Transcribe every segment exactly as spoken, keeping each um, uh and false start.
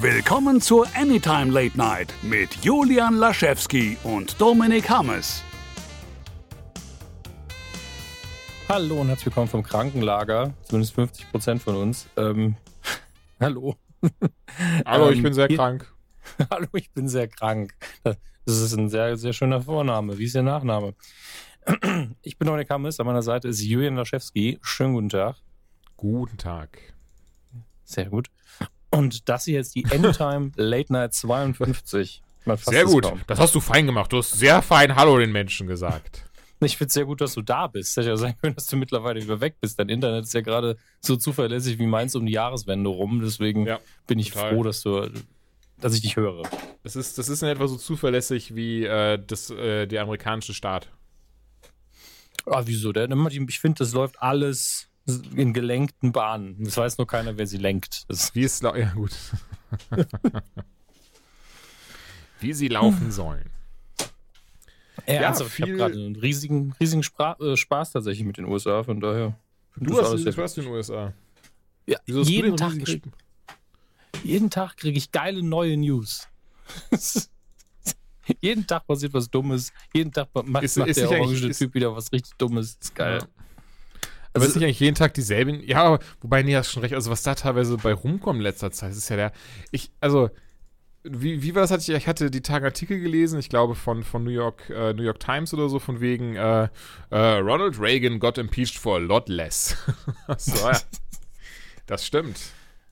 Willkommen zur Anytime Late Night mit Julian Laschewski und Dominik Hammes. Hallo und herzlich willkommen vom Krankenlager, zumindest fünfzig Prozent von uns. Ähm, hallo. Hallo, ich bin sehr hier, krank. Hallo, ich bin sehr krank. Das ist ein sehr, sehr schöner Vorname. Wie ist Ihr Nachname? Ich bin Dominik Hammes, an meiner Seite ist Julian Laschewski. Schönen guten Tag. Guten Tag. Sehr gut. Und das hier ist die Anytime Late Night zweiundfünfzig. Sehr gut, kaum. Das hast du fein gemacht. Du hast sehr fein Hallo den Menschen gesagt. Ich finde es sehr gut, dass du da bist. Hätte ja sein können, dass du mittlerweile wieder weg bist. Dein Internet ist ja gerade so zuverlässig wie meins um die Jahreswende rum. Deswegen ja, bin ich total froh, dass du, dass ich dich höre. Das ist, das ist in etwa so zuverlässig wie äh, das, äh, der amerikanische Staat. Ah, wieso denn? Ich finde, das läuft alles in gelenkten Bahnen. Das weiß nur keiner, wer sie lenkt. Das wie es lau- ja, gut. Wie sie laufen sollen. Ja, ja, also, viel ich habe gerade einen riesigen, riesigen Spra- äh, Spaß tatsächlich mit den U S A, von daher. Du hast alles Spaß in den U S A. Ja, wieso jeden, Tag krieg- jeden Tag kriege ich geile neue News. Jeden Tag passiert was Dummes. Jeden Tag macht, ist, macht ist der orange Typ wieder was richtig Dummes. Das ist geil. Ja. Aber also, ist nicht eigentlich jeden Tag dieselben? Ja, wobei, nee, hast schon recht. Also, was da teilweise bei rumkommt in letzter Zeit, ist ja der. Ich, also, wie, wie war das? Hatte ich, ich hatte die Tage Artikel gelesen, ich glaube, von, von New York, äh, New York Times oder so, von wegen äh, äh, Ronald Reagan got impeached for a lot less. So, ja. Das stimmt.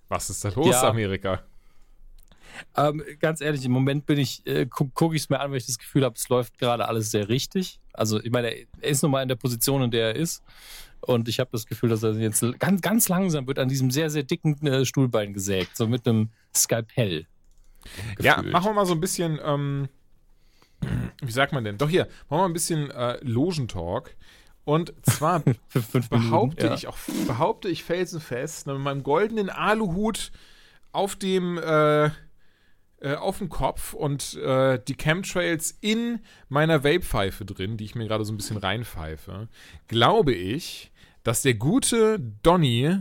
Was ist da los, ja. Amerika? Ähm, ganz ehrlich, im Moment bin ich, äh, gu- gucke ich es mir an, weil ich das Gefühl habe, es läuft gerade alles sehr richtig. Also, ich meine, er ist nun mal in der Position, in der er ist. Und ich habe das Gefühl, dass er jetzt ganz, ganz langsam wird an diesem sehr, sehr dicken äh, Stuhlbein gesägt. So mit einem Skalpell. Gefühlt. Ja, machen wir mal so ein bisschen, ähm, wie sagt man denn? Doch hier, machen wir mal ein bisschen äh, Logentalk. Und zwar Für fünf behaupte Minuten, ja. ich auch, behaupte ich felsenfest, mit meinem goldenen Aluhut auf dem, äh, äh, auf dem Kopf und äh, die Chemtrails in meiner Vape-Pfeife drin, die ich mir gerade so ein bisschen reinpfeife, glaube ich, dass der gute Donny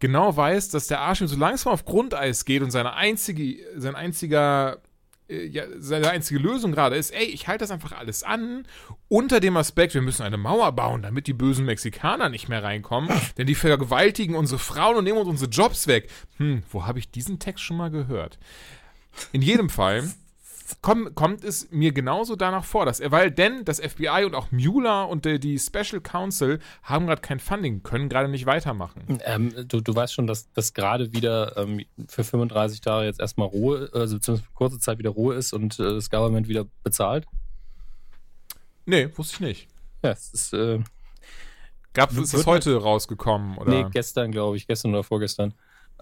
genau weiß, dass der Arsch ihm so langsam auf Grundeis geht und seine einzige, sein einziger, äh, ja, seine einzige Lösung gerade ist, ey, ich halte das einfach alles an, unter dem Aspekt, wir müssen eine Mauer bauen, damit die bösen Mexikaner nicht mehr reinkommen, denn die vergewaltigen unsere Frauen und nehmen uns unsere Jobs weg. Hm, wo habe ich diesen Text schon mal gehört? In jedem Fall Komm, kommt es mir genauso danach vor, dass er, weil denn das F B I und auch Mueller und die, die Special Counsel haben gerade kein Funding, können gerade nicht weitermachen. Ähm, du, du weißt schon, dass, dass gerade wieder ähm, für fünfunddreißig Tage jetzt erstmal Ruhe, also zumindest für kurze Zeit wieder Ruhe ist und äh, das Government wieder bezahlt? Nee, wusste ich nicht. Ja, es ist, äh, Gab, ist es heute nicht rausgekommen? Oder? Nee, gestern glaube ich, gestern oder vorgestern.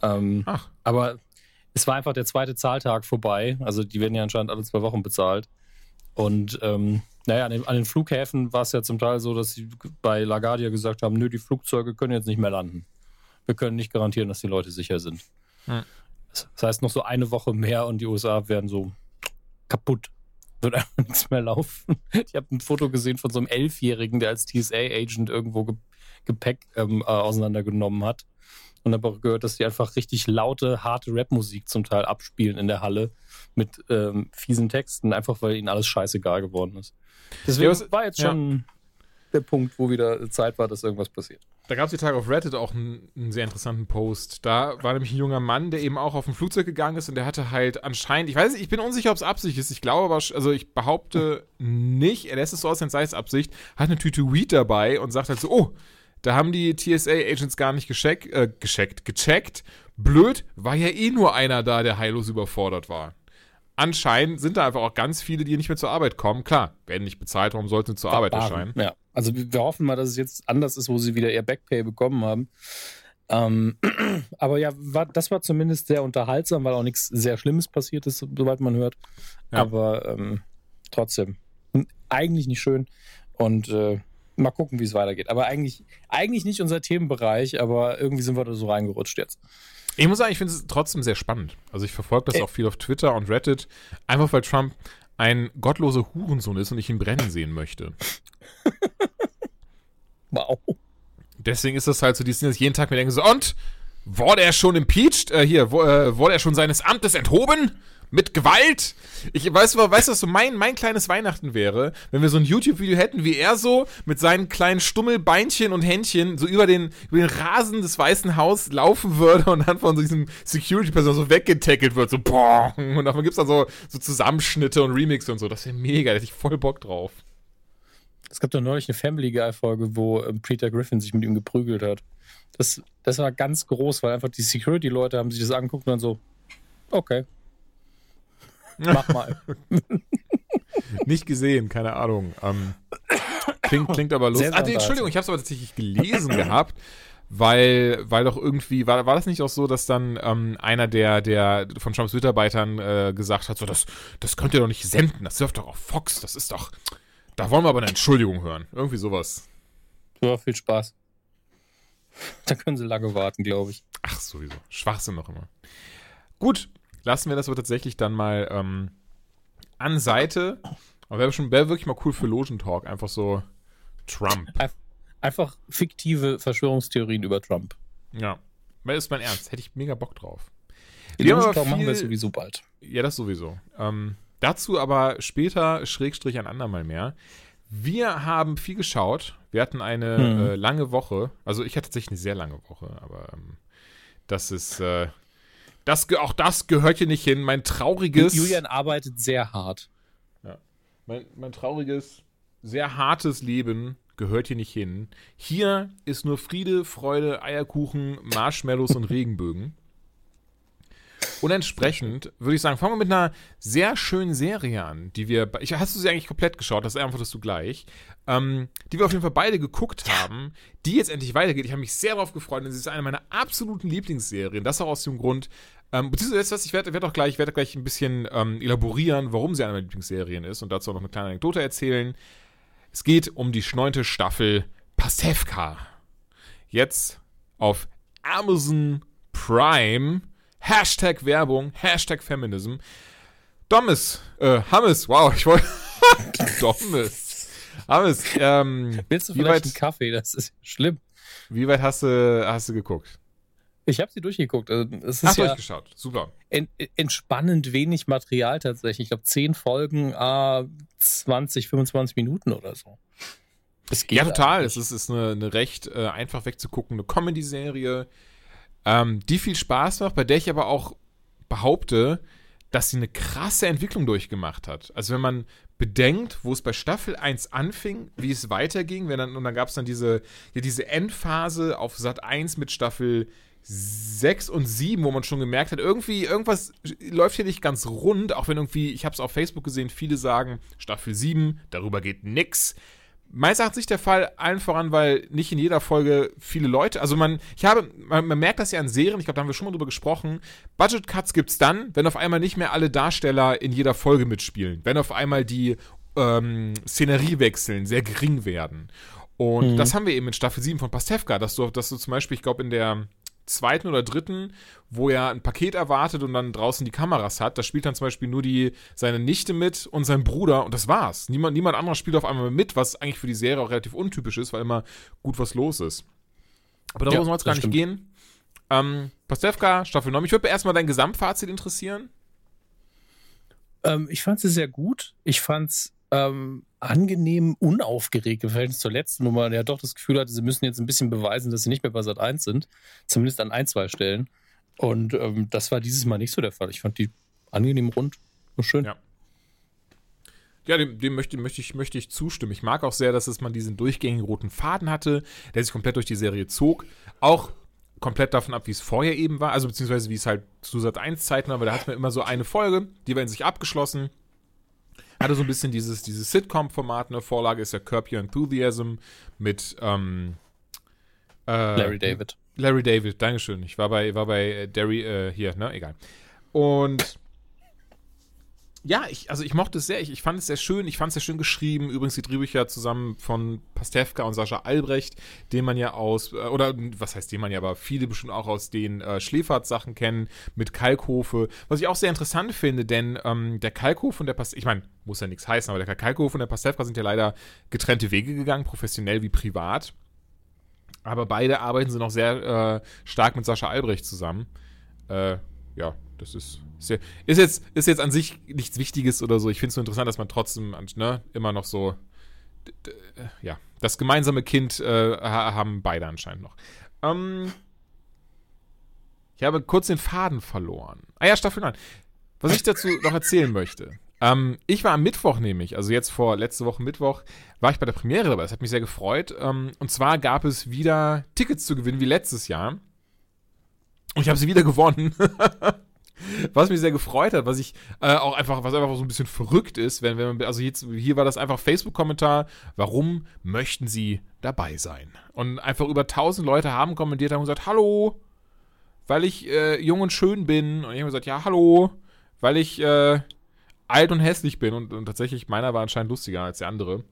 Ähm, Ach. Aber es war einfach der zweite Zahltag vorbei. Also die werden ja anscheinend alle zwei Wochen bezahlt. Und ähm, naja, an den, an den Flughäfen war es ja zum Teil so, dass sie bei LaGuardia gesagt haben, nö, die Flugzeuge können jetzt nicht mehr landen. Wir können nicht garantieren, dass die Leute sicher sind. Hm. Das heißt, noch so eine Woche mehr und die U S A werden so kaputt. Wird einfach nichts mehr laufen. Ich habe ein Foto gesehen von so einem Elfjährigen, der als T S A-Agent irgendwo Gepäck ähm, äh, auseinandergenommen hat. Und habe auch gehört, dass die einfach richtig laute, harte Rap-Musik zum Teil abspielen in der Halle mit ähm, fiesen Texten, einfach weil ihnen alles scheißegal geworden ist. Deswegen ja, war jetzt schon ja. der Punkt, wo wieder Zeit war, dass irgendwas passiert. Da gab es die Tage auf Reddit auch einen, einen sehr interessanten Post. Da war nämlich ein junger Mann, der eben auch auf ein Flugzeug gegangen ist und der hatte halt anscheinend, ich weiß nicht, ich bin unsicher, ob es Absicht ist, ich glaube aber, also ich behaupte nicht, er lässt es so aus, als sei es Absicht, hat eine Tüte Weed dabei und sagt halt so, oh, da haben die T S A-Agents gar nicht gecheck, äh, gecheckt, gecheckt. Blöd, war ja eh nur einer da, der heillos überfordert war. Anscheinend sind da einfach auch ganz viele, die nicht mehr zur Arbeit kommen. Klar, werden nicht bezahlt, warum sollten sie zur Arbeit erscheinen? Ja, also wir hoffen mal, dass es jetzt anders ist, wo sie wieder ihr Backpay bekommen haben. Ähm, aber ja, war, das war zumindest sehr unterhaltsam, weil auch nichts sehr Schlimmes passiert ist, soweit man hört. Ja. Aber ähm, trotzdem, eigentlich nicht schön. Und äh, mal gucken, wie es weitergeht. Aber eigentlich, eigentlich nicht unser Themenbereich, aber irgendwie sind wir da so reingerutscht jetzt. Ich muss sagen, ich finde es trotzdem sehr spannend. Also ich verfolge das Ä- auch viel auf Twitter und Reddit, einfach weil Trump ein gottloser Hurensohn ist und ich ihn brennen sehen möchte. Wow. Deswegen ist das halt so, die sind jetzt jeden Tag mir denken so, und Wurde er schon impeached? Äh, hier, wo, äh, wurde er schon seines Amtes enthoben? Mit Gewalt? Ich weiß, weißt du, was so mein, mein kleines Weihnachten wäre, wenn wir so ein YouTube-Video hätten, wie er so mit seinen kleinen Stummelbeinchen und Händchen so über den, über den Rasen des Weißen Hauses laufen würde und dann von so diesem Security-Person so weggetackelt wird, so boah, und davon gibt's dann so, so Zusammenschnitte und Remixe und so. Das wäre mega, da hätte ich voll Bock drauf. Es gab doch neulich eine Family Guy-Folge, wo ähm, Peter Griffin sich mit ihm geprügelt hat. Das, das war ganz groß, weil einfach die Security-Leute haben sich das angeguckt und dann so, okay. Mach mal. Nicht gesehen, keine Ahnung. Ähm, klingt, klingt aber lustig. Ah, Entschuldigung, ich habe es aber tatsächlich gelesen gehabt, weil, weil doch irgendwie, war, war das nicht auch so, dass dann ähm, einer der, der von Trumps Mitarbeitern äh, gesagt hat, so, das, das könnt ihr doch nicht senden, das surft doch auf Fox, das ist doch, da wollen wir aber eine Entschuldigung hören. Irgendwie sowas. Ja, viel Spaß. Da können sie lange warten, glaube ich. Ach, sowieso. Schwachsinn noch immer. Gut. Lassen wir das aber tatsächlich dann mal ähm, an Seite. Aber wäre schon wär wirklich mal cool für Logentalk. Einfach so Trump. Einfach fiktive Verschwörungstheorien über Trump. Ja. Weil ist mein Ernst. Hätte ich mega Bock drauf. Die Logentalk machen wir sowieso bald. Ja, das sowieso. Ähm, dazu aber später, Schrägstrich, ein andermal mehr. Wir haben viel geschaut. Wir hatten eine hm. äh, lange Woche. Also ich hatte tatsächlich eine sehr lange Woche. Aber ähm, das ist... Äh, Das, auch das gehört hier nicht hin. Mein trauriges... Julian arbeitet sehr hart. Ja. Mein, mein trauriges, sehr hartes Leben gehört hier nicht hin. Hier ist nur Friede, Freude, Eierkuchen, Marshmallows und Regenbögen. Und entsprechend würde ich sagen, fangen wir mit einer sehr schönen Serie an, die wir... Ich, hast du sie eigentlich komplett geschaut? Das antwortest du gleich. Ähm, die wir auf jeden Fall beide geguckt haben, die jetzt endlich weitergeht. Ich habe mich sehr darauf gefreut, denn sie ist eine meiner absoluten Lieblingsserien. Das auch aus dem Grund... Ähm, beziehungsweise jetzt, ich werde werd auch, werd auch gleich ein bisschen ähm, elaborieren, warum sie eine meiner Lieblingsserien ist und dazu auch noch eine kleine Anekdote erzählen. Es geht um die neunte Staffel Pastewka. Jetzt auf Amazon Prime. Hashtag Werbung, Hashtag Feminism. Dommes, äh, Hammes, wow, ich wollte... Dommes. Hammes, ähm... Willst du vielleicht weit, einen Kaffee? Das ist schlimm. Wie weit hast du, hast du geguckt? Ich habe sie durchgeguckt. Also, es ist Ach, ja durchgeschaut. Super. Ent, entspannend wenig Material tatsächlich. Ich glaube, zehn Folgen, ah, zwanzig, fünfundzwanzig Minuten oder so. Es geht ja, total. Es ist, ist eine, eine recht äh, einfach wegzuguckende Comedy-Serie, ähm, die viel Spaß macht, bei der ich aber auch behaupte, dass sie eine krasse Entwicklung durchgemacht hat. Also wenn man bedenkt, wo es bei Staffel eins anfing, wie es weiterging, wenn dann, und dann gab es dann diese, ja, diese Endphase auf Sat eins mit Staffel sechs und sieben, wo man schon gemerkt hat, irgendwie, irgendwas läuft hier nicht ganz rund, auch wenn irgendwie, ich habe es auf Facebook gesehen, viele sagen, Staffel sieben, darüber geht nix. Meines Erachtens nicht der Fall, allen voran, weil nicht in jeder Folge viele Leute, also man, ich habe, man, man merkt das ja an Serien, ich glaube, da haben wir schon mal drüber gesprochen, Budget Cuts gibt's dann, wenn auf einmal nicht mehr alle Darsteller in jeder Folge mitspielen, wenn auf einmal die ähm, Szenerie wechseln, sehr gering werden. Und mhm. das haben wir eben in Staffel sieben von Pastewka, dass du, dass du zum Beispiel, ich glaube, in der zweiten oder dritten, wo er ein Paket erwartet und dann draußen die Kameras hat. Da spielt dann zum Beispiel nur die, seine Nichte mit und sein Bruder und das war's. Niemand, niemand anderer spielt auf einmal mit, was eigentlich für die Serie auch relativ untypisch ist, weil immer gut was los ist. Aber darüber ja, soll es gar stimmt. nicht gehen. Ähm, Pastewka, Staffel neun. Ich würde erstmal dein Gesamtfazit interessieren. Ähm, ich fand sie sehr gut. Ich fand's ähm, angenehm unaufgeregt im Verhältnis zur letzten Nummer, der doch das Gefühl hatte, sie müssen jetzt ein bisschen beweisen, dass sie nicht mehr bei Sat eins sind, zumindest an ein, zwei Stellen. Und ähm, das war dieses Mal nicht so der Fall. Ich fand die angenehm rund und schön. Ja, ja dem, dem möchte, möchte, ich, möchte ich zustimmen. Ich mag auch sehr, dass es man diesen durchgängigen roten Faden hatte, der sich komplett durch die Serie zog. Auch komplett davon ab, wie es vorher eben war, also beziehungsweise wie es halt zu Sat eins Zeiten war, weil da hat man immer so eine Folge, die war in sich abgeschlossen. Hatte so ein bisschen dieses, dieses Sitcom-Format. Eine Vorlage ist ja Curb Your Enthusiasm mit ähm, äh, Larry David. Larry David, Dankeschön. Ich war bei, war bei Derry äh, hier, ne? Egal. Und ja, ich, also ich mochte es sehr. Ich, ich fand es sehr schön. Ich fand es sehr schön geschrieben. Übrigens die Drehbücher zusammen von Pastewka und Sascha Albrecht, den man ja aus, äh, oder was heißt den man ja, aber viele bestimmt auch aus den äh, Schläfert-Sachen kennen, mit Kalkhofe. Was ich auch sehr interessant finde, denn ähm, der Kalkhofe und der Pastewka, ich meine, muss ja nichts heißen, aber der Kalkhofe und der Pastewka sind ja leider getrennte Wege gegangen, professionell wie privat. Aber beide arbeiten sie noch sehr äh, stark mit Sascha Albrecht zusammen. Äh, ja, das ist, ist, ja, ist, jetzt, ist jetzt an sich nichts Wichtiges oder so. Ich finde es nur interessant, dass man trotzdem ne, immer noch so d- d- ja, das gemeinsame Kind äh, haben beide anscheinend noch. Ähm, ich habe kurz den Faden verloren. Ah ja, Staffel neun. Was ich dazu noch erzählen möchte. Ähm, ich war am Mittwoch nämlich, also jetzt vor letzte Woche Mittwoch, war ich bei der Premiere dabei. Das hat mich sehr gefreut. Ähm, und zwar gab es wieder Tickets zu gewinnen wie letztes Jahr. Und ich habe sie wieder gewonnen. Was mich sehr gefreut hat, was ich äh, auch einfach, was einfach so ein bisschen verrückt ist, wenn, wenn man, also jetzt, hier war das einfach Facebook-Kommentar, warum möchten Sie dabei sein? Und einfach über tausend Leute haben kommentiert, haben gesagt, hallo, weil ich äh, jung und schön bin. Und ich habe gesagt, ja, hallo, weil ich äh, alt und hässlich bin. Und, und tatsächlich, meiner war anscheinend lustiger als der andere.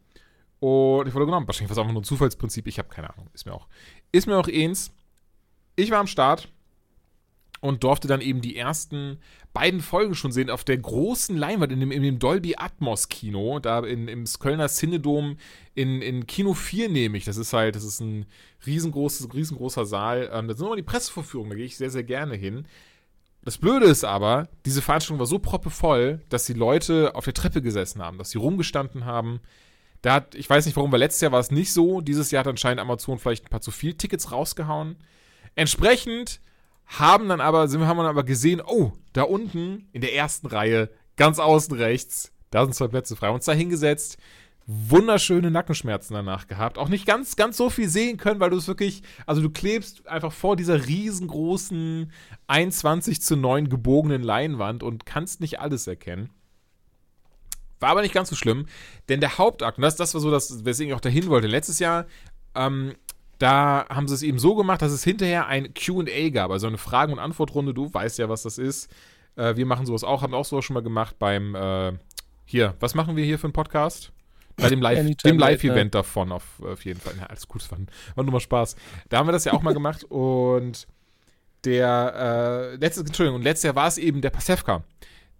Und ich wurde genommen. Wahrscheinlich war es einfach nur ein Zufallsprinzip. Ich habe keine Ahnung. Ist mir auch, ist mir auch eins. Ich war am Start. Und durfte dann eben die ersten beiden Folgen schon sehen auf der großen Leinwand in dem, in dem Dolby Atmos Kino, da in, im Kölner Cinedom in, in Kino vier nämlich. Das ist halt, das ist ein riesengroßes, riesengroßer Saal. Ähm, das sind immer die Pressevorführungen, da gehe ich sehr, sehr gerne hin. Das Blöde ist aber, diese Veranstaltung war so proppevoll, dass die Leute auf der Treppe gesessen haben, dass sie rumgestanden haben. Da hat, ich weiß nicht warum, weil letztes Jahr war es nicht so. Dieses Jahr hat anscheinend Amazon vielleicht ein paar zu viel Tickets rausgehauen. Entsprechend haben dann aber, sind, haben dann aber gesehen, oh, da unten in der ersten Reihe, ganz außen rechts, da sind zwei Plätze frei. Uns da hingesetzt, wunderschöne Nackenschmerzen danach gehabt. Auch nicht ganz, ganz so viel sehen können, weil du es wirklich, also du klebst einfach vor dieser riesengroßen einundzwanzig zu neun gebogenen Leinwand und kannst nicht alles erkennen. War aber nicht ganz so schlimm, denn der Hauptakt, und das, das war so, dass, weswegen ich auch dahin wollte, letztes Jahr, ähm, da haben sie es eben so gemacht, dass es hinterher ein Q und A gab, also eine Fragen- und Antwortrunde. Du weißt ja, was das ist. Äh, wir machen sowas auch, haben auch sowas schon mal gemacht beim, äh, hier, was machen wir hier für einen Podcast? Bei dem, Live, dem Live-Event ne? davon auf, auf jeden Fall. Na, alles gut, war, war nur mal Spaß. Da haben wir das ja auch mal gemacht und der, äh, letztes, Entschuldigung, und letztes Jahr war es eben der Pasewka.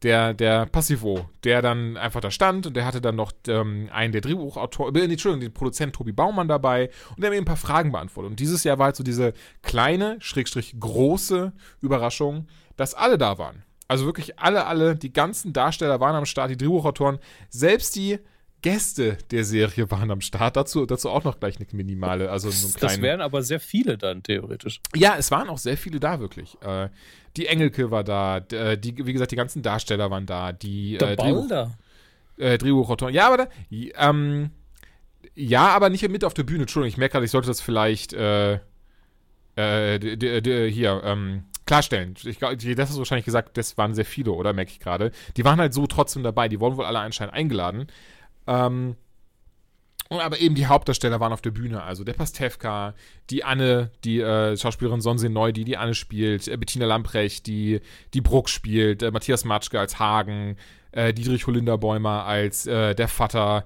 Der, der Passivo, der dann einfach da stand und der hatte dann noch ähm, einen der Drehbuchautor, äh, Entschuldigung, den Produzent Tobi Baumann dabei und der hat mir ein paar Fragen beantwortet. Und dieses Jahr war halt so diese kleine, schrägstrich große Überraschung, dass alle da waren. Also wirklich alle, alle, die ganzen Darsteller waren am Start, die Drehbuchautoren, selbst die Gäste der Serie waren am Start. Dazu, dazu auch noch gleich eine minimale, also so einen kleinen. Das wären aber sehr viele dann, theoretisch. Ja, es waren auch sehr viele da, wirklich. Äh, die Engelke war da, die, wie gesagt, die ganzen Darsteller waren da, die äh, Drehbuch, äh, Drehbuchautoren. Ja, aber da, ähm, ja, aber nicht mit auf der Bühne, Entschuldigung, ich merke gerade, ich sollte das vielleicht äh, äh, d- d- d- hier, ähm, klarstellen. Ich glaube, das ist wahrscheinlich gesagt, das waren sehr viele, oder? Merke ich gerade. Die waren halt so trotzdem dabei, die wurden wohl alle anscheinend eingeladen. Ähm, und aber eben die Hauptdarsteller waren auf der Bühne, also der Pastewka, die Anne, die äh, Schauspielerin Sonse Neu, die die Anne spielt, äh, Bettina Lamprecht, die die Bruck spielt, äh, Matthias Matschke als Hagen, äh, Dietrich Holinderbäumer als äh, der Vater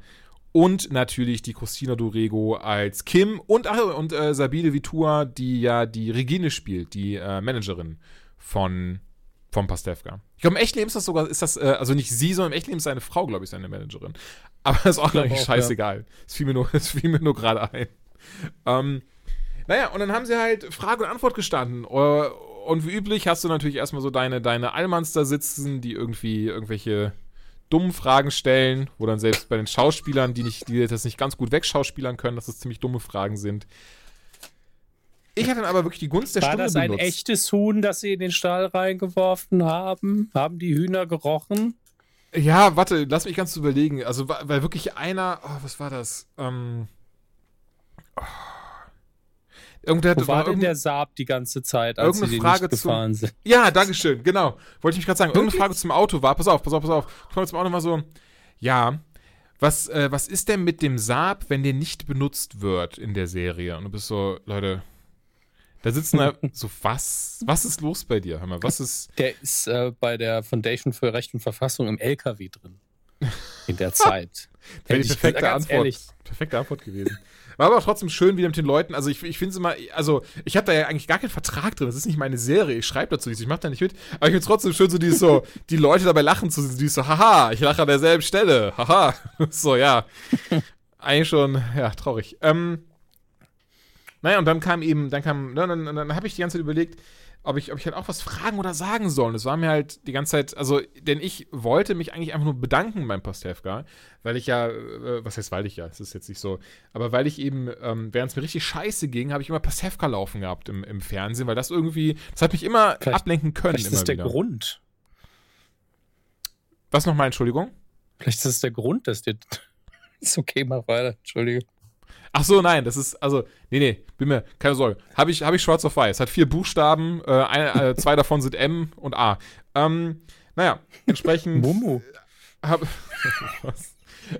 und natürlich die Christina Dorego als Kim und, ach, und äh, Sabine Vittur, die ja die Regine spielt, die äh, Managerin von vom Pastewka. Ich glaube, im echten Leben ist das sogar, ist das, äh, also nicht sie, sondern im echten Leben ist seine Frau, glaube ich, seine Managerin. Aber das ist auch eigentlich scheißegal. Es fiel mir nur, es fiel mir nur gerade ein. Ähm, naja, und dann haben sie halt Frage und Antwort gestanden. Und wie üblich hast du natürlich erstmal so deine, deine Allmanns da sitzen, die irgendwie irgendwelche dummen Fragen stellen, wo dann selbst bei den Schauspielern, die, nicht, die das nicht ganz gut wegschauspielern können, dass das ziemlich dumme Fragen sind. Ich hatte dann aber wirklich die Gunst der Stunde benutzt. War das ein echtes Huhn, das sie in den Stall reingeworfen haben? Haben die Hühner gerochen? Ja, warte, lass mich ganz überlegen. Also, weil wirklich einer, oh, was war das? Ähm, oh. Irgendwer hatte, Wo war, war denn irgende- der Saab die ganze Zeit, als irgendeine sie Frage nicht gefahren zum, sind? Ja, dankeschön, genau. Wollte ich mich gerade sagen. Irgendeine Frage zum Auto war, pass auf, pass auf, pass auf. Ich komme zum Auto mal so, ja, was, äh, was ist denn mit dem Saab, wenn der nicht benutzt wird in der Serie? Und du bist so, Leute, da sitzen da so, was, was ist los bei dir? Hör mal, was ist. Der ist äh, bei der Foundation für Recht und Verfassung im L K W drin. In der Zeit. Wäre die perfekte gesagt, Antwort. Ehrlich. Perfekte Antwort gewesen. War aber trotzdem schön, wieder mit den Leuten. Also, ich, ich finde es immer. Also, ich habe da ja eigentlich gar keinen Vertrag drin. Das ist nicht meine Serie. Ich schreibe dazu nichts. Ich mache da nicht mit. Aber ich finde es trotzdem schön, so dieses so. Die Leute dabei lachen zu sehen. Die so, haha, ich lache an derselben Stelle. Haha. So, ja. Eigentlich schon, ja, traurig. Ähm. Naja, und dann kam eben, dann kam, dann, dann, dann habe ich die ganze Zeit überlegt, ob ich, ob ich halt auch was fragen oder sagen soll. Und das war mir halt die ganze Zeit, also, denn ich wollte mich eigentlich einfach nur bedanken beim Pastewka, weil ich ja, äh, was heißt, weil ich ja, das ist jetzt nicht so, aber weil ich eben, ähm, während es mir richtig scheiße ging, habe ich immer Pastewka laufen gehabt im, im Fernsehen, weil das irgendwie, das hat mich immer vielleicht, ablenken können. Vielleicht immer ist das wieder der Grund. Was nochmal, Entschuldigung? Vielleicht ist das der Grund, dass dir, ist okay, mach weiter, Entschuldigung. Ach so, nein, das ist, also, nee, nee, bin mir, keine Sorge. Habe ich, hab ich schwarz auf weiß. Hat vier Buchstaben, äh, eine, äh, zwei davon sind M und A. Ähm, naja, entsprechend. Mumu. Hab, was?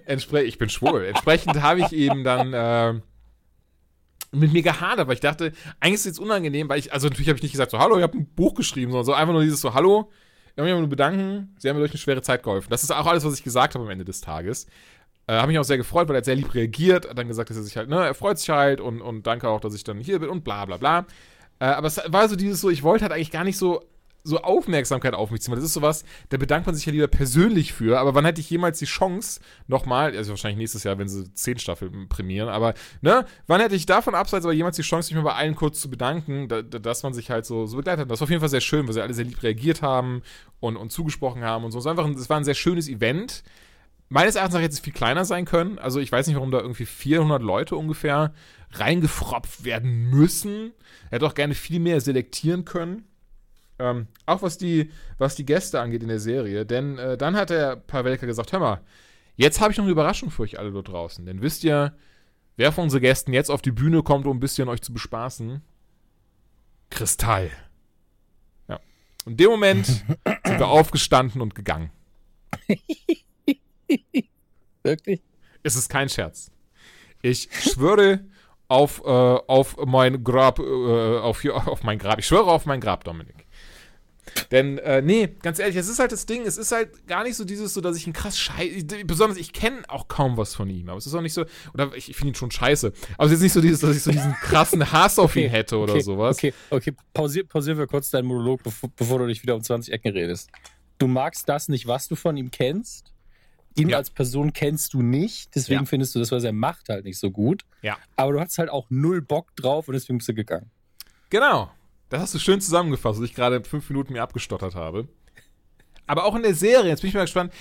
Entspre- ich bin schwul. Entsprechend habe ich eben dann äh, mit mir gehadert, weil ich dachte, eigentlich ist es jetzt unangenehm, weil ich, also natürlich habe ich nicht gesagt, so, hallo, ich habe ein Buch geschrieben, sondern so einfach nur dieses so, hallo, ich habe mich einfach nur bedanken, sie haben mir durch eine schwere Zeit geholfen. Das ist auch alles, was ich gesagt habe am Ende des Tages. Äh, habe mich auch sehr gefreut, weil er hat sehr lieb reagiert, hat dann gesagt, dass er sich halt, ne, er freut sich halt und, und danke auch, dass ich dann hier bin und bla bla bla. Äh, aber es war so dieses so, ich wollte halt eigentlich gar nicht so, so Aufmerksamkeit auf mich ziehen, weil das ist sowas, da bedankt man sich ja lieber persönlich für, aber wann hätte ich jemals die Chance, nochmal, also wahrscheinlich nächstes Jahr, wenn sie zehn Staffeln prämieren, aber, ne, wann hätte ich davon abseits aber jemals die Chance, sich mal bei allen kurz zu bedanken, da, da, dass man sich halt so, so begleitet hat. Das war auf jeden Fall sehr schön, weil sie alle sehr lieb reagiert haben und, und zugesprochen haben und so. Es war einfach ein, es war ein sehr schönes Event. Meines Erachtens hätte es viel kleiner sein können. Also ich weiß nicht, warum da irgendwie vierhundert Leute ungefähr reingefropft werden müssen. Er hätte auch gerne viel mehr selektieren können. Ähm, auch was die, was die Gäste angeht in der Serie. Denn äh, dann hat der Pawelka gesagt, hör mal, jetzt habe ich noch eine Überraschung für euch alle dort draußen. Denn wisst ihr, wer von unseren Gästen jetzt auf die Bühne kommt, um ein bisschen euch zu bespaßen? Kristall. Ja. Und in dem Moment sind wir aufgestanden und gegangen. Wirklich? Es ist kein Scherz. Ich schwöre auf, äh, auf mein Grab, äh, auf, auf mein Grab. Ich schwöre auf mein Grab, Dominik. Denn, äh, nee, ganz ehrlich, es ist halt das Ding, es ist halt gar nicht so dieses, so dass ich ein krass Scheiß, besonders, ich kenne auch kaum was von ihm, aber es ist auch nicht so, oder ich, ich finde ihn schon scheiße, aber es ist nicht so dieses, dass ich so diesen krassen Hass auf ihn okay, hätte oder okay, sowas. Okay, okay, pausieren pausier wir kurz deinen Monolog, bevor, bevor du dich wieder um zwanzig Ecken redest. Du magst das nicht, was du von ihm kennst? Ihn ja. als Person kennst du nicht, deswegen ja. findest du das, was er macht, halt nicht so gut. Ja. Aber du hast halt auch null Bock drauf und deswegen bist du gegangen. Genau. Das hast du schön zusammengefasst, was ich gerade fünf Minuten mir abgestottert habe. Aber auch in der Serie, jetzt bin ich mal gespannt,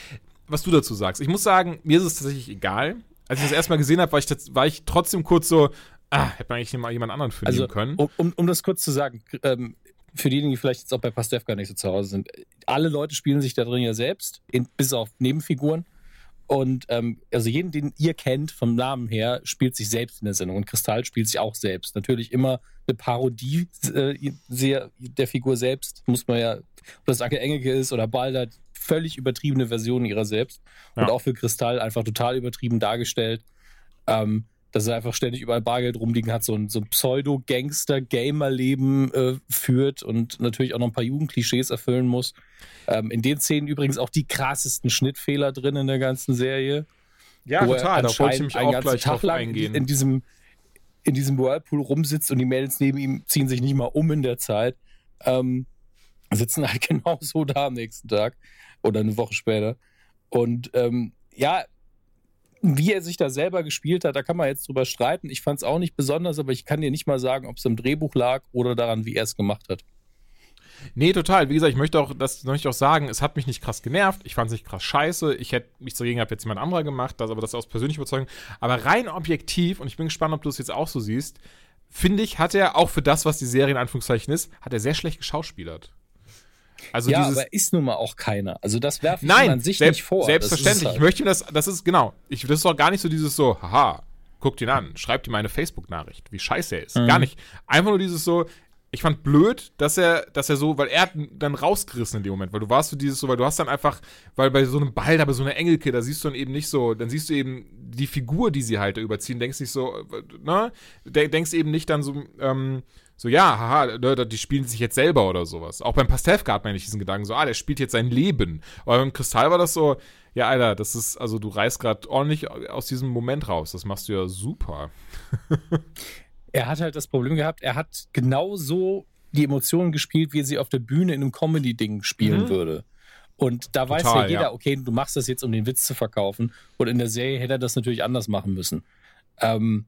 was du dazu sagst. Ich muss sagen, mir ist es tatsächlich egal. Als ich das erstmal gesehen habe, war ich, das, war ich trotzdem kurz so, ah, hätte man eigentlich mal jemand anderen für also, nehmen können. Um, um, um das kurz zu sagen, ähm, für diejenigen, die vielleicht jetzt auch bei Pastewka nicht so zu Hause sind, alle Leute spielen sich da drin ja selbst, in, bis auf Nebenfiguren. Und ähm, also jeden, den ihr kennt vom Namen her, spielt sich selbst in der Sendung. Und Kristall spielt sich auch selbst. Natürlich immer eine Parodie äh, der Figur selbst. Muss man ja, ob das Anke Engelke ist oder Baldert, völlig übertriebene Version ihrer selbst. Ja. Und auch für Kristall einfach total übertrieben dargestellt. Ähm, dass er einfach ständig überall Bargeld rumliegen hat, so ein, so ein Pseudo-Gangster-Gamer-Leben äh, führt und natürlich auch noch ein paar Jugendklischees erfüllen muss. Ähm, in den Szenen übrigens auch die krassesten Schnittfehler drin in der ganzen Serie. Ja, wo total. Da wollte ich mich auch gleich drauf eingehen. In diesem, in diesem Whirlpool rumsitzt und die Mädels neben ihm ziehen sich nicht mal um in der Zeit. Ähm, sitzen halt genauso da am nächsten Tag oder eine Woche später. Und ähm, ja, wie er sich da selber gespielt hat, da kann man jetzt drüber streiten. Ich fand es auch nicht besonders, aber ich kann dir nicht mal sagen, ob es im Drehbuch lag oder daran, wie er es gemacht hat. Nee, total. Wie gesagt, ich möchte auch, das möchte ich auch sagen, es hat mich nicht krass genervt. Ich fand es nicht krass scheiße. Ich hätte mich dagegen, habe jetzt jemand anderer gemacht, das, aber das aus persönlicher Überzeugung. Aber rein objektiv, und ich bin gespannt, ob du es jetzt auch so siehst, finde ich, hat er auch für das, was die Serie in Anführungszeichen ist, hat er sehr schlecht geschauspielert. Also ja, aber ist nun mal auch keiner. Also das werfe ich ihm an sich selbst, nicht vor. Selbstverständlich. Halt. Ich möchte ihm das, das ist, genau. Ich, das ist auch gar nicht so dieses so, haha, guckt ihn an, schreibt ihm eine Facebook-Nachricht, wie scheiße er ist. Mhm. Gar nicht. Einfach nur dieses so, ich fand blöd, dass er, dass er so, weil er hat dann rausgerissen in dem Moment, weil du warst so dieses so, weil du hast dann einfach, weil bei so einem Ball, da bei so einer Engelke, da siehst du dann eben nicht so, dann siehst du eben die Figur, die sie halt überziehen, denkst nicht so, ne, denkst eben nicht dann so, ähm, So, ja, haha, die spielen sich jetzt selber oder sowas. Auch beim Pastewka hat man nicht diesen Gedanken, so, ah, der spielt jetzt sein Leben. Aber beim Kristall war das so, ja, Alter, das ist, also du reißt gerade ordentlich aus diesem Moment raus. Das machst du ja super. Er hat halt das Problem gehabt, er hat genauso die Emotionen gespielt, wie er sie auf der Bühne in einem Comedy-Ding spielen mhm. würde. Und da Total, weiß ja jeder, ja. okay, du machst das jetzt, um den Witz zu verkaufen. Und in der Serie hätte er das natürlich anders machen müssen. Ähm,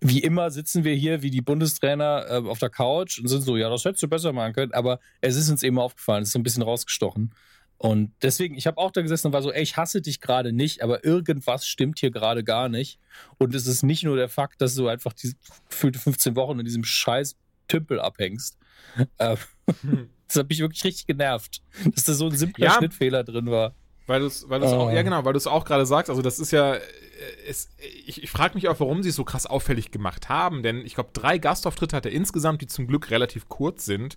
wie immer sitzen wir hier wie die Bundestrainer äh, auf der Couch und sind so, ja, das hättest du besser machen können, aber es ist uns eben aufgefallen, es ist so ein bisschen rausgestochen. Und deswegen, ich habe auch da gesessen und war so, ey, ich hasse dich gerade nicht, aber irgendwas stimmt hier gerade gar nicht. Und es ist nicht nur der Fakt, dass du einfach diese gefühlte fünfzehn Wochen in diesem scheiß Tümpel abhängst. Äh, hm. Das hat mich wirklich richtig genervt, dass da so ein simpler ja, Schnittfehler drin war. Weil du es weil du's oh. auch, ja genau, weil du es auch gerade sagst, also das ist ja, es, ich, ich frage mich auch, warum sie es so krass auffällig gemacht haben, denn ich glaube, drei Gastauftritte hat er insgesamt, die zum Glück relativ kurz sind.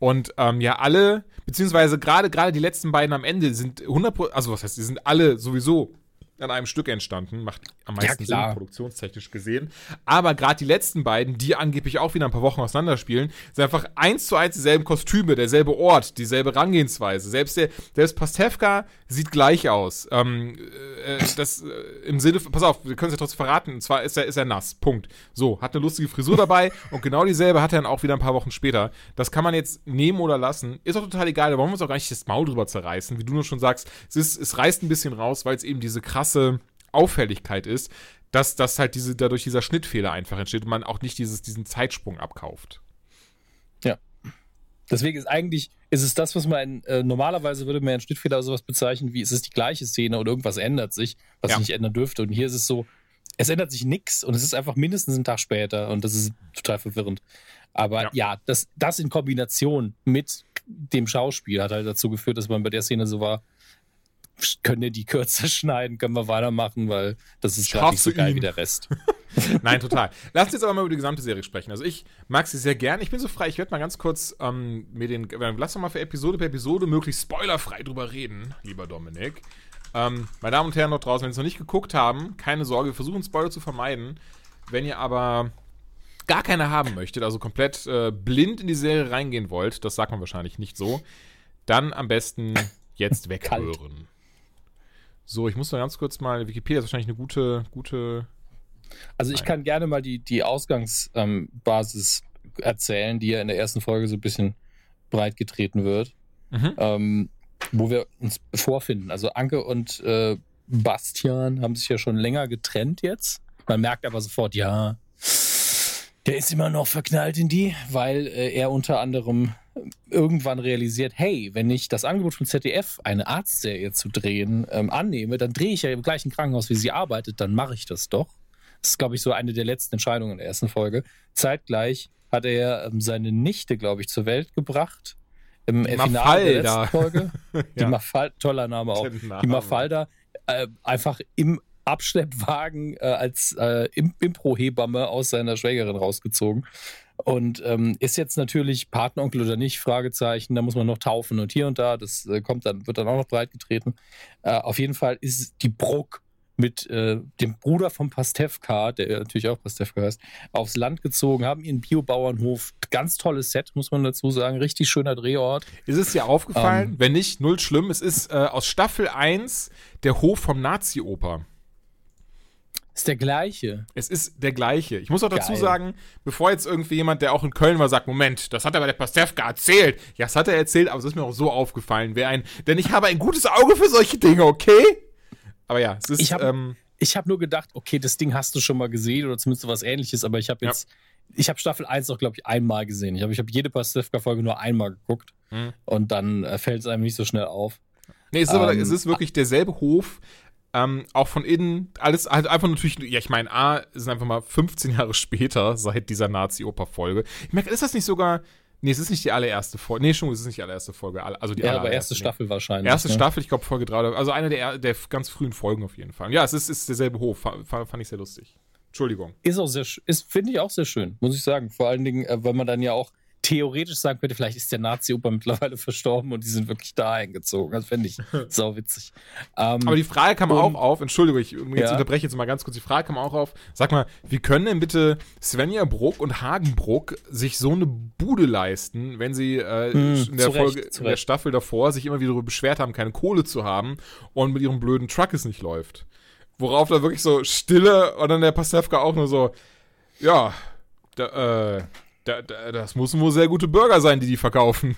Und ähm, ja, alle, beziehungsweise gerade gerade die letzten beiden am Ende sind hundert Prozent, also was heißt, die sind alle sowieso an einem Stück entstanden, macht am meisten ja, Sinn, produktionstechnisch gesehen. Aber gerade die letzten beiden, die angeblich auch wieder ein paar Wochen auseinanderspielen, sind einfach eins zu eins dieselben Kostüme, derselbe Ort, dieselbe Herangehensweise. Selbst der, selbst Pastewka sieht gleich aus. Ähm, äh, das äh, im Sinne, pass auf, wir können es ja trotzdem verraten, und zwar ist er, ist er nass, Punkt. So, hat eine lustige Frisur dabei und genau dieselbe hat er dann auch wieder ein paar Wochen später. Das kann man jetzt nehmen oder lassen. Ist auch total egal, da wollen wir uns auch gar nicht das Maul drüber zerreißen, wie du nur schon sagst. Es, ist, es reißt ein bisschen raus, weil es eben diese krasse Auffälligkeit ist, dass das halt diese, dadurch dieser Schnittfehler einfach entsteht und man auch nicht dieses, diesen Zeitsprung abkauft. Ja. Deswegen ist eigentlich, ist es das, was man äh, normalerweise würde man einen Schnittfehler oder sowas bezeichnen, wie es ist die gleiche Szene und irgendwas ändert sich, was ja. sich nicht ändern dürfte. Und hier ist es so, es ändert sich nichts und es ist einfach mindestens einen Tag später und das ist total verwirrend. Aber ja, ja das, das in Kombination mit dem Schauspiel hat halt dazu geführt, dass man bei der Szene so war, können wir die kürzer schneiden, können wir weitermachen, weil das ist gar nicht so geil ihn. wie der Rest. Nein, total. Lass uns jetzt aber mal über die gesamte Serie sprechen. Also ich mag sie sehr gern. Ich bin so frei, ich werde mal ganz kurz ähm, mir den, lass doch mal für Episode per Episode möglichst spoilerfrei drüber reden, lieber Dominik. Ähm, meine Damen und Herren dort draußen, wenn Sie es noch nicht geguckt haben, keine Sorge, wir versuchen Spoiler zu vermeiden. Wenn ihr aber gar keine haben möchtet, also komplett äh, blind in die Serie reingehen wollt, das sagt man wahrscheinlich nicht so, dann am besten jetzt weghören. Kalt. So, ich muss mal ganz kurz mal, Wikipedia ist wahrscheinlich eine gute, gute... Also ich kann gerne mal die, die Ausgangsbasis ähm, erzählen, die ja in der ersten Folge so ein bisschen breit getreten wird, mhm. ähm, wo wir uns vorfinden. Also Anke und äh, Bastian haben sich ja schon länger getrennt jetzt. Man merkt aber sofort, ja, der ist immer noch verknallt in die, weil äh, er unter anderem irgendwann realisiert, hey, wenn ich das Angebot vom Z D F, eine Arztserie zu drehen, ähm, annehme, dann drehe ich ja im gleichen Krankenhaus, wie sie arbeitet, dann mache ich das doch. Das ist, glaube ich, so eine der letzten Entscheidungen in der ersten Folge. Zeitgleich hat er ähm, seine Nichte, glaube ich, zur Welt gebracht. Im Mafalda. Finale der letzten Folge. ja. Die Mafalda, toller Name auch. Die Mafalda äh, einfach im Abschleppwagen äh, als äh, Impro-Hebamme aus seiner Schwägerin rausgezogen. Und ähm, ist jetzt natürlich Patenonkel oder nicht, Fragezeichen, da muss man noch taufen und hier und da, das äh, kommt dann, wird dann auch noch breit getreten. Äh, auf jeden Fall ist die Bruck mit äh, dem Bruder von Pastewka, der natürlich auch Pastewka heißt, aufs Land gezogen, haben ihren Biobauernhof, ganz tolles Set, muss man dazu sagen, richtig schöner Drehort. Ist es dir aufgefallen? Ähm, Wenn nicht, null schlimm, es ist äh, aus Staffel eins der Hof vom Nazi-Oper. Ist der gleiche. Es ist der gleiche. Ich muss auch dazu Geil. sagen, bevor jetzt irgendwie jemand, der auch in Köln war, sagt, Moment, das hat aber der Pastewka erzählt. Ja, das hat er erzählt, aber es ist mir auch so aufgefallen. Wer ein, denn ich habe ein gutes Auge für solche Dinge, okay? Aber ja, es ist... Ich habe ähm, hab nur gedacht, okay, das Ding hast du schon mal gesehen oder zumindest was Ähnliches, aber ich habe jetzt... Ja. Ich habe Staffel eins auch, glaube ich, einmal gesehen. Ich habe ich hab jede Pastewka-Folge nur einmal geguckt hm. und dann äh, fällt es einem nicht so schnell auf. Nee, es ist, ähm, aber, es ist wirklich derselbe Hof, Ähm, auch von innen, alles halt einfach natürlich, ja, ich meine, A, sind einfach mal fünfzehn Jahre später seit dieser Nazi-Oper-Folge. Ich merke, ist das nicht sogar, nee, es ist nicht die allererste Folge, nee, schon, es ist nicht die allererste Folge, also die ja, allererste, aber erste nee. Staffel wahrscheinlich. Erste ne? Staffel, ich glaube Folge drei, also eine der, der ganz frühen Folgen auf jeden Fall. Ja, es ist, ist derselbe Hof, fand, fand ich sehr lustig. Entschuldigung. Ist auch sehr, ist, finde ich auch sehr schön, muss ich sagen, vor allen Dingen, weil man dann ja auch theoretisch sagen könnte, vielleicht ist der Nazi-Opa mittlerweile verstorben und die sind wirklich da eingezogen. Das fände ich sauwitzig. Ähm, Aber die Frage kam auch auf, Entschuldigung, ich jetzt ja. unterbreche jetzt mal ganz kurz, die Frage kam auch auf, sag mal, wie können denn bitte Svenja Bruck und Hagenbruck sich so eine Bude leisten, wenn sie äh, hm, in, der Folge, recht, in der Staffel davor sich immer wieder darüber beschwert haben, keine Kohle zu haben und mit ihrem blöden Truck es nicht läuft. Worauf da wirklich so Stille und dann der Pastewka auch nur so, ja, da, äh, Da, da, das müssen wohl sehr gute Burger sein, die die verkaufen.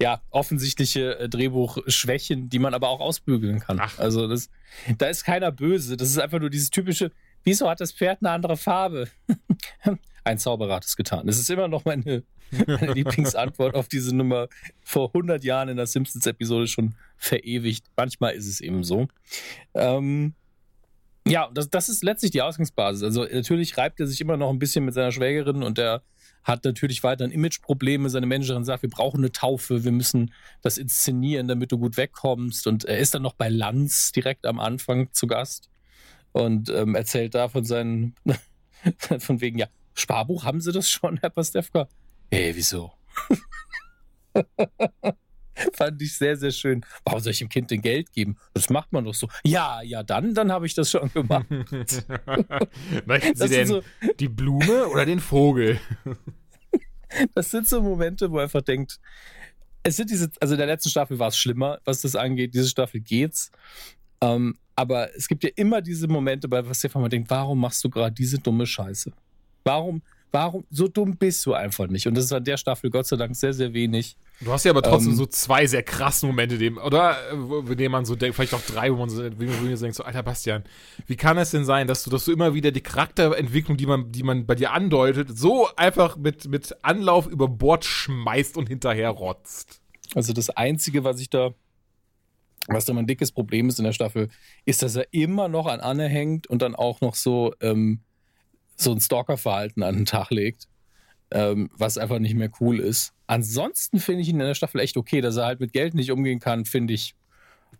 Ja, offensichtliche Drehbuchschwächen, die man aber auch ausbügeln kann. Ach. Also das, da ist keiner böse. Das ist einfach nur dieses typische, Wieso hat das Pferd eine andere Farbe? Ein Zauberer hat es getan. Das ist immer noch meine, meine Lieblingsantwort auf diese Nummer. Vor hundert Jahren in der Simpsons-Episode schon verewigt. Manchmal ist es eben so. Ähm, ja, das, das ist letztlich die Ausgangsbasis. Also natürlich reibt er sich immer noch ein bisschen mit seiner Schwägerin und er hat natürlich weiterhin Imageprobleme. Seine Managerin sagt, wir brauchen eine Taufe, wir müssen das inszenieren, damit du gut wegkommst. Und er ist dann noch bei Lanz direkt am Anfang zu Gast und ähm, erzählt da von seinen, von wegen, ja, Sparbuch, haben Sie das schon, Herr Pastewka? Hey, wieso? Fand ich sehr, sehr schön. Warum soll ich dem Kind denn Geld geben? Das macht man doch so. Ja, ja, dann, dann habe ich das schon gemacht. Möchten Sie denn so die Blume oder den Vogel? Das sind so Momente, wo er einfach denkt, es sind diese, also in der letzten Staffel war es schlimmer, was das angeht. Diese Staffel geht's. Ähm, aber es gibt ja immer diese Momente, bei was man denkt, warum machst du gerade diese dumme Scheiße? Warum, warum, so dumm bist du einfach nicht? Und das ist an der Staffel Gott sei Dank sehr, sehr wenig. Du hast ja aber trotzdem ähm, so zwei sehr krassen Momente, dem, oder? In denen man so denkt, vielleicht auch drei, wo man so, wo man so denkt, so, alter Bastian, wie kann es denn sein, dass du, dass du immer wieder die Charakterentwicklung, die man, die man bei dir andeutet, so einfach mit, mit Anlauf über Bord schmeißt und hinterher rotzt? Also das Einzige, was ich da, was da mein dickes Problem ist in der Staffel, ist, dass er immer noch an Anne hängt und dann auch noch so, ähm, so ein Stalker-Verhalten an den Tag legt, ähm, was einfach nicht mehr cool ist. Ansonsten finde ich ihn in der Staffel echt okay, dass er halt mit Geld nicht umgehen kann, finde ich,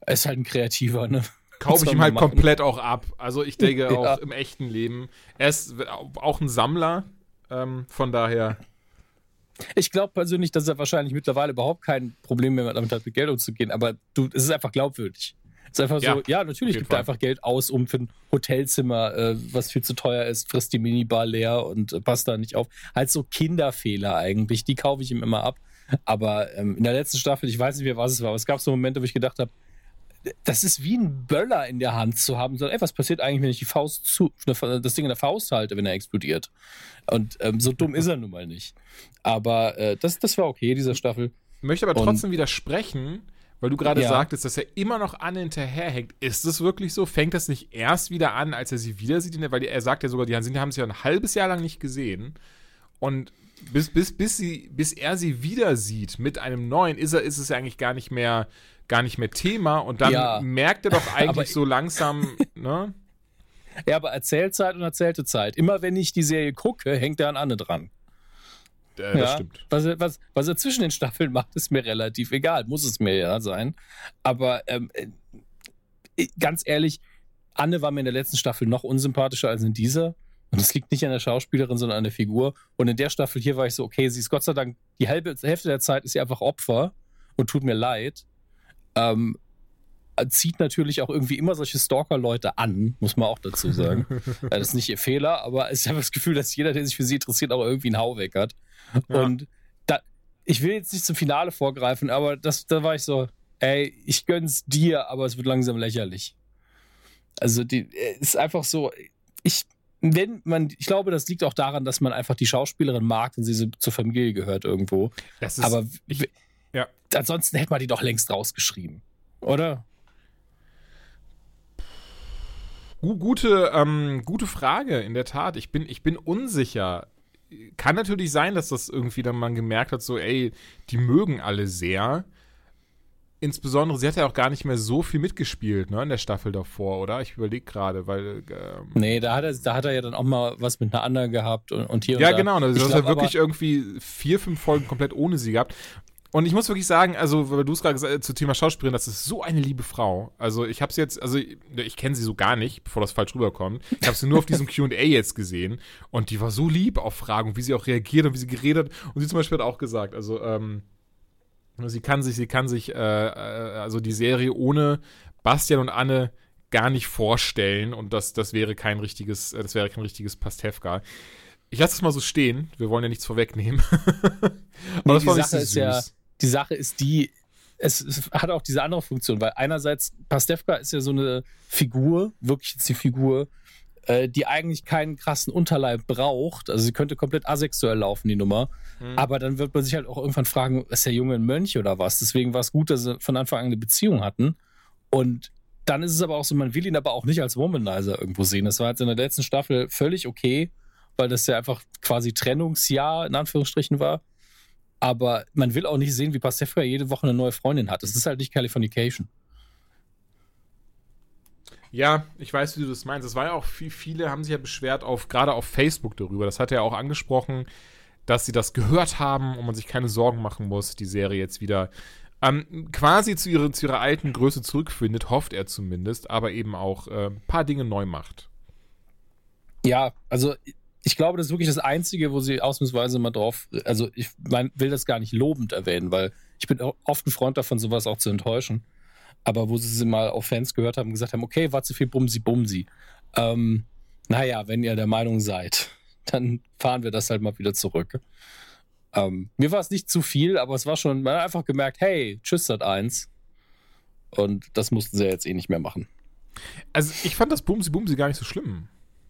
er ist halt ein Kreativer, ne? Kaufe ich ihm halt machen. Komplett auch ab. Also ich denke ja. Auch im echten Leben. Er ist auch ein Sammler, ähm, von daher. Ich glaube persönlich, dass er wahrscheinlich mittlerweile überhaupt kein Problem mehr damit hat, mit Geld umzugehen, aber du, es ist einfach glaubwürdig. Es ist einfach so, ja, ja natürlich gibt er einfach Geld aus, um für ein Hotelzimmer, äh, was viel zu teuer ist, frisst die Minibar leer und äh, passt da nicht auf. Halt so Kinderfehler eigentlich, die kaufe ich ihm immer ab. Aber ähm, in der letzten Staffel, ich weiß nicht mehr, was es war, aber es gab so Momente, wo ich gedacht habe, das ist wie ein Böller in der Hand zu haben. So, ey, was passiert eigentlich, wenn ich die Faust zu, das Ding in der Faust halte, wenn er explodiert? Und ähm, so dumm ist er nun mal nicht. Aber äh, das, das war okay, dieser Staffel. Ich möchte aber und, trotzdem widersprechen, weil du gerade ja. sagtest, dass er immer noch Anne hinterherhängt. Ist es wirklich so? Fängt das nicht erst wieder an, als er sie wieder sieht? Weil er sagt ja sogar, die haben sie ja ein halbes Jahr lang nicht gesehen. Und bis, bis, bis, sie, bis er sie wieder sieht mit einem neuen, ist, er, ist es ja eigentlich gar nicht mehr, gar nicht mehr Thema. Und dann ja. merkt er doch eigentlich so langsam, ne? Ja, aber Erzählzeit und erzählte Zeit. Immer wenn ich die Serie gucke, hängt er an Anne dran. Äh, das ja, stimmt. Was er, was, was er zwischen den Staffeln macht, ist mir relativ egal. Muss es mir ja sein. Aber ähm, ganz ehrlich, Anne war mir in der letzten Staffel noch unsympathischer als in dieser. Und das liegt nicht an der Schauspielerin, sondern an der Figur. Und in der Staffel hier war ich so, okay, sie ist Gott sei Dank, die halbe Hälfte der Zeit ist sie einfach Opfer und tut mir leid. Ähm, zieht natürlich auch irgendwie immer solche Stalker-Leute an, muss man auch dazu sagen. Das ist nicht ihr Fehler, aber ich habe das Gefühl, dass jeder, der sich für sie interessiert, auch irgendwie einen Hau weg hat. Ja. Und da, ich will jetzt nicht zum Finale vorgreifen, aber das, da war ich so, ey, ich gönn's dir, aber es wird langsam lächerlich. Also die ist einfach so, ich, wenn man, ich glaube, das liegt auch daran, dass man einfach die Schauspielerin mag und sie so zur Familie gehört irgendwo. Das ist, aber ich, ja. Ansonsten hätte man die doch längst rausgeschrieben, oder? Gute, ähm, gute Frage, in der Tat. Ich bin, ich bin unsicher. Kann natürlich sein, dass das irgendwie dann man gemerkt hat, so, ey, die mögen alle sehr. Insbesondere, sie hat ja auch gar nicht mehr so viel mitgespielt, ne, in der Staffel davor, oder? Ich überlege gerade, weil ähm nee, da hat, er, da hat er ja dann auch mal was mit einer anderen gehabt und, und hier ja, und da. Ja, genau. Also, das hat wirklich irgendwie vier, fünf Folgen komplett ohne sie gehabt. Und ich muss wirklich sagen, also, weil du es gerade gesagt hast, zu Thema Schauspielerin, das ist so eine liebe Frau. Also, ich habe sie jetzt, also, ich, ich kenne sie so gar nicht, bevor das falsch rüberkommt. Ich habe sie nur auf diesem Q und A jetzt gesehen. Und die war so lieb auf Fragen, wie sie auch reagiert und wie sie geredet hat. Und sie zum Beispiel hat auch gesagt, also, ähm, sie kann sich, sie kann sich, äh, also, die Serie ohne Bastian und Anne gar nicht vorstellen. Und das, das wäre kein richtiges, das wäre kein richtiges Pastewka. Ich lasse es mal so stehen. Wir wollen ja nichts vorwegnehmen. Aber nee, das war die Sache ist süß. Ja. Die Sache ist die, es, es hat auch diese andere Funktion, weil einerseits Pastewka ist ja so eine Figur, wirklich jetzt die Figur, äh, die eigentlich keinen krassen Unterleib braucht. Also sie könnte komplett asexuell laufen, die Nummer. Mhm. Aber dann wird man sich halt auch irgendwann fragen, ist der Junge ein Mönch oder was? Deswegen war es gut, dass sie von Anfang an eine Beziehung hatten. Und dann ist es aber auch so, man will ihn aber auch nicht als Womanizer irgendwo sehen. Das war jetzt in der letzten Staffel völlig okay, weil das ja einfach quasi Trennungsjahr in Anführungsstrichen war. Aber man will auch nicht sehen, wie Pastewka jede Woche eine neue Freundin hat. Es ist halt nicht Californication. Ja, ich weiß, wie du das meinst. Es war ja auch viel, viele haben sich ja beschwert, auf, gerade auf Facebook darüber. Das hat er ja auch angesprochen, dass sie das gehört haben und man sich keine Sorgen machen muss, die Serie jetzt wieder ähm, quasi zu ihrer, zu ihrer alten Größe zurückfindet, hofft er zumindest, aber eben auch äh, ein paar Dinge neu macht. Ja, also ich glaube, das ist wirklich das Einzige, wo sie ausnahmsweise mal drauf, also ich mein, will das gar nicht lobend erwähnen, weil ich bin oft ein Freund davon, sowas auch zu enttäuschen. Aber wo sie sie mal auf Fans gehört haben und gesagt haben, okay, war zu viel Bumsi-Bumsi. Ähm, naja, wenn ihr der Meinung seid, dann fahren wir das halt mal wieder zurück. Ähm, mir war es nicht zu viel, aber es war schon, man hat einfach gemerkt, hey, tschüss Sat eins. Und das mussten sie ja jetzt eh nicht mehr machen. Also ich fand das Bumsi-Bumsi gar nicht so schlimm.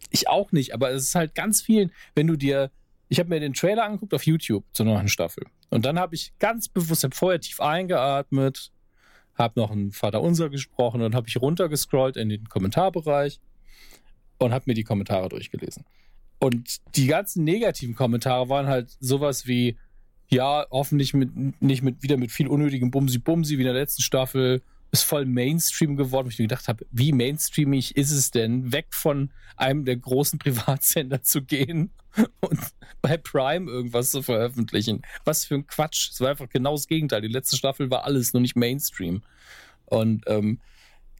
Ich auch nicht, aber es ist halt ganz viel, wenn du dir, ich habe mir den Trailer angeguckt auf YouTube zur neuen Staffel. Und dann habe ich ganz bewusst, habe vorher tief eingeatmet, habe noch ein Vaterunser gesprochen und habe ich runtergescrollt in den Kommentarbereich und habe mir die Kommentare durchgelesen. Und die ganzen negativen Kommentare waren halt sowas wie, ja, hoffentlich mit, nicht mit, wieder mit viel unnötigem Bumsi-Bumsi wie in der letzten Staffel, ist voll Mainstream geworden, wo ich mir gedacht habe, wie mainstreamig ist es denn, weg von einem der großen Privatsender zu gehen und bei Prime irgendwas zu veröffentlichen. Was für ein Quatsch. Es war einfach genau das Gegenteil. Die letzte Staffel war alles, nur nicht Mainstream. Und ähm,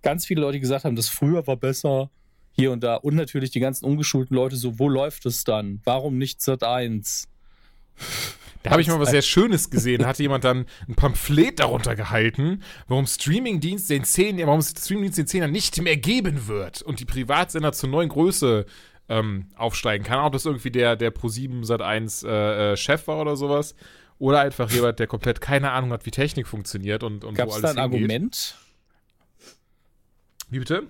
ganz viele Leute gesagt haben, das früher war besser, hier und da. Und natürlich die ganzen ungeschulten Leute so, wo läuft es dann? Warum nicht Sat eins? Da habe ich mal was sehr Schönes gesehen. Da hatte jemand dann ein Pamphlet darunter gehalten, warum Streamingdienst den Zehner, warum Streamingdienst den Zehner nicht mehr geben wird und die Privatsender zur neuen Größe ähm, aufsteigen. Kann auch, dass irgendwie der, der ProSieben Sat eins äh, Chef war oder sowas. Oder einfach jemand, der komplett keine Ahnung hat, wie Technik funktioniert und, und wo alles hingeht. Gab es da ein hingeht. Argument? Wie bitte?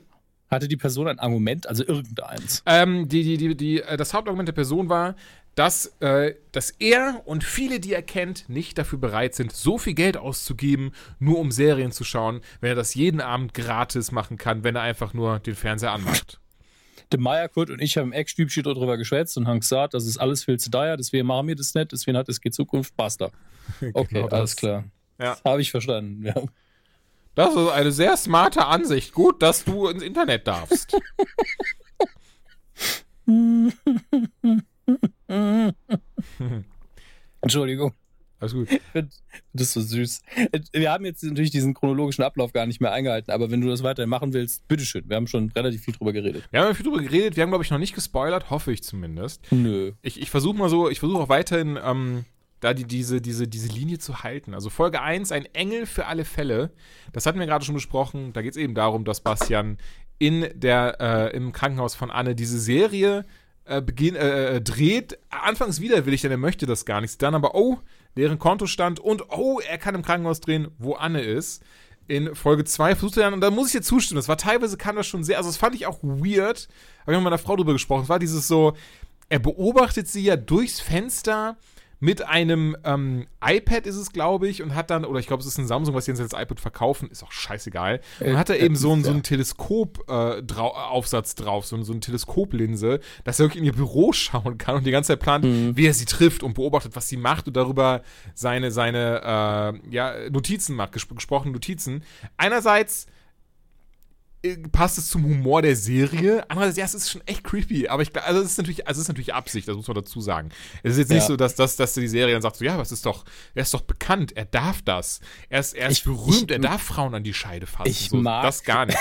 Hatte die Person ein Argument, also irgendeins? Ähm, die, die, die, die, das Hauptargument der Person war, dass, äh, dass er und viele, die er kennt, nicht dafür bereit sind, so viel Geld auszugeben, nur um Serien zu schauen, wenn er das jeden Abend gratis machen kann, wenn er einfach nur den Fernseher anmacht. Der Meierkurt und ich haben im Eckstübchen darüber geschwätzt und haben gesagt, das ist alles viel zu teuer, deswegen machen wir das nicht, deswegen hat es geht Zukunft, basta. Okay, genau alles klar. Ja. Habe ich verstanden, ja. Das ist eine sehr smarte Ansicht. Gut, dass du ins Internet darfst. Entschuldigung. Alles gut. Das ist so süß. Wir haben jetzt natürlich diesen chronologischen Ablauf gar nicht mehr eingehalten, aber wenn du das weiterhin machen willst, bitteschön. Wir haben schon relativ viel drüber geredet. Wir haben viel drüber geredet. Wir haben, glaube ich, noch nicht gespoilert, hoffe ich zumindest. Nö. Ich, ich versuche mal so, ich versuche auch weiterhin ähm da die, diese, diese, diese Linie zu halten. Also Folge eins, ein Engel für alle Fälle. Das hatten wir gerade schon besprochen. Da geht es eben darum, dass Bastian in der, äh, im Krankenhaus von Anne diese Serie äh, beginn, äh, dreht. Anfangs widerwillig, denn er möchte das gar nicht. Dann aber, oh, deren Kontostand und oh, er kann im Krankenhaus drehen, wo Anne ist. In Folge zwei versucht er dann, und da muss ich dir zustimmen, das war teilweise, kam das schon sehr, also das fand ich auch weird. Habe ich mit meiner Frau drüber gesprochen. Es war dieses so, er beobachtet sie ja durchs Fenster mit einem ähm, iPad ist es, glaube ich, und hat dann, oder ich glaube, es ist ein Samsung, was sie jetzt als iPad verkaufen, ist auch scheißegal. Und äh, hat er eben äh, so einen, ja. so einen Teleskopaufsatz äh, drau- drauf, so, so eine Teleskoplinse, dass er wirklich in ihr Büro schauen kann und die ganze Zeit plant, mhm. wie er sie trifft und beobachtet, was sie macht und darüber seine, seine äh, ja, Notizen macht, ges- gesprochene Notizen. Einerseits passt es zum Humor der Serie. Andererseits, ja, es ist schon echt creepy, aber ich glaube, also es ist natürlich, also es ist natürlich Absicht, das muss man dazu sagen. Es ist jetzt ja. nicht so, dass, dass, dass die Serie dann sagt, so, ja, aber es ist doch, er ist doch bekannt, er darf das. Er ist, er ist ich, berühmt, ich, er darf Frauen an die Scheide fassen. Ich so, mag das gar nicht.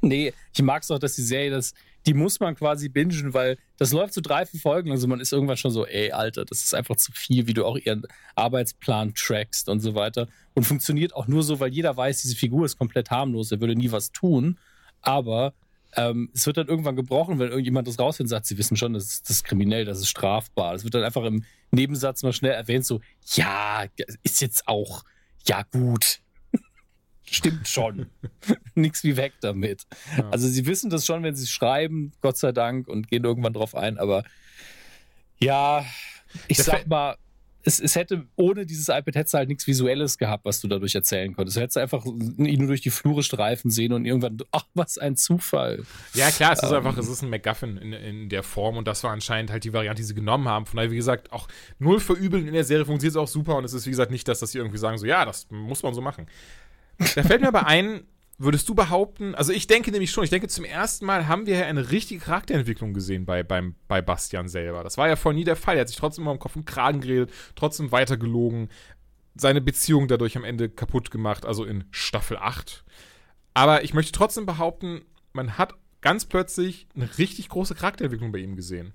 Nee, ich mag es doch, dass die Serie das, die muss man quasi bingen, weil das läuft so drei, vier Folgen, also man ist irgendwann schon so, ey, Alter, das ist einfach zu viel, wie du auch ihren Arbeitsplan trackst und so weiter. Und funktioniert auch nur so, weil jeder weiß, diese Figur ist komplett harmlos, er würde nie was tun. Aber ähm, es wird dann irgendwann gebrochen, wenn irgendjemand das rausfindet, sagt, sie wissen schon, das ist, das ist kriminell, das ist strafbar. Das wird dann einfach im Nebensatz mal schnell erwähnt, so, ja, ist jetzt auch, ja gut, stimmt schon. Nix wie weg damit. Ja. Also sie wissen das schon, wenn sie es schreiben, Gott sei Dank, und gehen irgendwann drauf ein, aber ja, ich das sag mal, es, es hätte, ohne dieses iPad hättest du halt nichts Visuelles gehabt, was du dadurch erzählen konntest. Du hättest einfach nur durch die Flure streifen sehen und irgendwann, ach, was ein Zufall. Ja, klar, es ist ähm, einfach, es ist ein MacGuffin in, in der Form und das war anscheinend halt die Variante, die sie genommen haben. Von daher, wie gesagt, auch null verübeln in der Serie funktioniert es auch super und es ist, wie gesagt, nicht, dass das hier irgendwie sagen so, ja, das muss man so machen. Da fällt mir aber ein, würdest du behaupten, also ich denke nämlich schon, ich denke zum ersten Mal haben wir ja eine richtige Charakterentwicklung gesehen bei, beim, bei Bastian selber. Das war ja vorher nie der Fall. Er hat sich trotzdem immer im Kopf und Kragen geredet, trotzdem weitergelogen, seine Beziehung dadurch am Ende kaputt gemacht, also in Staffel acht. Aber ich möchte trotzdem behaupten, man hat ganz plötzlich eine richtig große Charakterentwicklung bei ihm gesehen.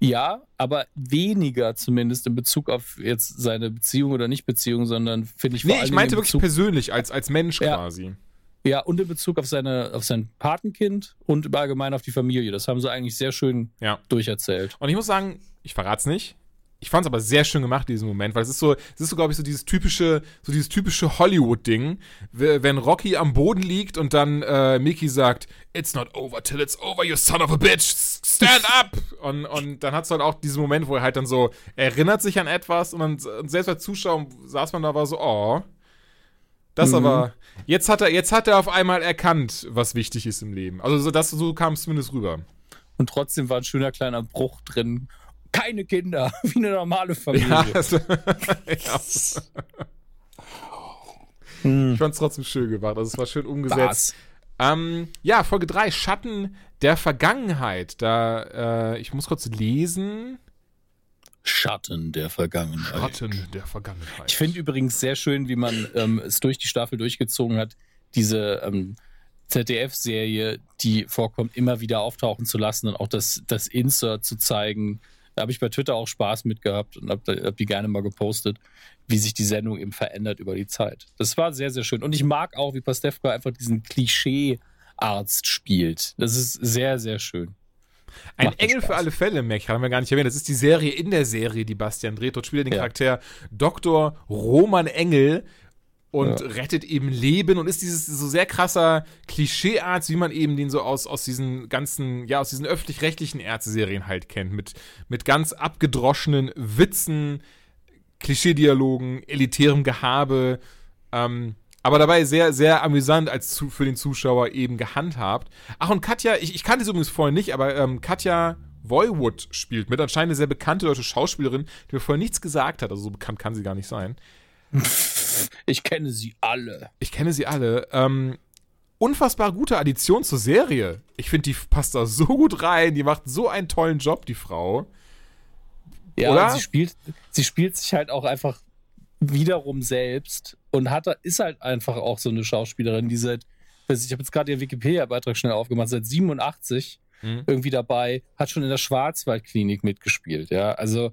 Ja, aber weniger zumindest in Bezug auf jetzt seine Beziehung oder Nicht-Beziehung, sondern finde ich nee, vor allem ich meinte wirklich persönlich, als, als Mensch ja, quasi. Ja, und in Bezug auf, seine, auf sein Patenkind und im Allgemeinen auf die Familie. Das haben sie eigentlich sehr schön ja. durcherzählt. Und ich muss sagen, ich verrate es nicht. Ich fand es aber sehr schön gemacht, diesen Moment, weil es ist so, es ist so, glaube ich, so dieses typische, so dieses typische Hollywood-Ding, wenn Rocky am Boden liegt und dann äh, Mickey sagt, it's not over till it's over, you son of a bitch, stand up! und, und dann hat es halt auch diesen Moment, wo er halt dann so erinnert sich an etwas und dann und selbst als Zuschauer saß man da, war so, oh, das mhm. aber, jetzt hat er, jetzt hat er auf einmal erkannt, was wichtig ist im Leben. Also das, so kam es zumindest rüber. Und trotzdem war ein schöner kleiner Bruch drin. Keine Kinder, wie eine normale Familie. Ja, also, ja. Ich fand es trotzdem schön gemacht, also es war schön umgesetzt. Ähm, ja, Folge drei, Schatten der Vergangenheit. Da, äh, ich muss kurz lesen. Schatten der Vergangenheit. Schatten der Vergangenheit. Ich finde übrigens sehr schön, wie man ähm, es durch die Staffel durchgezogen hat, diese ähm, Z D F-Serie, die vorkommt, immer wieder auftauchen zu lassen und auch das, das Insert zu zeigen. Da habe ich bei Twitter auch Spaß mit gehabt und habe hab die gerne mal gepostet, wie sich die Sendung eben verändert über die Zeit. Das war sehr, sehr schön. Und ich mag auch, wie Pastewka einfach diesen Klischee-Arzt spielt. Das ist sehr, sehr schön. Ein Macht Engel für alle Fälle, Mac, haben wir gar nicht erwähnt. Das ist die Serie in der Serie, die Bastian dreht. Dort spielt er den ja. Charakter Doktor Roman Engel und ja. rettet eben Leben und ist dieses so sehr krasser Klischee-Arzt, wie man eben den so aus, aus diesen ganzen, ja, aus diesen öffentlich-rechtlichen Ärzte-Serien halt kennt. Mit, mit ganz abgedroschenen Witzen, Klischee-Dialogen, elitärem Gehabe. Ähm, aber dabei sehr, sehr amüsant als zu, für den Zuschauer eben gehandhabt. Ach, und Katja, ich, ich kannte sie übrigens vorhin nicht, aber ähm, Katja Woywood spielt mit. Anscheinend eine sehr bekannte deutsche Schauspielerin, die mir vorher nichts gesagt hat. Also so bekannt kann sie gar nicht sein. Ich kenne sie alle. Ich kenne sie alle. Ähm, unfassbar gute Addition zur Serie. Ich finde, die passt da so gut rein. Die macht so einen tollen Job, die Frau. Ja, oder? Sie spielt, sie spielt sich halt auch einfach wiederum selbst und hat, ist halt einfach auch so eine Schauspielerin, die seit, ich habe jetzt gerade ihren Wikipedia-Beitrag schnell aufgemacht, seit siebenundachtzig mhm. irgendwie dabei, hat schon in der Schwarzwaldklinik mitgespielt. Ja, also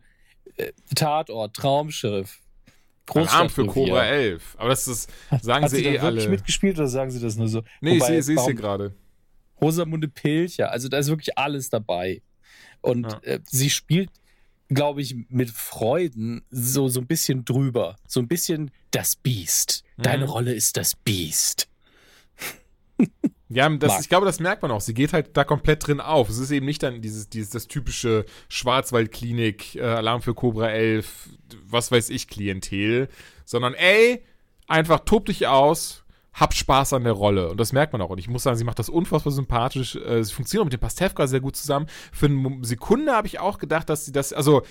äh, Tatort, Traumschiff. Rahmen für Cobra elf. Aber das ist, sagen hat sie, sie eh alle. Hat sie mitgespielt oder sagen sie das nur so? Nee, wobei, ich sehe es hier gerade. Rosamunde Pilcher, also da ist wirklich alles dabei. Und ja. äh, sie spielt, glaube ich, mit Freuden so, so ein bisschen drüber. So ein bisschen das Biest. Deine mhm. Rolle ist das Biest. Ja, das, ich glaube, das merkt man auch. Sie geht halt da komplett drin auf. Es ist eben nicht dann dieses, dieses das typische Schwarzwaldklinik, äh, Alarm für Cobra elf, was weiß ich, Klientel, sondern ey, einfach tob dich aus, hab Spaß an der Rolle. Und das merkt man auch. Und ich muss sagen, sie macht das unfassbar sympathisch. Äh, sie funktioniert auch mit dem Pastewka sehr gut zusammen. Für eine Sekunde habe ich auch gedacht, dass sie das, also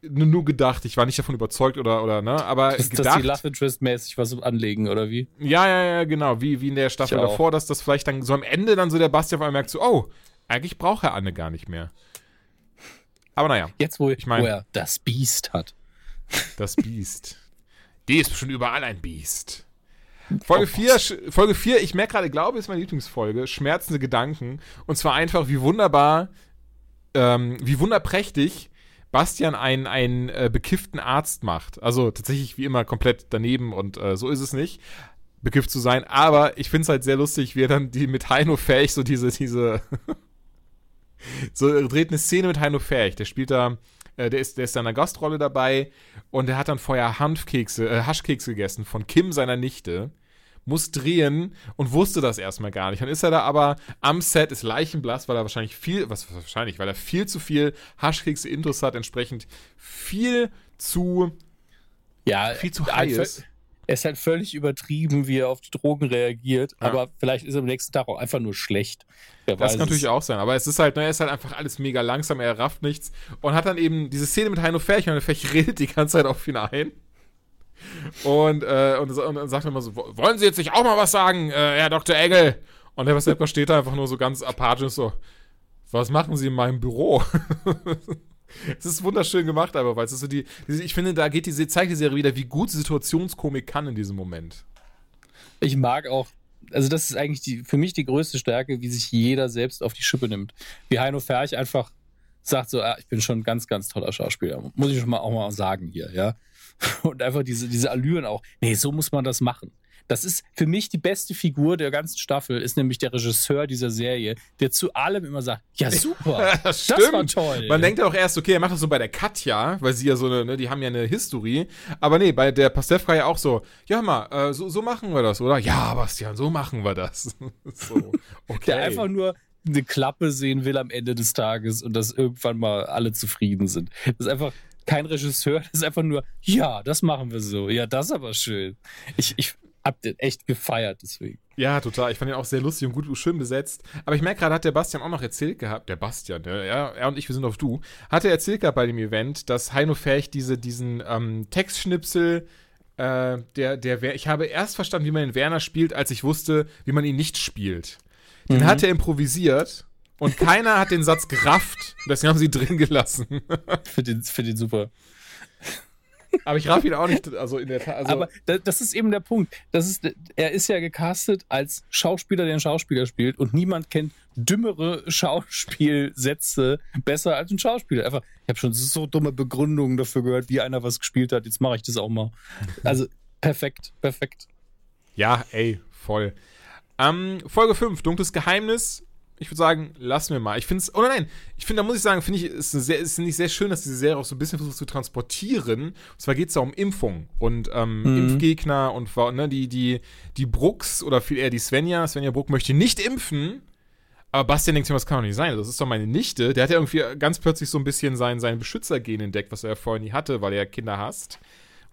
nur gedacht, ich war nicht davon überzeugt oder, oder ne, aber das, gedacht. Dass die Love Interest-mäßig was anlegen, oder wie? Ja, ja, ja, genau, wie, wie in der Staffel davor, dass das vielleicht dann so am Ende dann so der Bastian auf einmal merkt, so, oh, eigentlich braucht er Anne gar nicht mehr. Aber naja. Jetzt, wo, ich mein, wo er das Biest hat. Das Biest. Die ist bestimmt überall ein Biest. Folge vier, Folge vier, ich merke gerade, glaube, ist meine Lieblingsfolge, schmerzende Gedanken, und zwar einfach, wie wunderbar, ähm, wie wunderprächtig Bastian einen, einen äh, bekifften Arzt macht. Also tatsächlich wie immer komplett daneben und äh, so ist es nicht, bekifft zu sein. Aber ich finde es halt sehr lustig, wie er dann die mit Heino Ferch so diese, diese so dreht eine Szene mit Heino Ferch. Der spielt da, äh, der ist, der ist da in einer Gastrolle dabei und der hat dann vorher Hanfkekse, äh, Haschkekse gegessen von Kim, seiner Nichte. muss drehen und wusste das erstmal gar nicht. Dann ist er da aber am Set, ist leichenblass, weil er wahrscheinlich viel, was wahrscheinlich, weil er viel zu viel Haschkekse-Intros hat, entsprechend viel zu, ja, viel zu high ist. Er ist halt völlig übertrieben, wie er auf die Drogen reagiert, ja. Aber vielleicht ist er am nächsten Tag auch einfach nur schlecht. Wer das weiß kann es. Natürlich auch sein, aber es ist halt, ne, er ist halt einfach alles mega langsam, er rafft nichts und hat dann eben diese Szene mit Heino Ferch und Heino Ferch redet die ganze Zeit auf ihn ein und, äh, und, und, und sagt immer so, wollen Sie jetzt nicht auch mal was sagen, äh, Herr Doktor Engel? Und der Westerpper steht da einfach nur so ganz apathisch und so, was machen Sie in meinem Büro? Es ist wunderschön gemacht, aber weil es ist so die, die, ich finde, da geht die, zeigt die Serie wieder, wie gut Situationskomik kann in diesem Moment. Ich mag auch, also das ist eigentlich die, für mich die größte Stärke, wie sich jeder selbst auf die Schippe nimmt. Wie Heino Ferch einfach sagt so, ah, ich bin schon ein ganz, ganz toller Schauspieler. Muss ich schon mal auch mal sagen hier, ja. Und einfach diese, diese Allüren auch. Nee, so muss man das machen. Das ist für mich die beste Figur der ganzen Staffel, ist nämlich der Regisseur dieser Serie, der zu allem immer sagt, ja super, das, das war toll. Man denkt ja auch erst, okay, er macht das so bei der Katja, weil sie ja so eine, ne, die haben ja eine Historie, aber nee, bei der Pastewka ja auch so, ja mal, äh, so, so machen wir das, oder? Ja, Bastian, so machen wir das. So, okay. Der einfach nur eine Klappe sehen will am Ende des Tages und dass irgendwann mal alle zufrieden sind. Das ist einfach kein Regisseur, das ist einfach nur, ja, das machen wir so, ja, das ist aber schön. Ich, ich hab den echt gefeiert, deswegen. Ja, total. Ich fand ihn auch sehr lustig und gut, schön besetzt. Aber ich merke gerade, hat der Bastian auch noch erzählt gehabt, der Bastian, ja, er und ich, wir sind auf du, hat er erzählt gehabt bei dem Event, dass Heino Ferch diese, diesen ähm, Textschnipsel, äh, der, der, ich habe erst verstanden, wie man den Werner spielt, als ich wusste, wie man ihn nicht spielt. Den mhm. hat er improvisiert und keiner hat den Satz gerafft. Deswegen haben sie ihn drin gelassen. Für den, für den super. Aber ich raff ihn auch nicht, also in der Tat. Also aber das ist eben der Punkt. Das ist, er ist ja gecastet als Schauspieler, der einen Schauspieler spielt und niemand kennt dümmere Schauspielsätze besser als ein Schauspieler. Einfach, ich habe schon so dumme Begründungen dafür gehört, wie einer was gespielt hat, jetzt mache ich das auch mal. Also perfekt, perfekt. Ja, ey, voll. Ähm, Folge fünf, Dunkles Geheimnis. Ich würde sagen, lassen wir mal. Ich finde es, oder nein, ich finde, da muss ich sagen, finde ich, es ist, ist nicht sehr schön, dass diese Serie auch so ein bisschen versucht zu transportieren. Und zwar geht es da um Impfung und ähm, mhm. Impfgegner und ne, die, die, die Brooks oder viel eher die Svenja. Svenja Bruck möchte nicht impfen, aber Bastian denkt sich, das kann doch nicht sein. Das ist doch meine Nichte. Der hat ja irgendwie ganz plötzlich so ein bisschen sein, sein Beschützergen entdeckt, was er ja vorher nie hatte, weil er Kinder hasst.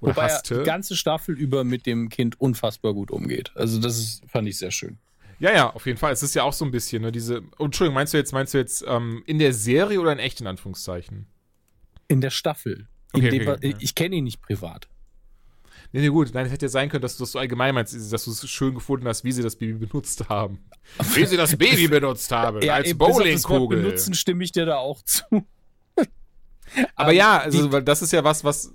Oder Wobei hasste. Er die ganze Staffel über mit dem Kind unfassbar gut umgeht. Also das ist, fand ich sehr schön. Ja, ja, auf jeden Fall. Es ist ja auch so ein bisschen, ne, diese. Oh, Entschuldigung, meinst du jetzt, meinst du jetzt ähm, in der Serie oder in echt, in Anführungszeichen? In der Staffel. Okay, in okay, okay, ja. Ich kenne ihn nicht privat. Nee, nee, gut. Nein, es hätte ja sein können, dass du das so allgemein meinst, dass du es schön gefunden hast, wie sie das Baby benutzt haben. Wie sie das Baby benutzt haben. Ja, als Bowlingkugel. Benutzen stimme ich dir da auch zu. Aber um, ja, also, weil das ist ja was, was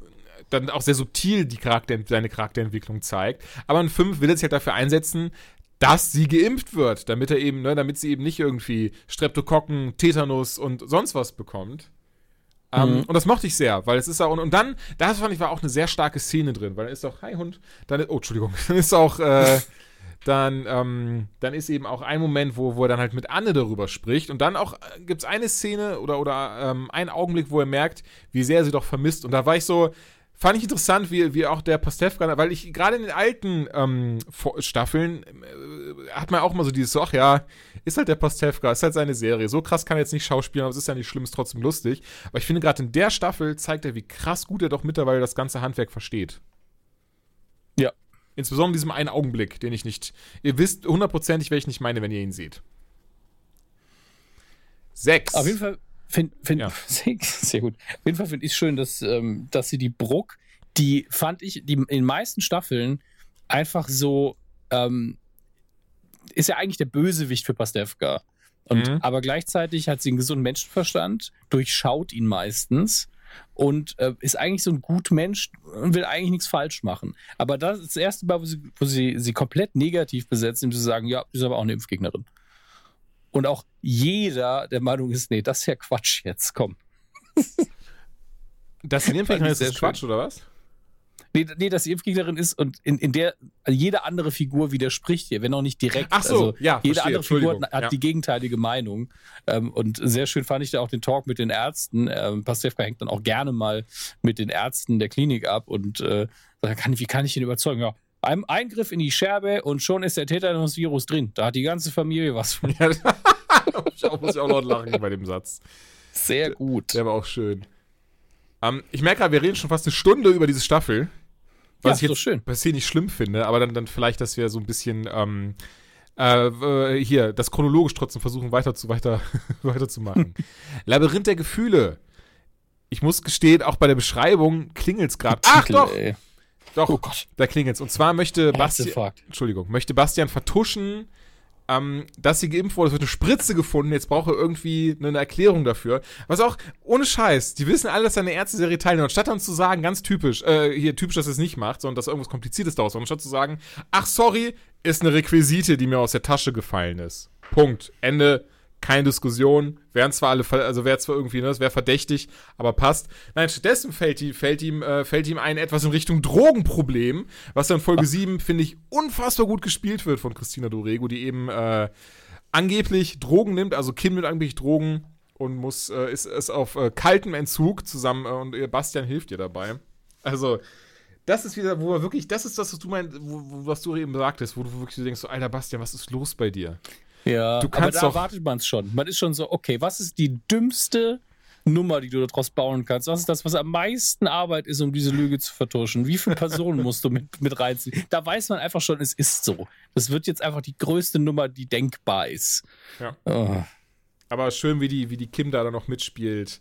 dann auch sehr subtil die Charakter, seine Charakterentwicklung zeigt. Aber in fünf will er sich halt dafür einsetzen, dass sie geimpft wird, damit er eben, ne, damit sie eben nicht irgendwie Streptokokken, Tetanus und sonst was bekommt. Ähm, mhm. Und das mochte ich sehr, weil es ist auch, und, und dann, das fand ich, war auch eine sehr starke Szene drin, weil dann ist auch, hi Hund, dann ist, oh, Entschuldigung, dann ist auch, äh, dann, ähm, dann ist eben auch ein Moment, wo, wo er dann halt mit Anne darüber spricht und dann auch äh, gibt's eine Szene oder, oder ähm, einen Augenblick, wo er merkt, wie sehr er sie doch vermisst und da war ich so, fand ich interessant, wie, wie auch der Pastewka, weil ich gerade in den alten ähm, Staffeln äh, hat man auch mal so dieses, ach ja, ist halt der Pastewka, ist halt seine Serie. So krass kann er jetzt nicht schauspielen, aber es ist ja nicht schlimm, ist trotzdem lustig. Aber ich finde, gerade in der Staffel zeigt er, wie krass gut er doch mittlerweile das ganze Handwerk versteht. Ja. Insbesondere in diesem einen Augenblick, den ich nicht, ihr wisst hundertprozentig, welchen ich meine, wenn ihr ihn seht. Sechs. Auf jeden Fall. Find, find, ja. sehr, sehr gut. Auf jeden Fall finde ich es schön, dass, ähm, dass sie die Bruck, die fand ich die, in den meisten Staffeln einfach so, ähm, ist ja eigentlich der Bösewicht für Pastewka. Und, mhm. Aber gleichzeitig hat sie einen gesunden Menschenverstand, durchschaut ihn meistens und äh, ist eigentlich so ein gut Mensch und will eigentlich nichts falsch machen. Aber das ist das erste Mal, wo sie, wo sie, sie komplett negativ besetzt, indem sie sagen, ja, sie ist aber auch eine Impfgegnerin. Und auch jeder der Meinung ist, nee, das ist ja Quatsch jetzt, komm. Dass die Impfgegnerin ist, ist Quatsch, oder was? Nee, nee, dass die Impfgegnerin ist und in, in der jede andere Figur widerspricht ihr, wenn auch nicht direkt. Ach so, also, ja, jede verstehe, andere Figur hat ja. die gegenteilige Meinung. Ähm, und sehr schön fand ich da auch den Talk mit den Ärzten. Ähm, Pastewka hängt dann auch gerne mal mit den Ärzten der Klinik ab und äh, sagt, wie kann ich ihn überzeugen? Ja, Ein Eingriff in die Scherbe und schon ist der Tetanusvirus drin. Da hat die ganze Familie was von. Ja, da muss ich auch laut lachen bei dem Satz. Sehr gut. Der war auch schön. Um, ich merke gerade, wir reden schon fast eine Stunde über diese Staffel. Was ja, ich jetzt so schön. Was ich nicht schlimm finde, aber dann, dann vielleicht, dass wir so ein bisschen ähm, äh, hier das chronologisch trotzdem versuchen, weiter zu, weiter, weiter zu machen. Labyrinth der Gefühle. Ich muss gestehen, auch bei der Beschreibung klingelt's gerade. Ach doch! Ey. Doch, oh Gott. Da klingelt's. Und zwar möchte Bastian, Entschuldigung, möchte Bastian vertuschen, ähm, dass sie geimpft wurde. Es wird eine Spritze gefunden. Jetzt braucht er irgendwie eine Erklärung dafür. Was auch, ohne Scheiß, die wissen alle, dass er eine Ärzte-Serie teilnimmt. Und statt dann zu sagen, ganz typisch, äh, hier typisch, dass er es nicht macht, sondern dass irgendwas Kompliziertes daraus war. Und statt zu sagen, ach sorry, ist eine Requisite, die mir aus der Tasche gefallen ist. Punkt. Ende. Keine Diskussion, wären zwar alle, also wäre zwar irgendwie, ne, es wäre verdächtig, aber passt. Nein, stattdessen fällt, die, fällt, ihm, äh, fällt ihm ein etwas in Richtung Drogenproblem, was dann in Folge sieben, finde ich, unfassbar gut gespielt wird von Christina Dorego, die eben äh, angeblich Drogen nimmt, also Kim nimmt angeblich Drogen und muss, äh, ist, ist auf äh, kaltem Entzug zusammen äh, und äh, Bastian hilft ihr dabei. Also, das ist wieder, wo man wirklich, das ist das, was du meinst, wo, was du eben sagtest, wo du wirklich denkst, so, Alter Bastian, was ist los bei dir? Ja, du kannst aber da erwartet man es schon. Man ist schon so, okay, was ist die dümmste Nummer, die du daraus bauen kannst? Was ist das, was am meisten Arbeit ist, um diese Lüge zu vertuschen? Wie viele Personen musst du mit, mit reinziehen? Da weiß man einfach schon, es ist so. Das wird jetzt einfach die größte Nummer, die denkbar ist. Ja. Oh. Aber schön, wie die, wie die Kim da dann noch mitspielt.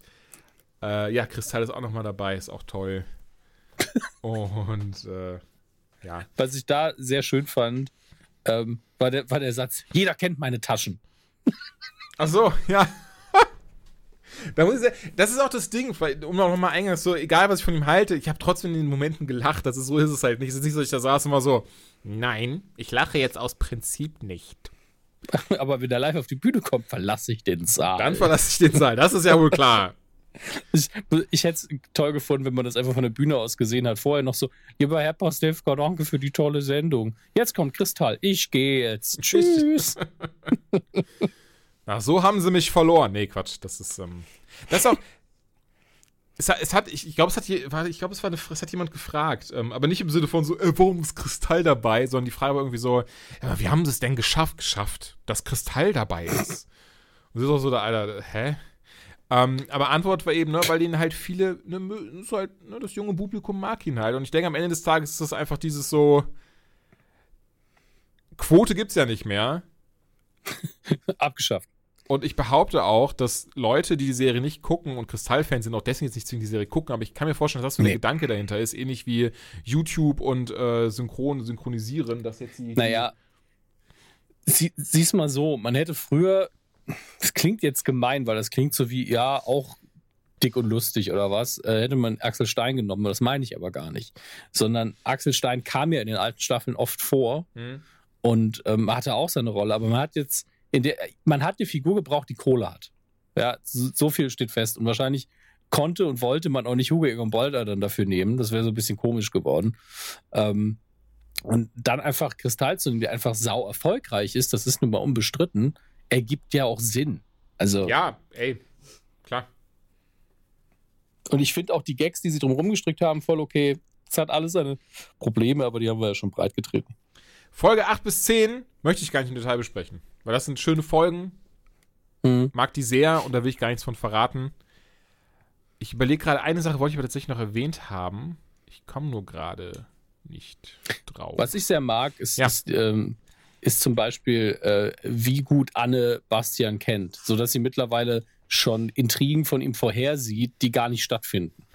Äh, ja, Kristall ist auch nochmal dabei, ist auch toll. Und äh, ja. Was ich da sehr schön fand, Ähm, war, der, war der Satz, jeder kennt meine Taschen. Ach so, ja. Da muss ich, das ist auch das Ding, um auch nochmal eingangs, so, egal was ich von ihm halte, ich habe trotzdem in den Momenten gelacht, das ist, so ist es halt nicht. Es ist nicht so, ich da saß und war so, nein, ich lache jetzt aus Prinzip nicht. Aber wenn der live auf die Bühne kommt, verlasse ich den Saal. Dann verlasse ich den Saal, das ist ja wohl klar. Ich, ich hätte es toll gefunden, wenn man das einfach von der Bühne aus gesehen hat. Vorher noch so, lieber Herr Pastewka, danke für die tolle Sendung. Jetzt kommt Kristall, ich gehe jetzt. Tschüss. Ach, so haben sie mich verloren. Nee, Quatsch, das ist, ähm, das ist auch, es, es hat, ich, ich glaube, es hat, ich glaube, es, war eine, es hat jemand gefragt, ähm, aber nicht im Sinne von so, äh, warum ist Kristall dabei, sondern die Frage war irgendwie so, ja, wie haben sie es denn geschafft, geschafft, dass Kristall dabei ist? Und das ist auch so der Alter, hä? Ähm, aber Antwort war eben, ne, weil denen halt viele, ne, ist halt, ne, das junge Publikum mag ihn halt. Und ich denke, am Ende des Tages ist das einfach dieses so, Quote gibt's ja nicht mehr. Abgeschafft. Und ich behaupte auch, dass Leute, die die Serie nicht gucken und Kristallfans sind, auch deswegen jetzt nicht zwingend die Serie gucken, aber ich kann mir vorstellen, dass das so nee. Der Gedanke dahinter ist, ähnlich wie YouTube und äh, Synchron, Synchronisieren, dass jetzt die... Naja, sie, sieh's mal so, man hätte früher... Das klingt jetzt gemein, weil das klingt so wie, ja, auch dick und lustig oder was. Äh, hätte man Axel Stein genommen, das meine ich aber gar nicht. Sondern Axel Stein kam ja in den alten Staffeln oft vor hm. und ähm, hatte auch seine Rolle. Aber man hat jetzt, in der, man hat eine Figur gebraucht, die Kohle hat. Ja, so, so viel steht fest. Und wahrscheinlich konnte und wollte man auch nicht Hugo Egon Bolder dann dafür nehmen. Das wäre so ein bisschen komisch geworden. Ähm, und dann einfach Kristall zu nehmen, der einfach sau erfolgreich ist, das ist nun mal unbestritten, ergibt ja auch Sinn. Also ja, ey, klar. Und ich finde auch die Gags, die sie drum rumgestrickt haben, voll okay. Es hat alles seine Probleme, aber die haben wir ja schon breit getreten. Folge acht bis zehn möchte ich gar nicht im Detail besprechen, weil das sind schöne Folgen. Mhm. Mag die sehr und da will ich gar nichts von verraten. Ich überlege gerade, eine Sache wollte ich aber tatsächlich noch erwähnt haben. Ich komme nur gerade nicht drauf. Was ich sehr mag, ist... Ja. ist ähm, ist zum Beispiel, äh, wie gut Anne Bastian kennt, sodass sie mittlerweile schon Intrigen von ihm vorhersieht, die gar nicht stattfinden.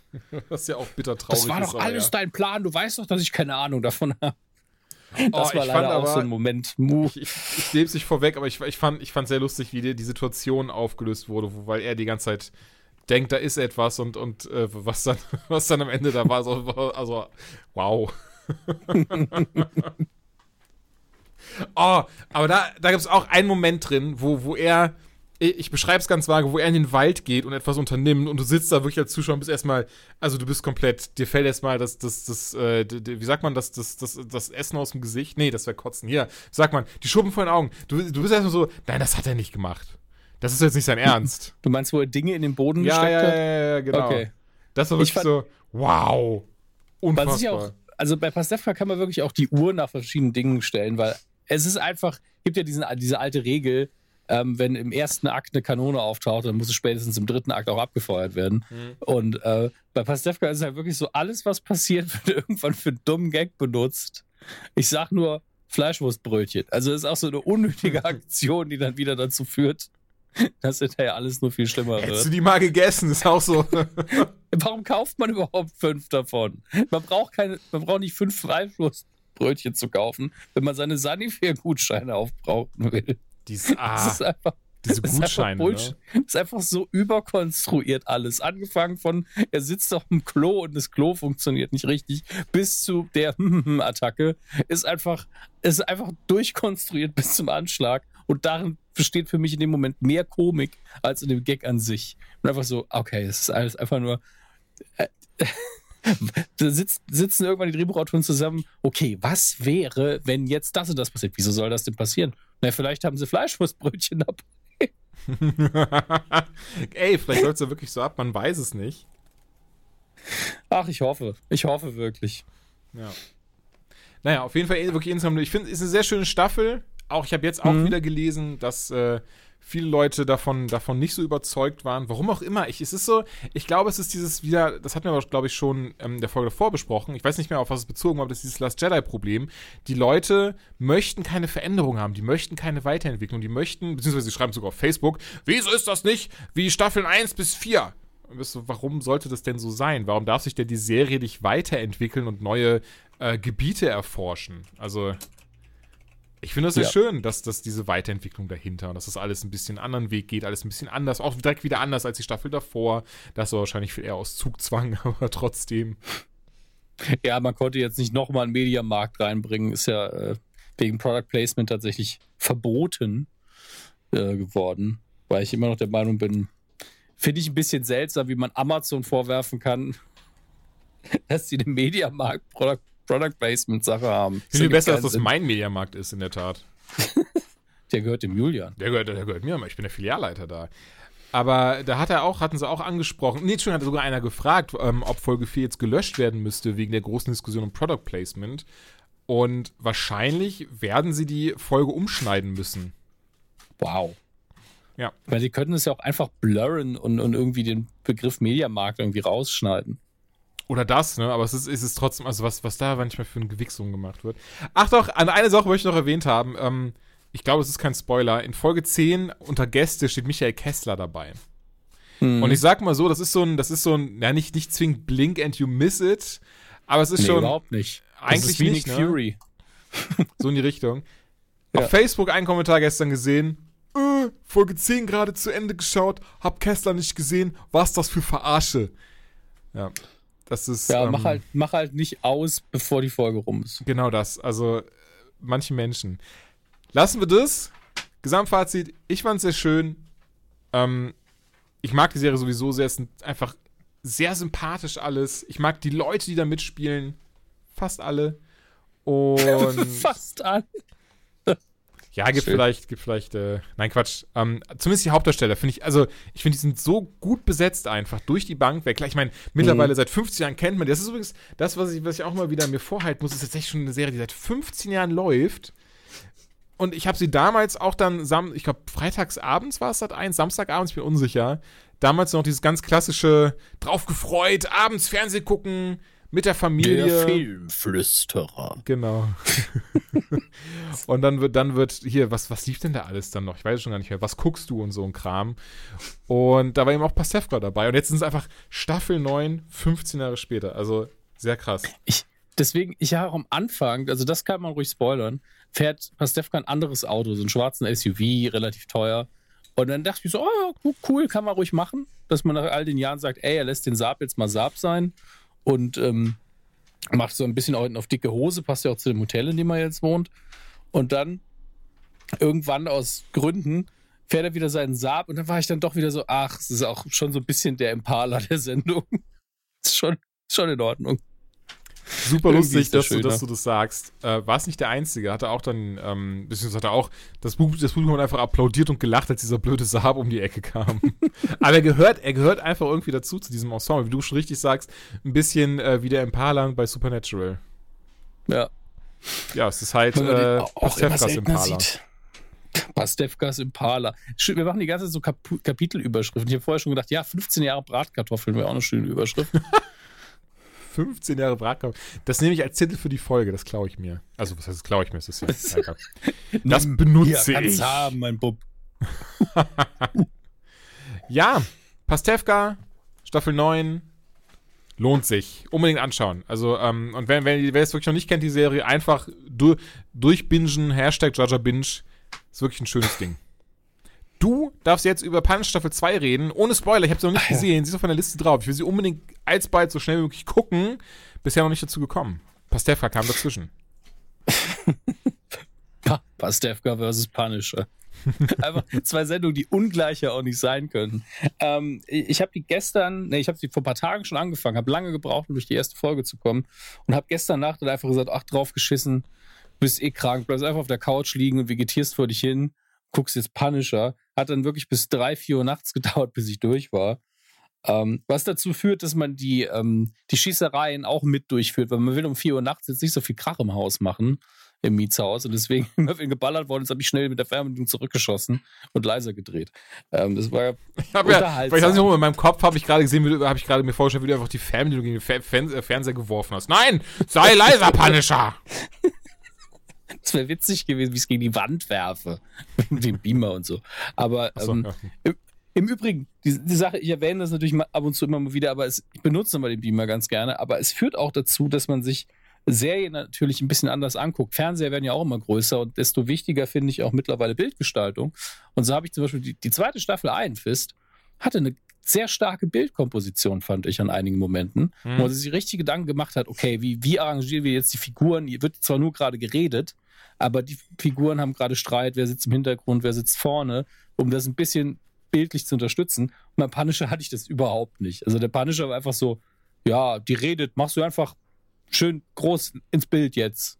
Das ist ja auch bitter traurig. Das war doch alles ja. dein Plan, du weißt doch, dass ich keine Ahnung davon habe. Das oh, war leider aber, auch so ein Moment. Ich, ich, ich nehme es nicht vorweg, aber ich, ich fand ich fand sehr lustig, wie die, die Situation aufgelöst wurde, wo, weil er die ganze Zeit denkt, da ist etwas und, und äh, was, dann, was dann am Ende da war, so, also wow. Oh, aber da, da gibt es auch einen Moment drin, wo, wo er, ich beschreibe es ganz vage, wo er in den Wald geht und etwas unternimmt und du sitzt da wirklich als Zuschauer und bist erstmal, also du bist komplett, dir fällt erstmal das, das, das, äh, wie sagt man, das, das, das, das Essen aus dem Gesicht? Nee, das wäre Kotzen. Hier, sagt man, die Schuppen vor den Augen. Du, du bist erstmal so, nein, das hat er nicht gemacht. Das ist jetzt nicht sein Ernst. Du meinst, wo er Dinge in den Boden ja, gesteckt ja, hat? Ja, ja, ja, genau. Okay. Das war wirklich fand, so, wow. Unfassbar. Was ich auch also bei Pastewka kann man wirklich auch die Uhr nach verschiedenen Dingen stellen, weil es ist einfach, gibt ja diesen, diese alte Regel, ähm, wenn im ersten Akt eine Kanone auftaucht, dann muss es spätestens im dritten Akt auch abgefeuert werden. Mhm. Und äh, bei Pastewka ist es halt wirklich so, alles was passiert, wird irgendwann für einen dummen Gag benutzt. Ich sag nur Fleischwurstbrötchen. Also ist auch so eine unnötige Aktion, die dann wieder dazu führt, dass hinterher alles nur viel schlimmer wird. Hättest du die mal gegessen, ist auch so. Warum kauft man überhaupt fünf davon? Man braucht keine, man braucht nicht fünf Fleischwurstbrötchen zu kaufen, wenn man seine Sanifair-Gutscheine aufbrauchen will. Dies, ah, das ist einfach, diese Gutscheine. Das ist einfach, ne? Das ist einfach so überkonstruiert alles. Angefangen von, er sitzt auf dem Klo und das Klo funktioniert nicht richtig, bis zu der Attacke. Ist einfach, ist einfach durchkonstruiert bis zum Anschlag. Und darin besteht für mich in dem Moment mehr Komik als in dem Gag an sich. Und einfach so, okay, es ist alles einfach nur. Äh, da sitzt, sitzen irgendwann die Drehbuchautoren zusammen. Okay, was wäre, wenn jetzt das und das passiert? Wieso soll das denn passieren? Na, vielleicht haben sie Fleischwurstbrötchen dabei. Ey, vielleicht läuft es ja wirklich so ab, man weiß es nicht. Ach, ich hoffe. Ich hoffe wirklich. Ja. Naja, auf jeden Fall wirklich insgesamt. Ich finde, es ist eine sehr schöne Staffel. Auch ich habe jetzt auch mhm. wieder gelesen, dass äh, viele Leute davon, davon nicht so überzeugt waren. Warum auch immer. Ich, es ist so, ich glaube, es ist dieses wieder, das hatten wir, glaube ich, schon ähm, in der Folge davor besprochen. Ich weiß nicht mehr, auf was es bezogen war, aber das ist dieses Last Jedi-Problem. Die Leute möchten keine Veränderung haben. Die möchten keine Weiterentwicklung. Die möchten, beziehungsweise sie schreiben sogar auf Facebook, wieso ist das nicht wie Staffeln eins bis vier? Warum sollte das denn so sein? Warum darf sich denn die Serie nicht weiterentwickeln und neue äh, Gebiete erforschen? Also ich finde das sehr ja. schön, dass, dass diese Weiterentwicklung dahinter und dass das alles ein bisschen anderen Weg geht, alles ein bisschen anders, auch direkt wieder anders als die Staffel davor. Das war wahrscheinlich viel eher aus Zugzwang, aber trotzdem. Ja, man konnte jetzt nicht nochmal einen Mediamarkt reinbringen, ist ja äh, wegen Product Placement tatsächlich verboten äh, geworden, weil ich immer noch der Meinung bin, finde ich ein bisschen seltsam, wie man Amazon vorwerfen kann, dass sie den Mediamarkt Product Product Placement-Sache haben. Ich finde besser, dass das mein Mediamarkt ist, in der Tat. Der gehört dem Julian. Der gehört, der gehört mir, ich bin der Filialleiter da. Aber da hat er auch, hatten sie auch angesprochen, nee, schon hat sogar einer gefragt, ähm, ob Folge vier jetzt gelöscht werden müsste wegen der großen Diskussion um Product Placement. Und wahrscheinlich werden sie die Folge umschneiden müssen. Wow. Ja. Weil sie könnten es ja auch einfach blurren und, und irgendwie den Begriff Mediamarkt irgendwie rausschneiden. Oder das, ne? Aber es ist, es ist trotzdem, also was, was da manchmal für ein Gewichs rumgemacht wird. Ach doch, an eine Sache möchte ich noch erwähnt haben. Ähm, ich glaube, es ist kein Spoiler. In Folge zehn unter Gäste steht Michael Kessler dabei. Hm. Und ich sag mal so, das ist so ein, das ist so ein, ja, nicht, nicht zwingend Blink and You Miss It, aber es ist nee, schon. Überhaupt nicht. Eigentlich wie Nick Fury. So in die Richtung. Ja. Auf Facebook einen Kommentar gestern gesehen. Äh, Folge zehn gerade zu Ende geschaut, hab Kessler nicht gesehen, was das für Verarsche. Ja. Das ist, ja, ähm, mach, halt, mach halt nicht aus, bevor die Folge rum ist. Genau das, also äh, manche Menschen. Lassen wir das. Gesamtfazit, ich fand's sehr schön. Ähm, ich mag die Serie sowieso sehr, es ist einfach sehr sympathisch alles. Ich mag die Leute, die da mitspielen. Fast alle. Und fast alle. Ja, gibt Schön. vielleicht, gibt vielleicht, äh, nein, Quatsch. Ähm, zumindest die Hauptdarsteller, finde ich, also, ich finde, die sind so gut besetzt einfach, durch die Bank weg. Ich meine, mittlerweile mhm. seit fünfzehn Jahren kennt man die. Das ist übrigens das, was ich, was ich auch mal wieder mir vorhalten muss, ist tatsächlich schon eine Serie, die seit fünfzehn Jahren läuft. Und ich habe sie damals auch dann, sam- ich glaube, freitagsabends war es Sat eins, samstagabends, ich bin unsicher. Damals noch dieses ganz klassische, drauf gefreut, abends Fernseh gucken, mit der Familie. Der Filmflüsterer. Genau. Und dann wird, dann wird hier, was, was lief denn da alles dann noch? Ich weiß schon gar nicht mehr. Was guckst du und so ein Kram? Und da war eben auch Pastewka dabei. Und jetzt sind es einfach Staffel neun, fünfzehn Jahre später. Also sehr krass. Ich, deswegen, ich habe auch am Anfang, also das kann man ruhig spoilern, fährt Pastewka ein anderes Auto, so einen schwarzen S U V, relativ teuer. Und dann dachte ich so, oh, cool, kann man ruhig machen, dass man nach all den Jahren sagt, ey, er lässt den Saab jetzt mal Saab sein. Und ähm, macht so ein bisschen auch auf dicke Hose, passt ja auch zu dem Hotel, in dem er jetzt wohnt. Und dann irgendwann aus Gründen fährt er wieder seinen Saab. Und dann war ich dann doch wieder so, ach, es ist auch schon so ein bisschen der Impala der Sendung. Ist schon, ist schon in Ordnung. Super lustig, dass du, dass du das sagst. Äh, war es nicht der Einzige, hat er auch dann, ähm, beziehungsweise hat er auch, das Publikum hat einfach applaudiert und gelacht, als dieser blöde Saab um die Ecke kam. Aber er gehört, er gehört einfach irgendwie dazu, zu diesem Ensemble, wie du schon richtig sagst, ein bisschen äh, wie der Impala bei Supernatural. Ja. Ja, es ist halt äh, Pastewkas Impala. Pastewkas Impala. Wir machen die ganze Zeit so Kap Kapitelüberschriften. Ich habe vorher schon gedacht, ja, fünfzehn Jahre Bratkartoffeln wäre auch eine schöne Überschrift. fünfzehn Jahre Bratkartoffeln. Das nehme ich als Titel für die Folge, das klaue ich mir. Also, was heißt, das klaue ich mir? Das, ist ja das benutze ja, ich. Haben, mein Bub. Ja, Pastewka, Staffel neun, lohnt sich. Unbedingt anschauen. Also, ähm, und wenn, wenn, wer es wirklich noch nicht kennt, die Serie, einfach du, durchbingen, Hashtag Jaja Binge. Ist wirklich ein schönes Ding. Du darfst jetzt über Punch Staffel zwei reden, ohne Spoiler, ich habe sie noch nicht ah, gesehen, ja. Sie ist auf meiner Liste drauf. Ich will sie unbedingt alsbald so schnell wie möglich gucken, bisher noch nicht dazu gekommen. Pastewka kam dazwischen. Pastewka versus Punisher. Einfach zwei Sendungen, die ungleicher auch nicht sein können. Ähm, ich habe die gestern, nee, ich habe sie vor ein paar Tagen schon angefangen, habe lange gebraucht, um durch die erste Folge zu kommen und habe gestern Nacht dann einfach gesagt, ach, drauf geschissen, bist eh krank, bleibst einfach auf der Couch liegen und vegetierst vor dich hin, guckst jetzt Punisher. Hat dann wirklich bis drei, vier Uhr nachts gedauert, bis ich durch war. Ähm, was dazu führt, dass man die, ähm, die Schießereien auch mit durchführt, weil man will um vier Uhr nachts jetzt nicht so viel Krach im Haus machen, im Mietshaus, und deswegen immer wenn geballert worden ist, habe ich schnell mit der Fernbedienung zurückgeschossen und leiser gedreht. Ähm, das war ich hab unterhaltsam. Ja, weil ich weiß nicht, in meinem Kopf habe ich gerade gesehen, habe ich gerade mir vorgestellt, wie du einfach die Fernbedienung gegen den Fer- Fern- Fernseher geworfen hast. Nein, sei leiser, Punisher! Das wäre witzig gewesen, wie ich es gegen die Wand werfe. Mit dem Beamer und so. Aber so, ähm, ja. im, im Übrigen, die, die Sache, ich erwähne das natürlich mal ab und zu immer mal wieder, aber es, ich benutze immer den Beamer ganz gerne, aber es führt auch dazu, dass man sich Serien natürlich ein bisschen anders anguckt. Fernseher werden ja auch immer größer und desto wichtiger finde ich auch mittlerweile Bildgestaltung. Und so habe ich zum Beispiel die, die zweite Staffel Iron Fist, hatte eine sehr starke Bildkomposition, fand ich an einigen Momenten, hm. wo sie sich richtig Gedanken gemacht hat, okay, wie, wie arrangieren wir jetzt die Figuren? Hier wird zwar nur gerade geredet, aber die Figuren haben gerade Streit, wer sitzt im Hintergrund, wer sitzt vorne, um das ein bisschen bildlich zu unterstützen. Und beim Punisher hatte ich das überhaupt nicht. Also der Punisher war einfach so, ja, die redet, machst du einfach schön groß ins Bild jetzt.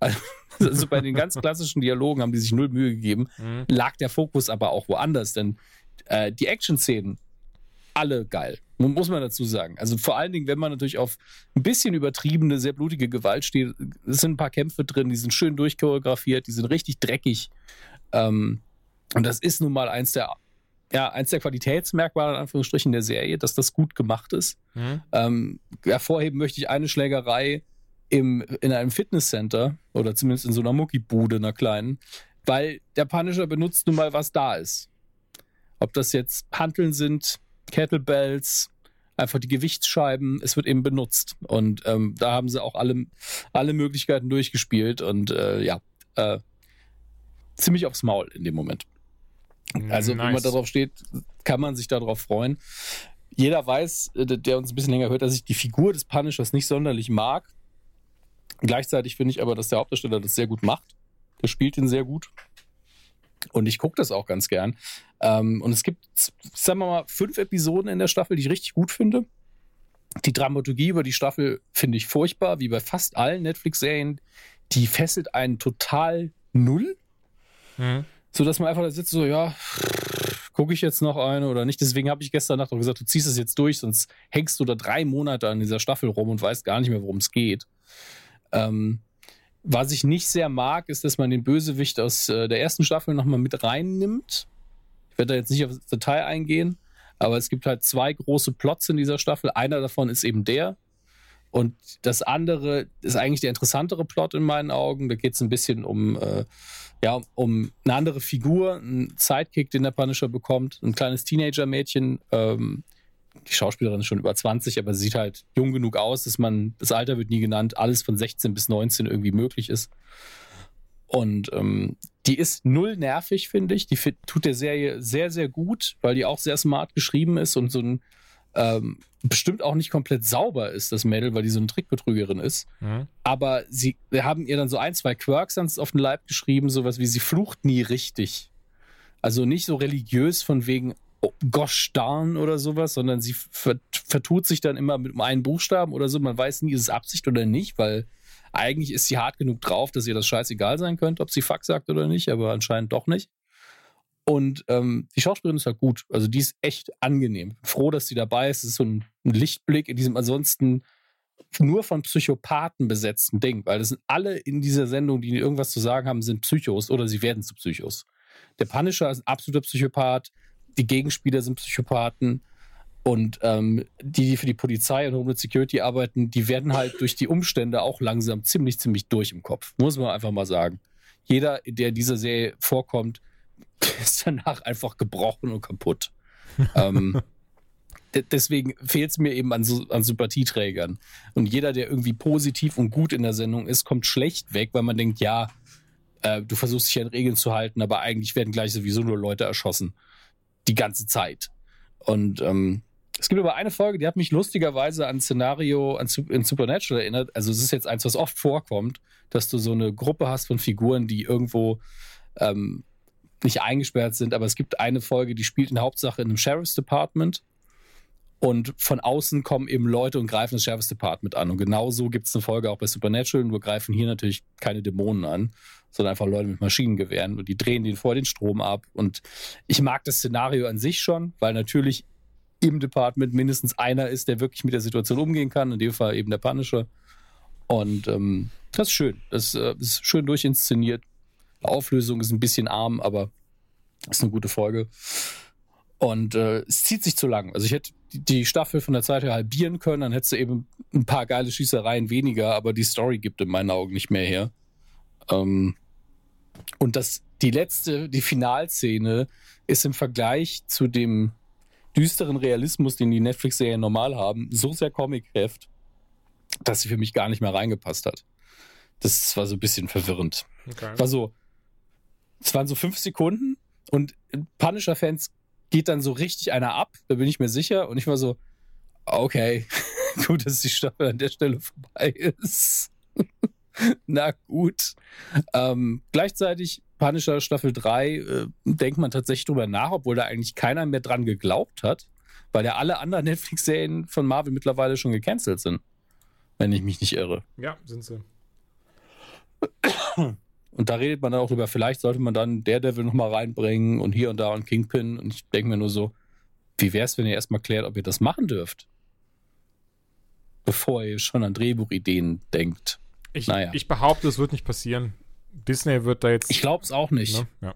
Also, also bei den ganz klassischen Dialogen haben die sich null Mühe gegeben, mhm. lag der Fokus aber auch woanders, denn äh, die Action-Szenen, alle geil, muss man dazu sagen. Also vor allen Dingen, wenn man natürlich auf ein bisschen übertriebene, sehr blutige Gewalt steht, es sind ein paar Kämpfe drin, die sind schön durchchoreografiert, die sind richtig dreckig. Ähm, und das ist nun mal eins der, ja, eins der Qualitätsmerkmale, in Anführungsstrichen, der Serie, dass das gut gemacht ist. Mhm. Ähm, hervorheben möchte ich eine Schlägerei im, in einem Fitnesscenter oder zumindest in so einer Muckibude, einer kleinen, weil der Punisher benutzt nun mal, was da ist. Ob das jetzt Hanteln sind, Kettlebells, einfach die Gewichtsscheiben, es wird eben benutzt. Und ähm, da haben sie auch alle, alle Möglichkeiten durchgespielt und äh, ja, äh, ziemlich aufs Maul in dem Moment. Also, nice. Wenn man darauf steht, kann man sich darauf freuen. Jeder weiß, der uns ein bisschen länger hört, dass ich die Figur des Punishers nicht sonderlich mag. Gleichzeitig finde ich aber, dass der Hauptdarsteller das sehr gut macht. Der spielt ihn sehr gut. Und ich gucke das auch ganz gern. Ähm, und es gibt, sagen wir mal, fünf Episoden in der Staffel, die ich richtig gut finde. Die Dramaturgie über die Staffel finde ich furchtbar, wie bei fast allen Netflix-Serien. Die fesselt einen total null. Mhm. Sodass man einfach da sitzt, so, ja, gucke ich jetzt noch eine oder nicht. Deswegen habe ich gestern Nacht auch gesagt, du ziehst es jetzt durch, sonst hängst du da drei Monate an dieser Staffel rum und weißt gar nicht mehr, worum es geht. Ähm, Was ich nicht sehr mag, ist, dass man den Bösewicht aus äh, der ersten Staffel nochmal mit reinnimmt. Ich werde da jetzt nicht auf das Detail eingehen, aber es gibt halt zwei große Plots in dieser Staffel. Einer davon ist eben der. Und das andere ist eigentlich der interessantere Plot in meinen Augen. Da geht es ein bisschen um, äh, ja, um eine andere Figur, einen Sidekick, den der Punisher bekommt. Ein kleines Teenager-Mädchen. Ähm, die Schauspielerin ist schon über zwanzig, aber sie sieht halt jung genug aus, dass man, das Alter wird nie genannt, alles von sechzehn bis neunzehn irgendwie möglich ist. Und ähm, die ist null nervig, finde ich. Die tut der Serie sehr, sehr gut, weil die auch sehr smart geschrieben ist und so ein ähm, bestimmt auch nicht komplett sauber ist, das Mädel, weil die so eine Trickbetrügerin ist. Mhm. Aber sie haben ihr dann so ein, zwei Quirks ans auf den Leib geschrieben, sowas wie sie flucht nie richtig. Also nicht so religiös von wegen Gosh darn oder sowas, sondern sie vertut sich dann immer mit einem Buchstaben oder so. Man weiß nie, ist es Absicht oder nicht, weil eigentlich ist sie hart genug drauf, dass ihr das scheißegal sein könnte, ob sie Fuck sagt oder nicht, aber anscheinend doch nicht. Und ähm, die Schauspielerin ist halt gut. Also die ist echt angenehm. Froh, dass sie dabei ist. Es ist so ein Lichtblick in diesem ansonsten nur von Psychopathen besetzten Ding, weil das sind alle in dieser Sendung, die irgendwas zu sagen haben, sind Psychos oder sie werden zu Psychos. Der Punisher ist ein absoluter Psychopath, die Gegenspieler sind Psychopathen und ähm, die, die für die Polizei und Homeland Security arbeiten, die werden halt durch die Umstände auch langsam ziemlich, ziemlich durch im Kopf. Muss man einfach mal sagen. Jeder, der in dieser Serie vorkommt, ist danach einfach gebrochen und kaputt. ähm, d- deswegen fehlt es mir eben an, so, an Sympathieträgern. Und jeder, der irgendwie positiv und gut in der Sendung ist, kommt schlecht weg, weil man denkt, ja, äh, du versuchst dich an Regeln zu halten, aber eigentlich werden gleich sowieso nur Leute erschossen. Die ganze Zeit. Und ähm, es gibt aber eine Folge, die hat mich lustigerweise an ein Szenario an, in Supernatural erinnert. Also es ist jetzt eins, was oft vorkommt, dass du so eine Gruppe hast von Figuren, die irgendwo ähm, nicht eingesperrt sind, aber es gibt eine Folge, die spielt in Hauptsache in einem Sheriff's Department und von außen kommen eben Leute und greifen das Sheriff's Department an. Und genauso gibt es eine Folge auch bei Supernatural, nur greifen hier natürlich keine Dämonen an, sondern einfach Leute mit Maschinengewehren und die drehen denen vor den Strom ab. Und ich mag das Szenario an sich schon, weil natürlich im Department mindestens einer ist, der wirklich mit der Situation umgehen kann, in dem Fall eben der Punisher. Und ähm, das ist schön. Das äh, ist schön durchinszeniert. Auflösung ist ein bisschen arm, aber ist eine gute Folge. Und äh, es zieht sich zu lang. Also ich hätte die Staffel von der Zeit her halbieren können, dann hättest du eben ein paar geile Schießereien weniger, aber die Story gibt in meinen Augen nicht mehr her. Ähm, und das, die letzte, die Finalszene ist im Vergleich zu dem düsteren Realismus, den die Netflix-Serien normal haben, so sehr comic-haft, dass sie für mich gar nicht mehr reingepasst hat. Das war so ein bisschen verwirrend. Okay. War so, es waren so fünf Sekunden und Punisher-Fans geht dann so richtig einer ab, da bin ich mir sicher. Und ich war so, okay, gut, dass die Staffel an der Stelle vorbei ist. Na gut. Ähm, gleichzeitig Punisher Staffel drei äh, denkt man tatsächlich drüber nach, obwohl da eigentlich keiner mehr dran geglaubt hat, weil ja alle anderen Netflix-Serien von Marvel mittlerweile schon gecancelt sind, wenn ich mich nicht irre. Ja, sind sie. Und da redet man dann auch drüber, vielleicht sollte man dann Daredevil nochmal reinbringen und hier und da und Kingpin. Und ich denke mir nur so, wie wär's, wenn ihr erstmal klärt, ob ihr das machen dürft? Bevor ihr schon an Drehbuchideen denkt. Ich, naja. ich behaupte, es wird nicht passieren. Disney wird da jetzt... Ich glaube es auch nicht. Ne? Ja.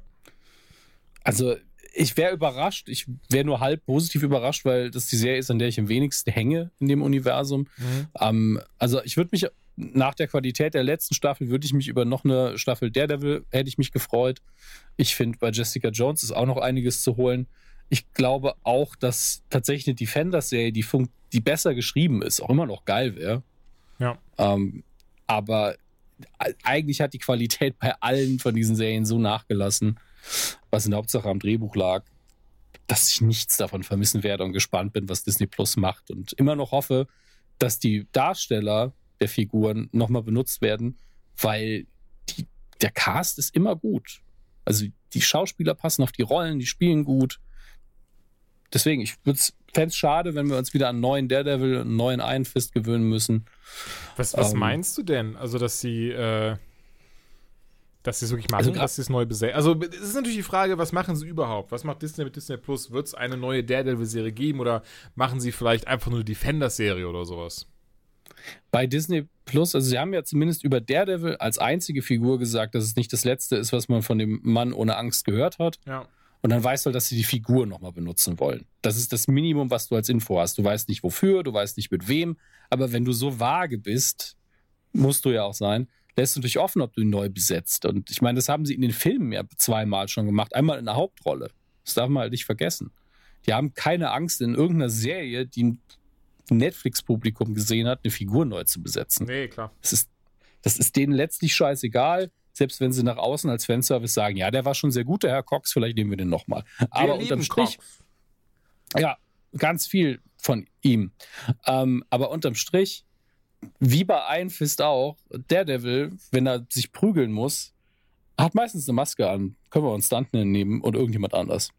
Also ich wäre überrascht, ich wäre nur halb positiv überrascht, weil das die Serie ist, an der ich am wenigsten hänge in dem Universum. Mhm. Ähm, also ich würde mich... Nach der Qualität der letzten Staffel würde ich mich über noch eine Staffel Daredevil hätte ich mich gefreut. Ich finde, bei Jessica Jones ist auch noch einiges zu holen. Ich glaube auch, dass tatsächlich eine Defenders-Serie, die, fun- die besser geschrieben ist, auch immer noch geil wäre. Ja. Ähm, aber eigentlich hat die Qualität bei allen von diesen Serien so nachgelassen, was in der Hauptsache am Drehbuch lag, dass ich nichts davon vermissen werde und gespannt bin, was Disney Plus macht. Und immer noch hoffe, dass die Darsteller der Figuren nochmal benutzt werden, weil die, der Cast ist immer gut. Also die Schauspieler passen auf die Rollen, die spielen gut. Deswegen, ich fände es schade, wenn wir uns wieder an einen neuen Daredevil, einen neuen Iron Fist gewöhnen müssen. Was, was ähm, meinst du denn? Also, dass sie äh, dass sie es wirklich machen, also dass sie es neu besetzen. Also, es ist natürlich die Frage, was machen sie überhaupt? Was macht Disney mit Disney Plus? Wird es eine neue Daredevil-Serie geben oder machen sie vielleicht einfach nur eine Defenders-Serie oder sowas? Bei Disney Plus, also sie haben ja zumindest über Daredevil als einzige Figur gesagt, dass es nicht das Letzte ist, was man von dem Mann ohne Angst gehört hat. Ja. Und dann weißt du, dass sie die Figur nochmal benutzen wollen. Das ist das Minimum, was du als Info hast. Du weißt nicht wofür, du weißt nicht mit wem, aber wenn du so vage bist, musst du ja auch sein, lässt du dich offen, ob du ihn neu besetzt. Und ich meine, das haben sie in den Filmen ja zweimal schon gemacht. Einmal in der Hauptrolle. Das darf man halt nicht vergessen. Die haben keine Angst in irgendeiner Serie, die Netflix-Publikum gesehen hat, eine Figur neu zu besetzen. Nee, klar. Das ist, das ist denen letztlich scheißegal, selbst wenn sie nach außen als Fanservice sagen, ja, der war schon sehr gut, der Herr Cox, vielleicht nehmen wir den nochmal. Aber unterm Strich, Cox. Ja, ganz viel von ihm. Ähm, aber unterm Strich, wie bei Iron Fist auch, Daredevil, wenn er sich prügeln muss, hat meistens eine Maske an. Können wir uns Stuntman nehmen und irgendjemand anders.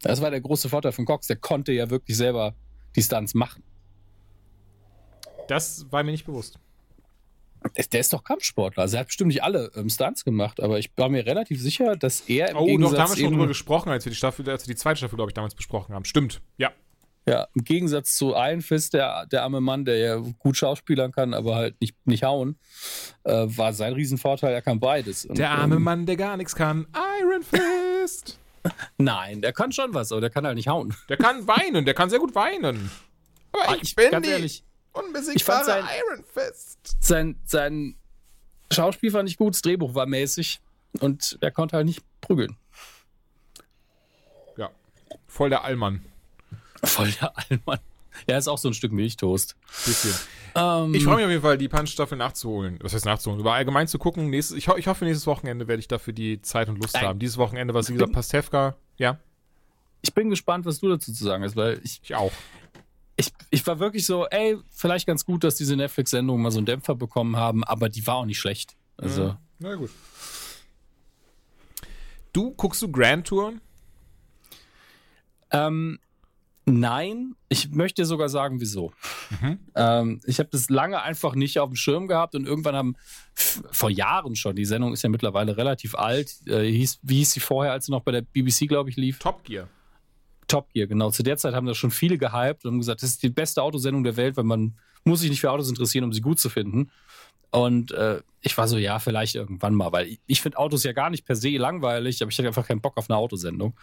Das war der große Vorteil von Cox, der konnte ja wirklich selber die Stunts machen. Das war mir nicht bewusst. Der ist doch Kampfsportler. Also er hat bestimmt nicht alle ähm, Stunts gemacht, aber ich war mir relativ sicher, dass er im oh, Gegensatz... Oh, doch, da haben wir schon drüber gesprochen, als wir die Staffel, als wir die zweite Staffel, glaube ich, damals besprochen haben. Stimmt, ja. Ja, im Gegensatz zu Iron Fist, der, der arme Mann, der ja gut schauspielern kann, aber halt nicht, nicht hauen, äh, war sein Riesenvorteil, er kann beides. Und, der arme ähm, Mann, der gar nichts kann, Iron Fist! Nein, der kann schon was, aber der kann halt nicht hauen. Der kann weinen, der kann sehr gut weinen. Aber ah, ich, ich bin ganz ehrlich, unbesiegbare sein, Iron Fist. Sein, sein Schauspiel fand ich gut, das Drehbuch war mäßig und er konnte halt nicht prügeln. Ja, voll der Allmann. Voll der Allmann. Ja, ist auch so ein Stück Milchtoast. Bisschen. Ähm, ich freue mich auf jeden Fall, die Punch-Staffel nachzuholen. Was heißt nachzuholen? Aber allgemein zu gucken. Nächstes, ich, ho- ich hoffe, nächstes Wochenende werde ich dafür die Zeit und Lust äh, haben. Dieses Wochenende war es, wie gesagt, Pastewka. Ja. Ich bin gespannt, was du dazu zu sagen hast, weil ich, ich auch. Ich, ich war wirklich so, ey, vielleicht ganz gut, dass diese Netflix-Sendungen mal so einen Dämpfer bekommen haben, aber die war auch nicht schlecht. Also. Mhm. Na gut. Du, guckst du Grand Touren? Ähm, Nein, ich möchte sogar sagen, wieso. Mhm. Ähm, ich habe das lange einfach nicht auf dem Schirm gehabt und irgendwann haben, f- vor Jahren schon, die Sendung ist ja mittlerweile relativ alt, äh, hieß, wie hieß sie vorher, als sie noch bei der B B C, glaube ich, lief? Top Gear. Top Gear, genau. Zu der Zeit haben das schon viele gehypt und haben gesagt, das ist die beste Autosendung der Welt, weil man muss sich nicht für Autos interessieren, um sie gut zu finden. Und äh, ich war so, ja, vielleicht irgendwann mal, weil ich, ich finde Autos ja gar nicht per se langweilig, aber ich hatte einfach keinen Bock auf eine Autosendung.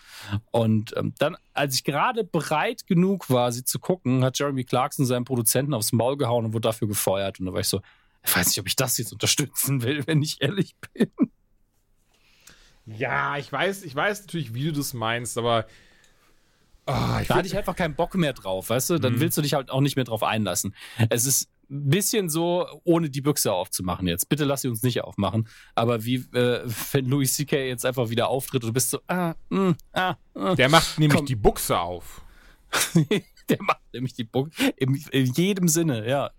Und ähm, dann, als ich gerade bereit genug war, sie zu gucken, hat Jeremy Clarkson seinen Produzenten aufs Maul gehauen und wurde dafür gefeuert. Und da war ich so, ich weiß nicht, ob ich das jetzt unterstützen will, wenn ich ehrlich bin. Ja, ich weiß, ich weiß natürlich, wie du das meinst, aber oh, ich da hatte ich einfach keinen Bock mehr drauf, weißt du? Dann mhm. willst du dich halt auch nicht mehr drauf einlassen. Es ist bisschen so, ohne die Büchse aufzumachen jetzt. Bitte lass sie uns nicht aufmachen. Aber wie, äh, wenn Louis C K jetzt einfach wieder auftritt und du bist so, ah, mh, ah, ah. Der macht nämlich Komm. die Buchse auf. Der macht nämlich die Buchse. In, in jedem Sinne, ja.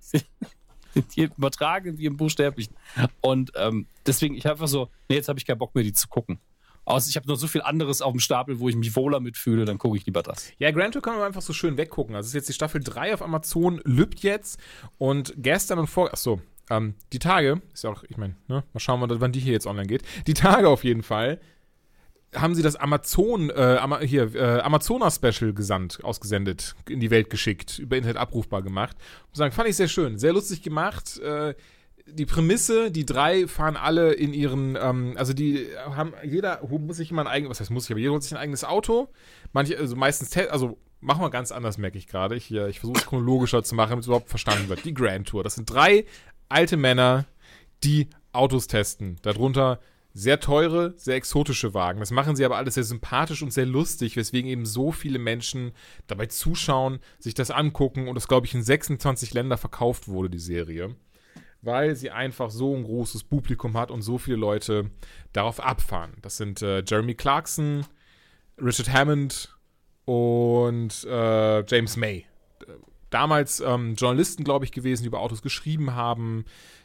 In jedem Übertragen wie im Buchstäblichen. Und ähm, deswegen, ich einfach so, nee, jetzt habe ich keinen Bock mehr, die zu gucken. Außer ich habe noch so viel anderes auf dem Stapel, wo ich mich wohler mitfühle, dann gucke ich lieber das. Ja, Grand Tour kann man einfach so schön weggucken. Also es ist jetzt die Staffel drei auf Amazon, lübt jetzt. Und gestern und vor... Achso, ähm, die Tage, ist ja auch, ich meine, ne, mal schauen, wann die hier jetzt online geht. Die Tage auf jeden Fall haben sie das Amazon, äh, Ama- hier, äh, Amazonas-Special gesandt, ausgesendet, in die Welt geschickt, über Internet abrufbar gemacht. Und sagen, fand ich sehr schön, sehr lustig gemacht, äh, die Prämisse, die drei fahren alle in ihren, ähm, also die haben, jeder muss sich immer ein eigenes, was heißt muss ich, aber jeder holt sich ein eigenes Auto. Manche, also meistens, te- also machen wir ganz anders, merke ich gerade. Ich, ich versuche es chronologischer zu machen, damit es überhaupt verstanden wird. Die Grand Tour, das sind drei alte Männer, die Autos testen. Darunter sehr teure, sehr exotische Wagen. Das machen sie aber alles sehr sympathisch und sehr lustig, weswegen eben so viele Menschen dabei zuschauen, sich das angucken und das, glaube ich, in sechsundzwanzig Länder verkauft wurde, die Serie. Weil sie einfach so ein großes Publikum hat und so viele Leute darauf abfahren. Das sind äh, Jeremy Clarkson, Richard Hammond und äh, James May. Damals ähm, Journalisten, glaube ich, gewesen, die über Autos geschrieben haben,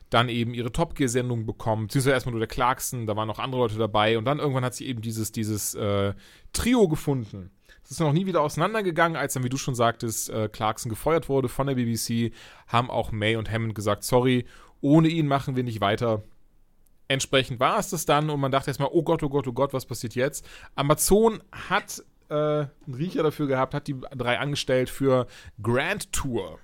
dann eben ihre Top Gear-Sendung bekommen, beziehungsweise erstmal nur der Clarkson, da waren noch andere Leute dabei und dann irgendwann hat sie eben dieses, dieses äh, Trio gefunden. Das ist noch nie wieder auseinandergegangen, als dann, wie du schon sagtest, äh, Clarkson gefeuert wurde von der B B C, haben auch May und Hammond gesagt, sorry, ohne ihn machen wir nicht weiter. Entsprechend war es das dann und man dachte erstmal, oh Gott, oh Gott, oh Gott, was passiert jetzt? Amazon hat äh, einen Riecher dafür gehabt, hat die drei angestellt für Grand Tour.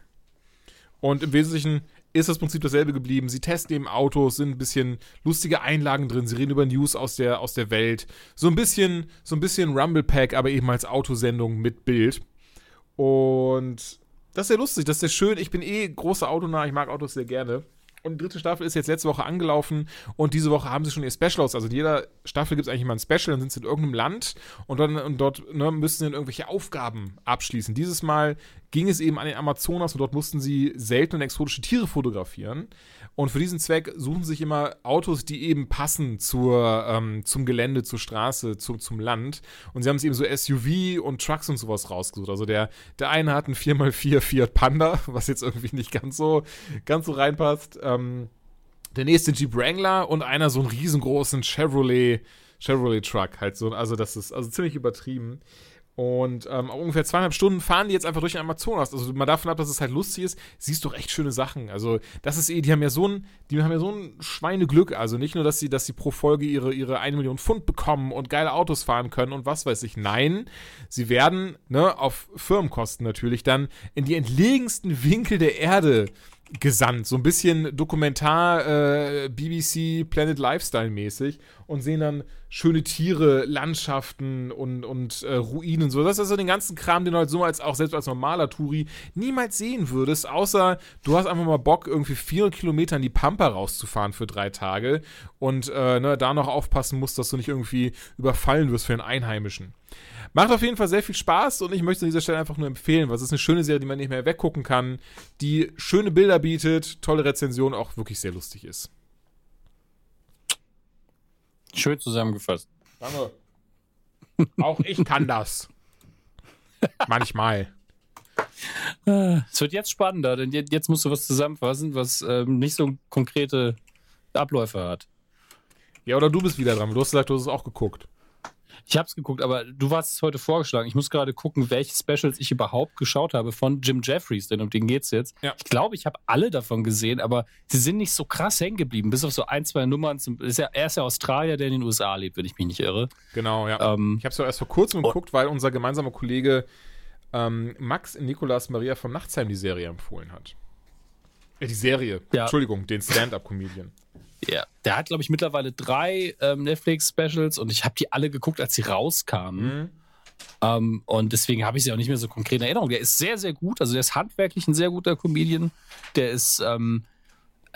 Und im Wesentlichen ist das Prinzip dasselbe geblieben. Sie testen eben Autos, sind ein bisschen lustige Einlagen drin. Sie reden über News aus der, aus der Welt. So ein bisschen, so ein bisschen Rumble Pack, aber eben als Autosendung mit Bild. Und das ist sehr lustig, das ist sehr schön. Ich bin eh großer Autonah, ich mag Autos sehr gerne. Und die dritte Staffel ist jetzt letzte Woche angelaufen und diese Woche haben sie schon ihr Special aus. Also in jeder Staffel gibt es eigentlich immer ein Special, dann sind sie in irgendeinem Land und, dann, und dort ne, müssen sie dann irgendwelche Aufgaben abschließen. Dieses Mal ging es eben an den Amazonas und dort mussten sie seltene und exotische Tiere fotografieren. Und für diesen Zweck suchen sie sich immer Autos, die eben passen zur, ähm, zum Gelände, zur Straße, zu, zum Land. Und sie haben es eben so S U V und Trucks und sowas rausgesucht. Also der, der eine hat einen vier mal vier Fiat Panda, was jetzt irgendwie nicht ganz so, ganz so reinpasst. Ähm, der nächste Jeep Wrangler und einer so einen riesengroßen Chevrolet Chevrolet Truck halt so, also das ist also ziemlich übertrieben Und ähm, ungefähr zweieinhalb Stunden fahren die jetzt einfach durch den Amazonas. Also mal davon ab, dass es halt lustig ist, siehst du doch echt schöne Sachen. Also das ist eh, die haben ja so ein, die haben ja so ein Schweineglück. Also nicht nur, dass sie, dass sie pro Folge ihre, ihre eine Million Pfund bekommen und geile Autos fahren können und was weiß ich. Nein, sie werden, ne, auf Firmenkosten natürlich dann in die entlegensten Winkel der Erde gesandt. So ein bisschen Dokumentar, äh, B B C Planet Lifestyle mäßig, und sehen dann schöne Tiere, Landschaften und, und äh, Ruinen und so. Das ist also den ganzen Kram, den du halt so als, auch selbst als normaler Touri niemals sehen würdest, außer du hast einfach mal Bock, irgendwie vierhundert Kilometer in die Pampa rauszufahren für drei Tage und äh, ne, da noch aufpassen musst, dass du nicht irgendwie überfallen wirst für einen Einheimischen. Macht auf jeden Fall sehr viel Spaß, und ich möchte an dieser Stelle einfach nur empfehlen, weil es ist eine schöne Serie, die man nicht mehr weggucken kann, die schöne Bilder bietet, tolle Rezensionen, auch wirklich sehr lustig ist. Schön zusammengefasst. Danke. Auch ich kann das. Manchmal. Es wird jetzt spannender, denn jetzt musst du was zusammenfassen, was ähm, nicht so konkrete Abläufe hat. Ja, oder du bist wieder dran. Du hast gesagt, du hast es auch geguckt. Ich habe es geguckt, aber du warst es heute vorgeschlagen. Ich muss gerade gucken, welche Specials ich überhaupt geschaut habe von Jim Jeffries, denn um den geht's jetzt. Ja. Ich glaube, ich habe alle davon gesehen, aber sie sind nicht so krass hängen geblieben, bis auf so ein, zwei Nummern. Zum, ist ja, er ist ja Australier, der in den U S A lebt, wenn ich mich nicht irre. Genau, ja. Ähm, ich habe es ja erst vor kurzem geguckt, weil unser gemeinsamer Kollege ähm, Max Nicolas Maria von Nachtsheim die Serie empfohlen hat. Äh, die Serie, ja. Entschuldigung, den Stand-Up-Comedian. Ja, yeah. Der hat, glaube ich, mittlerweile drei ähm, Netflix-Specials, und ich habe die alle geguckt, als sie rauskamen. Mhm. Ähm, und deswegen habe ich sie auch nicht mehr so konkret in Erinnerung. Der ist sehr, sehr gut. Also der ist handwerklich ein sehr guter Comedian. Der ist ähm,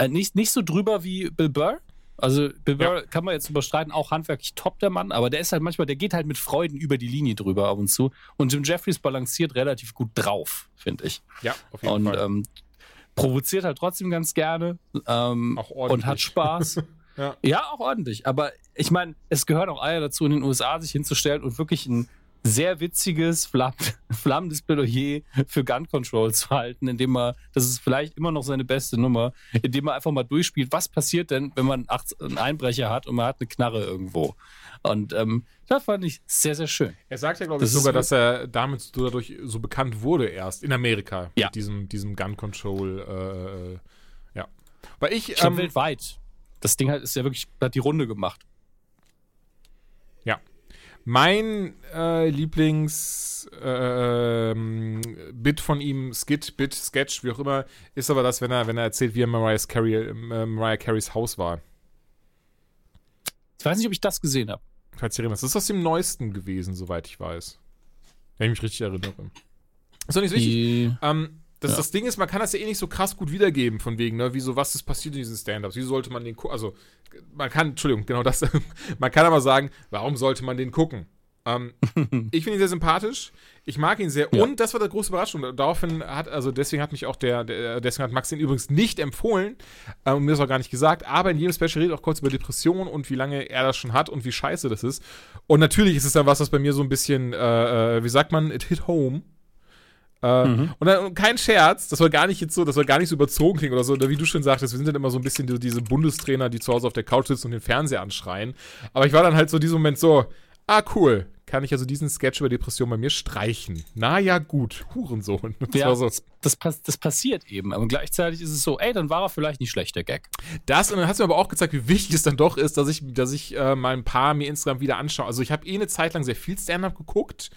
nicht, nicht so drüber wie Bill Burr. Also Bill Burr ja. kann man jetzt überstreiten, auch handwerklich top der Mann, aber der ist halt manchmal, der geht halt mit Freuden über die Linie drüber ab und zu. Und Jim Jeffries balanciert relativ gut drauf, finde ich. Ja, auf jeden und, Fall. Ähm, Provoziert halt trotzdem ganz gerne ähm, auch und hat Spaß. ja. ja, auch ordentlich. Aber ich meine, es gehören auch Eier dazu, in den U S A sich hinzustellen und wirklich ein sehr witziges, flamm- flammendes Plädoyer für Gun Control zu halten, indem man, das ist vielleicht immer noch seine beste Nummer, indem man einfach mal durchspielt, was passiert denn, wenn man einen Einbrecher hat und man hat eine Knarre irgendwo. Und ähm, das fand ich sehr, sehr schön. Er sagt ja, glaube ich, das sogar, dass er damit dadurch so bekannt wurde erst in Amerika, ja. mit diesem, diesem Gun Control. Äh, ja. Weil ich, ich glaub, ähm, weltweit. Das Ding halt ist ja wirklich, hat die Runde gemacht. Ja. Mein äh, Lieblings-Bit äh, von ihm, Skit, Bit, Sketch, wie auch immer, ist aber das, wenn er, wenn er erzählt, wie er Mariah, Carey, äh, Mariah Careys Haus war. Ich weiß nicht, ob ich das gesehen habe. Das ist aus dem Neuesten gewesen, soweit ich weiß. Wenn ich mich richtig erinnere. Ist doch nicht so wichtig. Die, ähm, das, ja. das Ding ist, man kann das ja eh nicht so krass gut wiedergeben, von wegen, ne, wieso, was ist passiert in diesen Stand-Ups? Wieso sollte man den gucken? Also, man kann, Entschuldigung, genau das. Man kann aber sagen, warum sollte man den gucken? Ähm, ich finde ihn sehr sympathisch. Ich mag ihn sehr. Ja. Und das war die große Überraschung. Daraufhin hat, also deswegen hat mich auch der, der deswegen hat Max ihn übrigens nicht empfohlen. Und ähm, mir ist auch gar nicht gesagt. Aber in jedem Special redet auch kurz über Depressionen und wie lange er das schon hat und wie scheiße das ist. Und natürlich ist es dann was, was bei mir so ein bisschen, äh, wie sagt man, it hit home. Äh, mhm. Und dann, und kein Scherz, das soll gar nicht jetzt so, das soll gar nicht so überzogen klingen oder so, oder wie du schon sagtest, wir sind dann immer so ein bisschen diese Bundestrainer, die zu Hause auf der Couch sitzen und den Fernseher anschreien. Aber ich war dann halt so diesen Moment so, ah, cool. Kann ich also diesen Sketch über Depression bei mir streichen? Na ja, gut. Hurensohn. Das, ja, war so. das, das, das passiert eben. Aber gleichzeitig ist es so, ey, dann war er vielleicht nicht schlecht, der Gag. Das, und dann hast du mir aber auch gezeigt, wie wichtig es dann doch ist, dass ich, dass ich äh, mal ein paar mir Instagram wieder anschaue. Also ich habe eh eine Zeit lang sehr viel Stand-Up geguckt.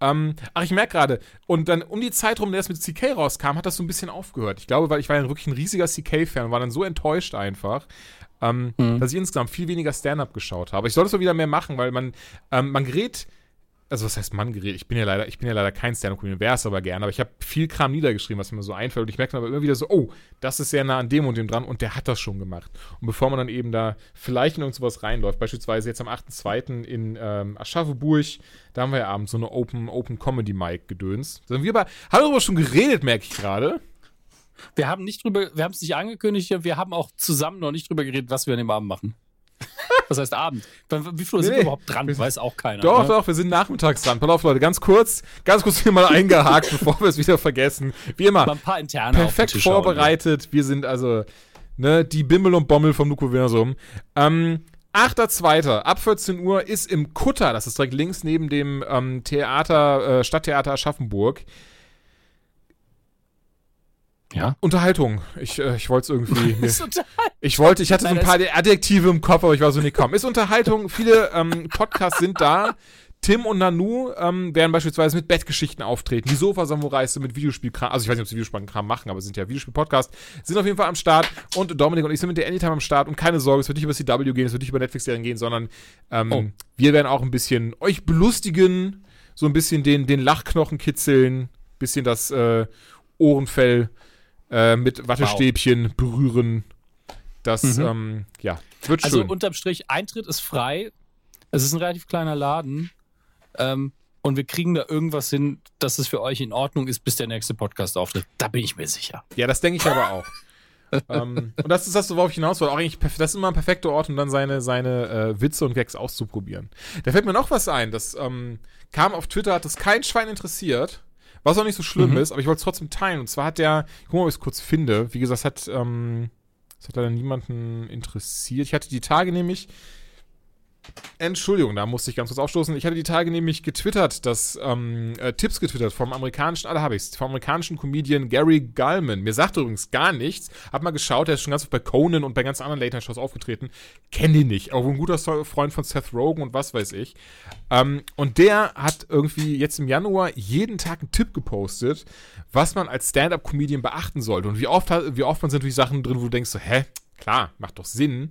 Ähm, ach, ich merke gerade. Und dann um die Zeit rum, der es mit C K rauskam, hat das so ein bisschen aufgehört. Ich glaube, weil ich war ja wirklich ein riesiger C K-Fan und war dann so enttäuscht einfach. Ähm, mhm. dass ich insgesamt viel weniger Stand-Up geschaut habe. Ich sollte es mal wieder mehr machen, weil man, ähm, man gerät, also was heißt man gerät? Ich bin ja leider, ich bin ja leider kein Stand-Up-Comedian, wäre es aber gerne, aber ich habe viel Kram niedergeschrieben, was mir so einfällt, und ich merke dann aber immer wieder so, oh, das ist sehr nah an dem und dem dran, und der hat das schon gemacht. Und bevor man dann eben da vielleicht in irgend sowas reinläuft, beispielsweise jetzt am achten zweiten in ähm, Aschaffenburg, da haben wir ja abends so eine Open, Open Comedy-Mic-Gedöns. Da sind wir aber, haben wir darüber schon geredet, merke ich gerade. Wir haben nicht drüber, wir haben es nicht angekündigt, wir haben auch zusammen noch nicht drüber geredet, was wir an dem Abend machen. Was heißt Abend? Wie früh nee, sind wir überhaupt dran? Wir Weiß auch keiner. Doch, ne? doch, wir sind nachmittags dran. Pass auf, Leute, ganz kurz, ganz kurz hier mal eingehakt, bevor wir es wieder vergessen. Wie immer, mal ein paar interne perfekt vorbereitet. Schauen, ja. Wir sind also, ne, die Bimmel und Bommel vom Nukuversum. Ähm, achter zweiter ab vierzehn Uhr ist im Kutter, das ist direkt links neben dem ähm, Theater, äh, Stadttheater Aschaffenburg. Ja. Unterhaltung. Ich, äh, ich wollte es irgendwie. Ist ich wollte, ich hatte so ein paar Adjektive im Kopf, aber ich war so, nee, komm. Ist Unterhaltung. Viele ähm, Podcasts sind da. Tim und Nanu ähm, werden beispielsweise mit Bettgeschichten auftreten. Die Sofa-Samurais sind mit Videospielkram, also ich weiß nicht, ob sie Videospielkram machen, aber sind ja Videospiel-Podcast, sind auf jeden Fall am Start. Und Dominik und ich sind mit der Anytime am Start. Und keine Sorge, es wird nicht über C W gehen, es wird nicht über Netflix-Serien gehen, sondern ähm, oh. wir werden auch ein bisschen euch belustigen, so ein bisschen den, den Lachknochen kitzeln, bisschen das äh, Ohrenfell äh, mit Wattestäbchen wow. berühren. Das, mhm. ähm, ja, wird schön. Also unterm Strich, Eintritt ist frei. Es ist ein relativ kleiner Laden. Ähm, und wir kriegen da irgendwas hin, dass es für euch in Ordnung ist, bis der nächste Podcast auftritt. Da bin ich mir sicher. Ja, das denke ich aber auch. ähm, und das ist das, worauf ich hinaus wollte. Auch eigentlich, das ist immer ein perfekter Ort, um dann seine, seine äh, Witze und Gags auszuprobieren. Da fällt mir noch was ein. Das ähm, kam auf Twitter, hat das kein Schwein interessiert. Was auch nicht so schlimm mhm. ist, aber ich wollte es trotzdem teilen. Und zwar hat der, ich guck mal, ob ich es kurz finde. Wie gesagt, hat, ähm, das hat leider niemanden interessiert. Ich hatte die Tage nämlich Entschuldigung, da musste ich ganz kurz aufstoßen. Ich hatte die Tage nämlich getwittert, dass ähm, äh, Tipps getwittert vom amerikanischen, alle habe ich's, vom amerikanischen Comedian Gary Gulman. Mir sagt übrigens gar nichts. Hab mal geschaut, der ist schon ganz oft bei Conan und bei ganz anderen Late-Night-Shows aufgetreten. Kenn den nicht. Auch ein guter Freund von Seth Rogen und was weiß ich. Ähm, und der hat irgendwie jetzt im Januar jeden Tag einen Tipp gepostet, was man als Stand-Up-Comedian beachten sollte. Und wie oft, wie oft man sind durch Sachen drin, wo du denkst so, hä, klar, macht doch Sinn.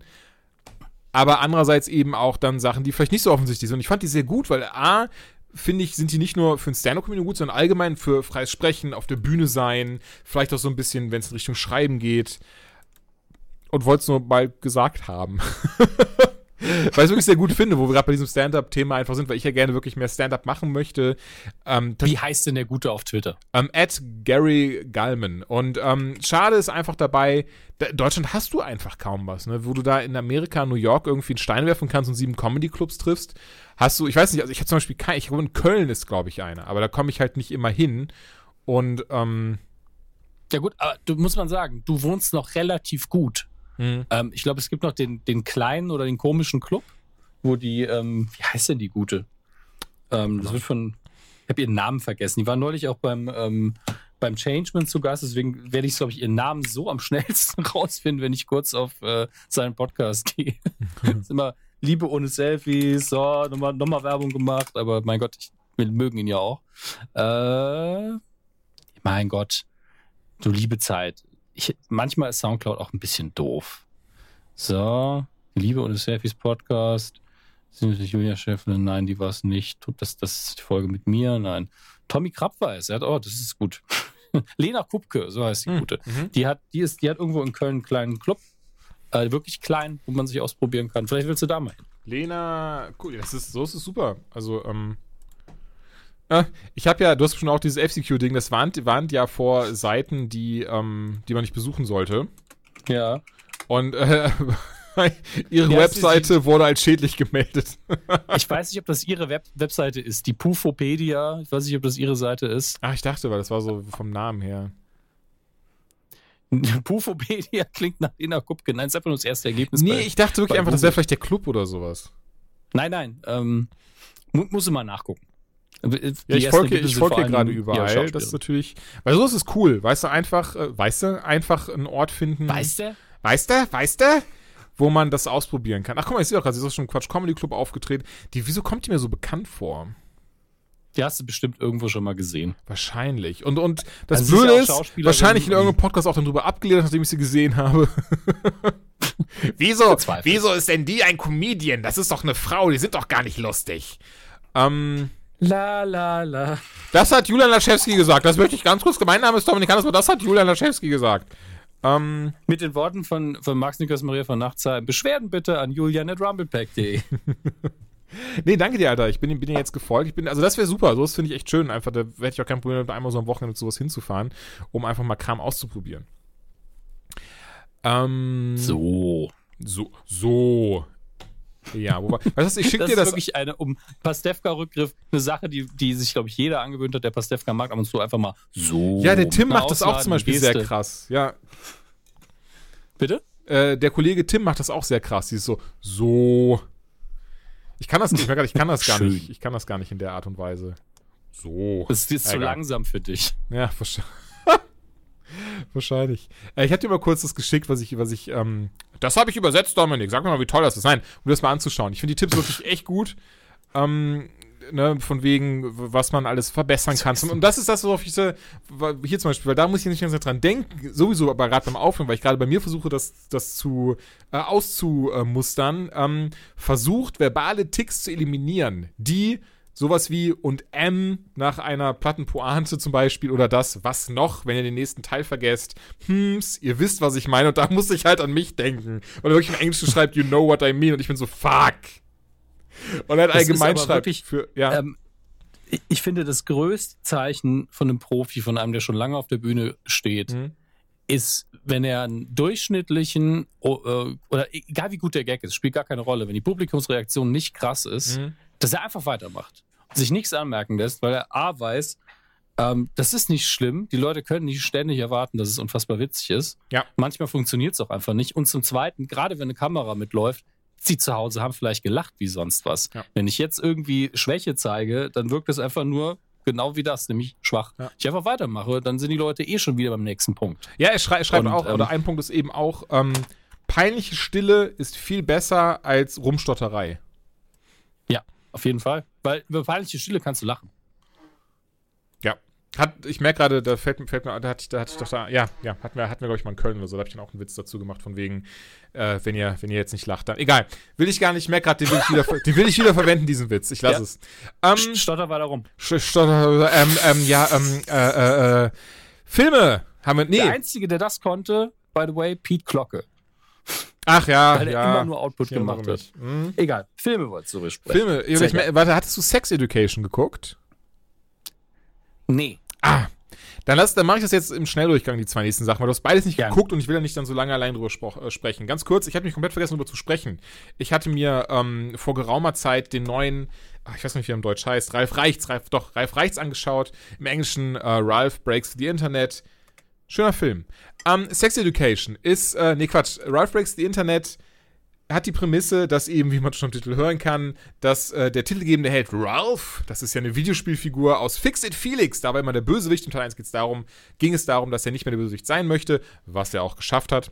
Aber andererseits eben auch dann Sachen, die vielleicht nicht so offensichtlich sind. Und ich fand die sehr gut, weil A, finde ich, sind die nicht nur für ein Stand-Up-Comedian gut, sondern allgemein für freies Sprechen, auf der Bühne sein, vielleicht auch so ein bisschen, wenn es in Richtung Schreiben geht. Und wollte es nur mal gesagt haben. Weil ich es wirklich sehr gut finde, wo wir gerade bei diesem Stand-Up-Thema einfach sind, weil ich ja gerne wirklich mehr Stand-Up machen möchte. Ähm, Wie heißt denn der Gute auf Twitter? Ähm, at Gary Gulman. Und ähm, schade ist einfach dabei, da, Deutschland hast du einfach kaum was, ne? Wo du da in Amerika, New York irgendwie einen Stein werfen kannst und sieben Comedy-Clubs triffst, hast du, ich weiß nicht, also ich habe zum Beispiel kein, ich glaube in Köln ist, glaube ich, einer, aber da komme ich halt nicht immer hin. Und, ähm. Ja gut, aber du musst man sagen, du wohnst noch relativ gut. Mhm. Ähm, ich glaube, es gibt noch den, den kleinen oder den komischen Club, wo die, ähm, wie heißt denn die Gute? Ähm, das wird von, ich habe ihren Namen vergessen. Die war neulich auch beim, ähm, beim Changeman zu Gast, deswegen werde ich, glaube ich, ihren Namen so am schnellsten rausfinden, wenn ich kurz auf äh, seinen Podcast gehe. Das ist immer Liebe ohne Selfies, so, nochmal, nochmal Werbung gemacht, aber mein Gott, ich, wir mögen ihn ja auch. Äh, mein Gott, du liebe Zeit. Ich, manchmal ist Soundcloud auch ein bisschen doof. So, Liebe ohne Selfies Podcast. Sind es nicht Julia Schäfflin? Nein, die war es nicht. Das, das ist die Folge mit mir? Nein. Tommy Krapp war es. Er hat, oh, das ist gut. Lena Kupke, so heißt die mhm. Gute. Die hat, die, ist, die hat irgendwo in Köln einen kleinen Club. Äh, wirklich klein, wo man sich ausprobieren kann. Vielleicht willst du da mal hin. Lena, cool. Das ist, so ist es super. Also, ähm. Ich habe ja, du hast schon auch dieses F C Q-Ding, das warnt, warnt ja vor Seiten, die, ähm, die man nicht besuchen sollte. Ja. Und äh, ihre ja, Webseite die, wurde als schädlich gemeldet. Ich weiß nicht, ob das ihre Web- Webseite ist, die Pufopedia. Ich weiß nicht, ob das ihre Seite ist. Ach, ich dachte, weil das war so vom Namen her. Pufopedia klingt nach Lena Kupke. Nein, das ist einfach nur das erste Ergebnis. Nee, bei, ich dachte wirklich einfach, Google. Das wäre vielleicht der Club oder sowas. Nein, nein. Ähm, mu- muss immer nachgucken. Die ja, ich folge ich folge hier gerade überall. Das ist natürlich, weil so ist es cool. Weißt du, einfach, weißt du, einfach einen Ort finden. Weißt du? Weißt du? Weißt du? Wo man das ausprobieren kann. Ach, guck mal, ich sehe auch gerade, sie ist auch schon im Quatsch Comedy Club aufgetreten. Die, wieso kommt die mir so bekannt vor? Die hast du bestimmt irgendwo schon mal gesehen. Wahrscheinlich. Und, und das also Blöde ist, wahrscheinlich in irgendeinem Podcast auch dann drüber abgelehnt, nachdem ich sie gesehen habe. wieso, wieso ist denn die ein Comedian? Das ist doch eine Frau, die sind doch gar nicht lustig. Ähm, La, la, la. Das hat Julian Laschewski gesagt. Das möchte ich ganz kurz. Mein Name ist Dominik Hannes, aber das hat Julian Laschewski gesagt. Ähm, Mit den Worten von, von Max Niklas Maria von Nachtsheim. Beschwerden bitte an julian at rumblepack punkt de. Nee, danke dir, Alter. Ich bin, bin dir jetzt gefolgt. Ich bin, also das wäre super. So, das finde ich echt schön. Einfach, da hätte ich auch kein Problem, einmal so am Wochenende sowas hinzufahren, um einfach mal Kram auszuprobieren. Ähm, so. So. So. Ja, wobei, weißt du, ich schicke dir das. Das ist wirklich eine, um Pastewka-Rückgriff, eine Sache, die, die sich, glaube ich, jeder angewöhnt hat, der Pastewka mag, aber uns so einfach mal so. Ja, der Tim macht das auch zum Beispiel Geste. Sehr krass. Ja. Bitte? Äh, der Kollege Tim macht das auch sehr krass. Dieses so, so. Ich kann das nicht, ich kann das gar nicht. Ich kann das gar nicht in der Art und Weise. So. Das ist jetzt zu so langsam für dich. Ja, wahrscheinlich. Wahrscheinlich. Äh, ich hab dir mal kurz das geschickt, was ich, was ich, ähm, das habe ich übersetzt, Dominik. Sag mir mal, wie toll das ist. Nein, um das mal anzuschauen. Ich finde die Tipps wirklich echt gut. Ähm, ne, von wegen, was man alles verbessern kann. Und das ist das, worauf ich so, hier zum Beispiel, weil da muss ich nicht ganz dran denken, sowieso, aber gerade beim Aufnehmen, weil ich gerade bei mir versuche, das, das zu, äh, auszumustern, ähm, versucht, verbale Ticks zu eliminieren, die sowas wie und M nach einer platten Pointe zum Beispiel oder das, was noch, wenn ihr den nächsten Teil vergesst, hmms, ihr wisst, was ich meine und da muss ich halt an mich denken. Oder wirklich im Englischen schreibt, you know what I mean und ich bin so, fuck. Und halt allgemein schreibt. Wirklich, für, ja. ähm, ich, ich finde, das größte Zeichen von einem Profi, von einem, der schon lange auf der Bühne steht, mhm. ist, wenn er einen durchschnittlichen, oder egal wie gut der Gag ist, spielt gar keine Rolle, wenn die Publikumsreaktion nicht krass ist, mhm. dass er einfach weitermacht. Sich nichts anmerken lässt, weil er A weiß, ähm, das ist nicht schlimm, die Leute können nicht ständig erwarten, dass es unfassbar witzig ist. Ja. Manchmal funktioniert es auch einfach nicht. Und zum Zweiten, gerade wenn eine Kamera mitläuft, sie zu Hause haben vielleicht gelacht wie sonst was. Ja. Wenn ich jetzt irgendwie Schwäche zeige, dann wirkt es einfach nur genau wie das, nämlich schwach. Ja. Ich einfach weitermache, dann sind die Leute eh schon wieder beim nächsten Punkt. Ja, er schrei- schreibt Und, auch, ähm, oder ein Punkt ist eben auch, ähm, peinliche Stille ist viel besser als Rumstotterei. Ja. Auf jeden Fall, weil über peinliche Stille kannst du lachen. Ja, hat, ich merke gerade, da fällt, fällt mir, da hatte ich, da hatte ich doch da, ja, ja, hatten wir, hatten wir glaube ich mal in Köln oder so, da habe ich dann auch einen Witz dazu gemacht von wegen, äh, wenn ihr, wenn ihr jetzt nicht lacht, dann, egal, will ich gar nicht, ich merke gerade, den will ich wieder, den will ich wieder verwenden, diesen Witz, ich lasse es. Ähm, Stotter weiter rum. Stotter, ähm, ähm, ja, ähm, äh, äh, Filme haben wir, nee. Der Einzige, der das konnte, by the way, Pete Glocke. Ach ja, weil er ja. immer nur Output ich gemacht hat. Hm. Egal, Filme wolltest du besprechen. Filme, ich mein, warte, hattest du Sex Education geguckt? Nee. Ah, dann, lass, dann mache ich das jetzt im Schnelldurchgang, die zwei nächsten Sachen, weil du hast beides nicht Gerne. geguckt und ich will ja nicht dann so lange allein drüber spro- äh, sprechen. Ganz kurz, ich habe mich komplett vergessen, darüber zu sprechen. Ich hatte mir ähm, vor geraumer Zeit den neuen, ach, ich weiß nicht, wie er im Deutsch heißt, Ralf Reichts, Ralf, doch, Ralf Reichts angeschaut, im Englischen äh, Ralph Breaks the Internet. Schöner Film. Ähm, Sex Education ist, äh, nee, Quatsch, Ralph Breaks the Internet hat die Prämisse, dass eben, wie man schon am Titel hören kann, dass äh, der titelgebende Held Ralph, das ist ja eine Videospielfigur aus Fix It Felix, da war immer der Bösewicht, im Teil eins geht's darum, ging es darum, dass er nicht mehr der Bösewicht sein möchte, was er auch geschafft hat.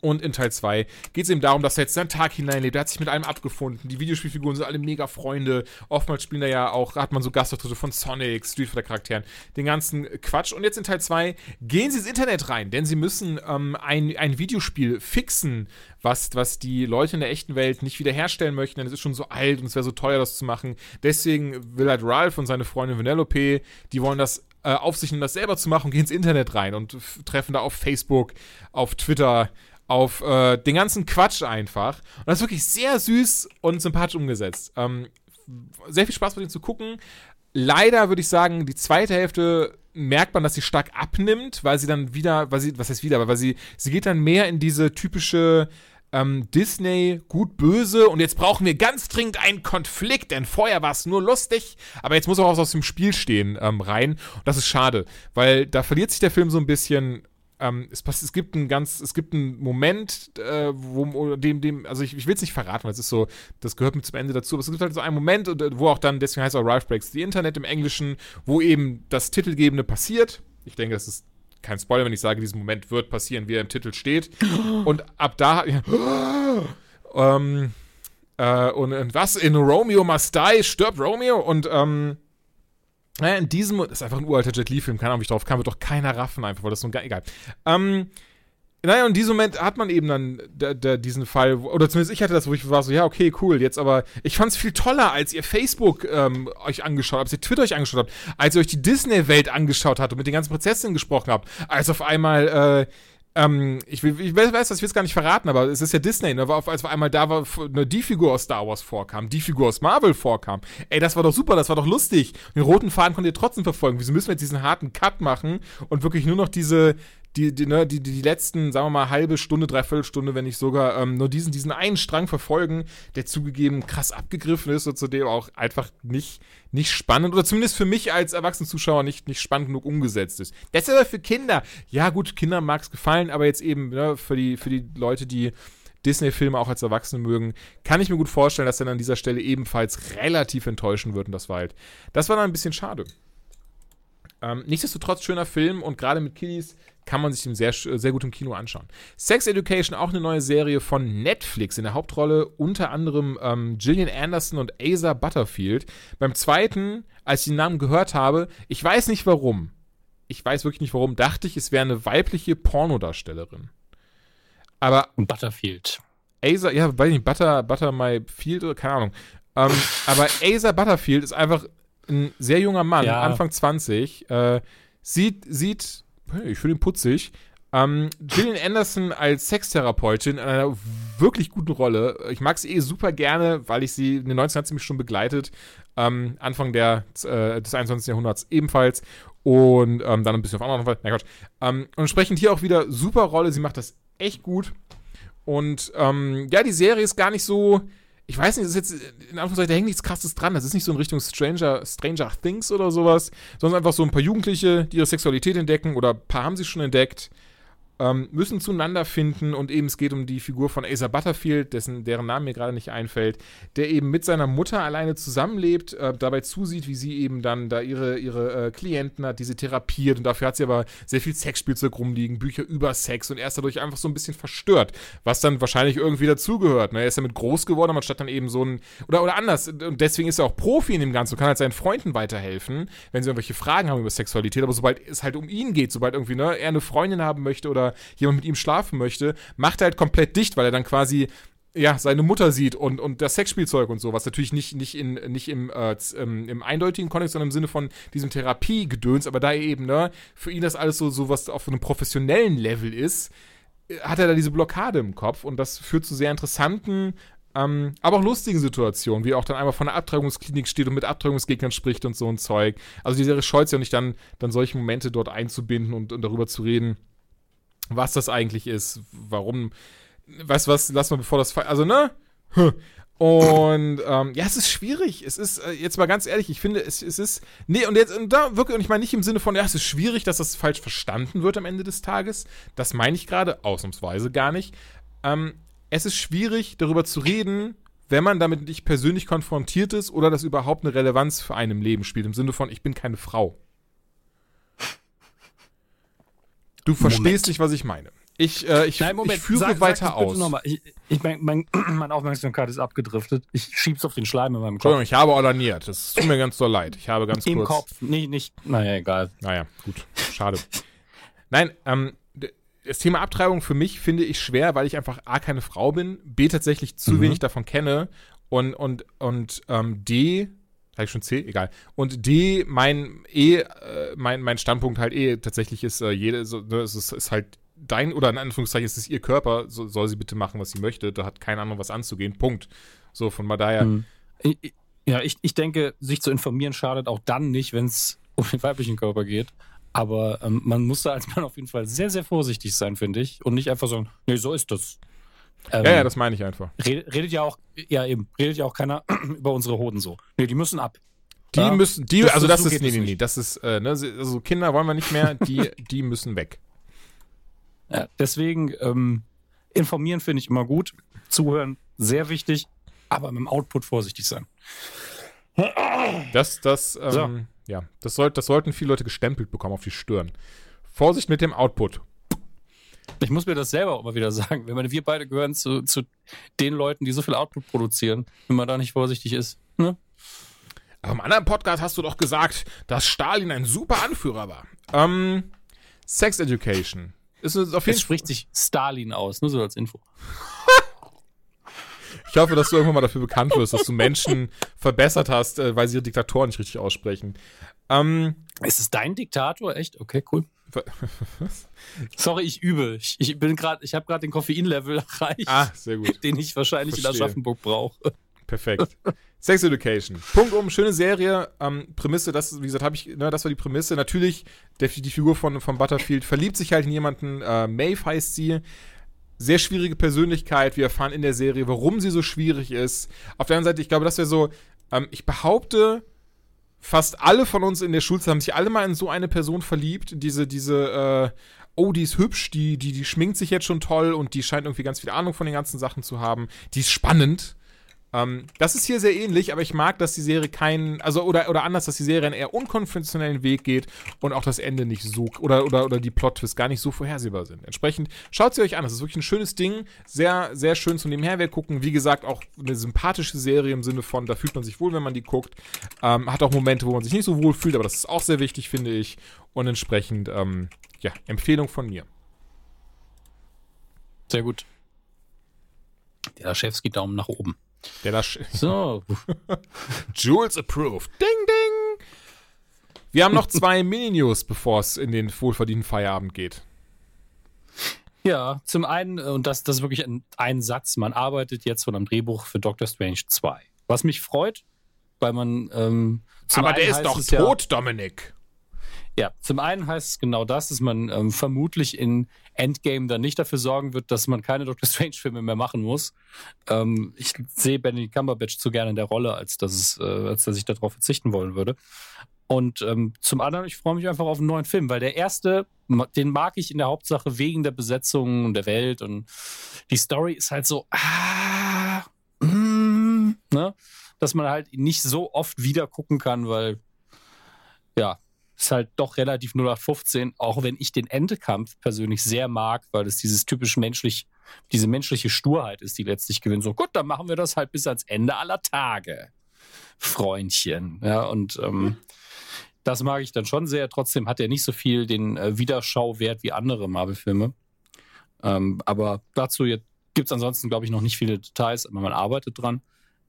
Und in Teil zwei geht es eben darum, dass er jetzt seinen Tag hineinlebt. Er hat sich mit allem abgefunden. Die Videospielfiguren sind alle mega Freunde. Oftmals spielen da ja auch, hat man so Gastauftritte von Sonic, Street Fighter Charakteren, den ganzen Quatsch. Und jetzt in Teil zwei gehen sie ins Internet rein, denn sie müssen ähm, ein, ein Videospiel fixen, was, was die Leute in der echten Welt nicht wiederherstellen möchten, denn es ist schon so alt und es wäre so teuer, das zu machen. Deswegen will halt Ralph und seine Freundin Vanellope, die wollen das äh, auf sich nehmen, das selber zu machen und gehen ins Internet rein und f- treffen da auf Facebook, auf Twitter, auf äh, den ganzen Quatsch einfach. Und das ist wirklich sehr süß und sympathisch umgesetzt. Ähm, sehr viel Spaß mit ihm zu gucken. Leider würde ich sagen, die zweite Hälfte merkt man, dass sie stark abnimmt, weil sie dann wieder, weil sie, was heißt wieder, aber weil sie, sie geht dann mehr in diese typische ähm, Disney gut-böse und jetzt brauchen wir ganz dringend einen Konflikt, denn vorher war es nur lustig, aber jetzt muss auch was aus dem Spiel stehen ähm, rein. Und das ist schade, weil da verliert sich der Film so ein bisschen. Ähm, es, passt, es gibt einen ganz, es gibt einen Moment, äh, wo dem, dem, also ich, ich will es nicht verraten, weil es ist so, das gehört mit zum Ende dazu, aber es gibt halt so einen Moment, wo auch dann, deswegen heißt es auch Ralph Breaks the Internet im Englischen, wo eben das Titelgebende passiert. Ich denke, das ist kein Spoiler, wenn ich sage, diesen Moment wird passieren, wie er im Titel steht. Und ab da, ja, ähm, äh, und, und was, in Romeo Must Die stirbt Romeo und, ähm, naja, in diesem, das ist einfach ein uralter Jet Li-Film, keine Ahnung, wie ich drauf kam, wird doch keiner raffen einfach, weil das so ein, egal. Ähm, naja, in diesem Moment hat man eben dann d- d- diesen Fall, oder zumindest ich hatte das, wo ich war so, ja, okay, cool, jetzt aber, ich fand's viel toller, als ihr Facebook ähm, euch angeschaut habt, als ihr Twitter euch angeschaut habt, als ihr euch die Disney-Welt angeschaut habt und mit den ganzen Prinzessinnen gesprochen habt, als auf einmal, äh, Ähm, ich, ich weiß, das will ich gar nicht verraten, aber es ist ja Disney, ne? Als wir einmal da war, die Figur aus Star Wars vorkam, die Figur aus Marvel vorkam. Ey, das war doch super, das war doch lustig. Den roten Faden konntet ihr trotzdem verfolgen. Wieso müssen wir jetzt diesen harten Cut machen und wirklich nur noch diese, die, die, ne, die, die letzten, sagen wir mal, halbe Stunde, Dreiviertelstunde, wenn nicht sogar, ähm, nur diesen, diesen einen Strang verfolgen, der zugegeben krass abgegriffen ist und zudem auch einfach nicht, nicht spannend, oder zumindest für mich als Erwachsenen-Zuschauer nicht, nicht spannend genug umgesetzt ist. Das ist aber für Kinder. Ja gut, Kindern mag es gefallen, aber jetzt eben ne, für die, für die Leute, die Disney-Filme auch als Erwachsene mögen, kann ich mir gut vorstellen, dass er an dieser Stelle ebenfalls relativ enttäuschen wird. Und das war halt, das war dann ein bisschen schade. Ähm, nichtsdestotrotz schöner Film und gerade mit Kiddies kann man sich den sehr, sehr gut im Kino anschauen. Sex Education, auch eine neue Serie von Netflix. In der Hauptrolle unter anderem ähm, Gillian Anderson und Asa Butterfield. Beim zweiten, als ich den Namen gehört habe, ich weiß nicht warum, ich weiß wirklich nicht warum, dachte ich, es wäre eine weibliche Pornodarstellerin. Aber Butterfield. Asa, ja, weiß nicht, Butter, Butter My Field oder keine Ahnung. Ähm, aber Asa Butterfield ist einfach ein sehr junger Mann, ja. Anfang zwanzig, äh, sieht, sieht, ich finde ihn putzig, ähm, Gillian Anderson als Sextherapeutin in einer wirklich guten Rolle. Ich mag sie eh super gerne, weil ich sie, in den neunziger Jahren hat sie mich schon begleitet, ähm, Anfang der, äh, des einundzwanzigsten. Jahrhunderts ebenfalls. Und ähm, dann ein bisschen auf anderen Fall. Na Gott. Ähm, und entsprechend hier auch wieder super Rolle, sie macht das echt gut. Und ähm, ja, die Serie ist gar nicht so, ich weiß nicht, das ist jetzt, in Anführungszeichen, da hängt nichts Krasses dran. Das ist nicht so in Richtung Stranger, Stranger Things oder sowas, sondern einfach so ein paar Jugendliche, die ihre Sexualität entdecken oder ein paar haben sie schon entdeckt, ähm, müssen zueinander finden und eben es geht um die Figur von Asa Butterfield, dessen, deren Name mir gerade nicht einfällt, der eben mit seiner Mutter alleine zusammenlebt, äh, dabei zusieht, wie sie eben dann da ihre, ihre äh, Klienten hat, die sie therapiert und dafür hat sie aber sehr viel Sexspielzeug rumliegen, Bücher über Sex und er ist dadurch einfach so ein bisschen verstört, was dann wahrscheinlich irgendwie dazugehört. Ne? Er ist damit groß geworden, aber statt dann eben so ein, oder, oder anders, und deswegen ist er auch Profi in dem Ganzen und kann halt seinen Freunden weiterhelfen, wenn sie irgendwelche Fragen haben über Sexualität, aber sobald es halt um ihn geht, sobald irgendwie ne, er eine Freundin haben möchte oder jemand mit ihm schlafen möchte, macht er halt komplett dicht, weil er dann quasi ja, seine Mutter sieht und, und das Sexspielzeug und so, was natürlich nicht, nicht, in, nicht im, äh, im eindeutigen Kontext, sondern im Sinne von diesem Therapiegedöns, aber da er eben ne, für ihn das alles so, so was auf einem professionellen Level ist, hat er da diese Blockade im Kopf und das führt zu sehr interessanten, ähm, aber auch lustigen Situationen, wie er auch dann einmal vor einer Abtreibungsklinik steht und mit Abtreibungsgegnern spricht und so ein Zeug. Also die Serie scheut ja nicht dann, dann solche Momente dort einzubinden und, und darüber zu reden, was das eigentlich ist, warum, weißt du was, lass mal bevor das, also ne, und ähm, ja, es ist schwierig, es ist, äh, jetzt mal ganz ehrlich, ich finde, es, es ist, nee, und jetzt, und da wirklich, und ich meine nicht im Sinne von, ja, es ist schwierig, dass das falsch verstanden wird am Ende des Tages, das meine ich gerade, ausnahmsweise gar nicht, ähm, es ist schwierig, darüber zu reden, wenn man damit nicht persönlich konfrontiert ist oder das überhaupt eine Relevanz für einen im Leben spielt, im Sinne von, ich bin keine Frau. Du verstehst Moment. Nicht, was ich meine. Ich, äh, ich, Nein, Moment, ich führe sag, weiter sag aus. Ich, ich mein, mein, meine Aufmerksamkeit ist abgedriftet. Ich schieb's auf den Schleim in meinem Kopf. Entschuldigung, ich habe ordiniert. Das tut mir ganz so leid. Ich habe ganz Im kurz... Im Kopf, nicht, nicht... Naja, egal. Naja, gut. Schade. Nein, ähm, das Thema Abtreibung für mich finde ich schwer, weil ich einfach A, keine Frau bin, B, tatsächlich zu mhm. wenig davon kenne und, und, und ähm, D... Habe ich schon C? Egal. Und D, mein E, äh, mein, mein Standpunkt halt eh tatsächlich ist, äh, jede, so, ne, es ist, ist halt dein, oder in Anführungszeichen, es ist ihr Körper, so, soll sie bitte machen, was sie möchte, da hat kein anderer was anzugehen, Punkt. So, von daher. Mhm. Ich, ja, ich, ich denke, sich zu informieren schadet auch dann nicht, wenn es um den weiblichen Körper geht. Aber ähm, man muss da als Mann auf jeden Fall sehr, sehr vorsichtig sein, finde ich. Und nicht einfach sagen, nee, so ist das. Ähm, ja, ja, das meine ich einfach. Redet, redet ja auch, ja eben, redet ja auch keiner über unsere Hoden so. Nee, die müssen ab. Die ja, müssen, die, das also das so ist, nee, nee, nee, das ist, äh, ne, also Kinder wollen wir nicht mehr, die, die müssen weg. Ja, deswegen, ähm, informieren finde ich immer gut, zuhören sehr wichtig, aber mit dem Output vorsichtig sein. Das, das, ähm, so. ja, das, soll, das sollten viele Leute gestempelt bekommen auf die Stirn. Vorsicht mit dem Output. Ich muss mir das selber auch mal wieder sagen. Wenn wir beide gehören zu, zu den Leuten, die so viel Output produzieren, wenn man da nicht vorsichtig ist. Ne? Aber im anderen Podcast hast du doch gesagt, dass Stalin ein super Anführer war. Ähm, Sex Education. Ist auf jeden es spricht sich Stalin aus, nur so als Info. Ich hoffe, dass du irgendwann mal dafür bekannt wirst, dass du Menschen verbessert hast, weil sie ihre Diktatoren nicht richtig aussprechen. Ähm, ist es dein Diktator? Echt? Okay, cool. Was? Sorry, ich übe. Ich, ich bin gerade, ich habe gerade den Koffeinlevel erreicht, ah, sehr gut. Den ich wahrscheinlich Verstehe. In Aschaffenburg brauche. Perfekt. Sex Education. Punkt um, schöne Serie. Ähm, Prämisse, das, wie gesagt, habe ich, ne, das war die Prämisse. Natürlich, der, die Figur von, von Butterfield verliebt sich halt in jemanden. Äh, Maeve heißt sie. Sehr schwierige Persönlichkeit. Wir erfahren in der Serie, warum sie so schwierig ist. Auf der anderen Seite, ich glaube, das wäre so, ähm, ich behaupte, fast alle von uns in der Schulzeit haben sich alle mal in so eine Person verliebt. Diese, diese, äh, oh, die ist hübsch, die, die, die schminkt sich jetzt schon toll und die scheint irgendwie ganz viel Ahnung von den ganzen Sachen zu haben. Die ist spannend. Ähm, das ist hier sehr ähnlich, aber ich mag, dass die Serie keinen, also oder, oder anders, dass die Serie einen eher unkonventionellen Weg geht und auch das Ende nicht so, oder, oder, oder die Plot-Twists gar nicht so vorhersehbar sind. Entsprechend schaut sie euch an, das ist wirklich ein schönes Ding, sehr, sehr schön zum Nebenherweg gucken, wie gesagt, auch eine sympathische Serie im Sinne von, da fühlt man sich wohl, wenn man die guckt, ähm, hat auch Momente, wo man sich nicht so wohl fühlt, aber das ist auch sehr wichtig, finde ich, und entsprechend, ähm, ja, Empfehlung von mir. Sehr gut. Der Schewski Daumen nach oben. Der das so. Jules approved. Ding, ding. Wir haben noch zwei Mini-News, bevor es in den wohlverdienten Feierabend geht. Ja, zum einen, und das, das ist wirklich ein, ein Satz, man arbeitet jetzt von einem Drehbuch für Doctor Strange zwei. Was mich freut, weil man ähm, zum Aber einen der ist doch tot, ja, Dominik. Ja, zum einen heißt es genau das, dass man ähm, vermutlich in Endgame dann nicht dafür sorgen wird, dass man keine Doctor Strange-Filme mehr machen muss. Ähm, ich sehe Benedict Cumberbatch zu gerne in der Rolle, als dass, es, äh, als dass ich darauf verzichten wollen würde. Und ähm, zum anderen, ich freue mich einfach auf einen neuen Film, weil der erste, den mag ich in der Hauptsache wegen der Besetzung und der Welt. Und die Story ist halt so, ah, mm, ne? Dass man halt nicht so oft wieder gucken kann, weil, ja, ist halt doch relativ null acht fünfzehn, auch wenn ich den Endkampf persönlich sehr mag, weil es dieses typisch menschlich, diese menschliche Sturheit ist, die letztlich gewinnt. So, gut, dann machen wir das halt bis ans Ende aller Tage, Freundchen. Ja, und ähm, das mag ich dann schon sehr. Trotzdem hat er nicht so viel den äh, Wiederschauwert wie andere Marvel-Filme. Ähm, aber dazu gibt es ansonsten, glaube ich, noch nicht viele Details, aber man arbeitet dran.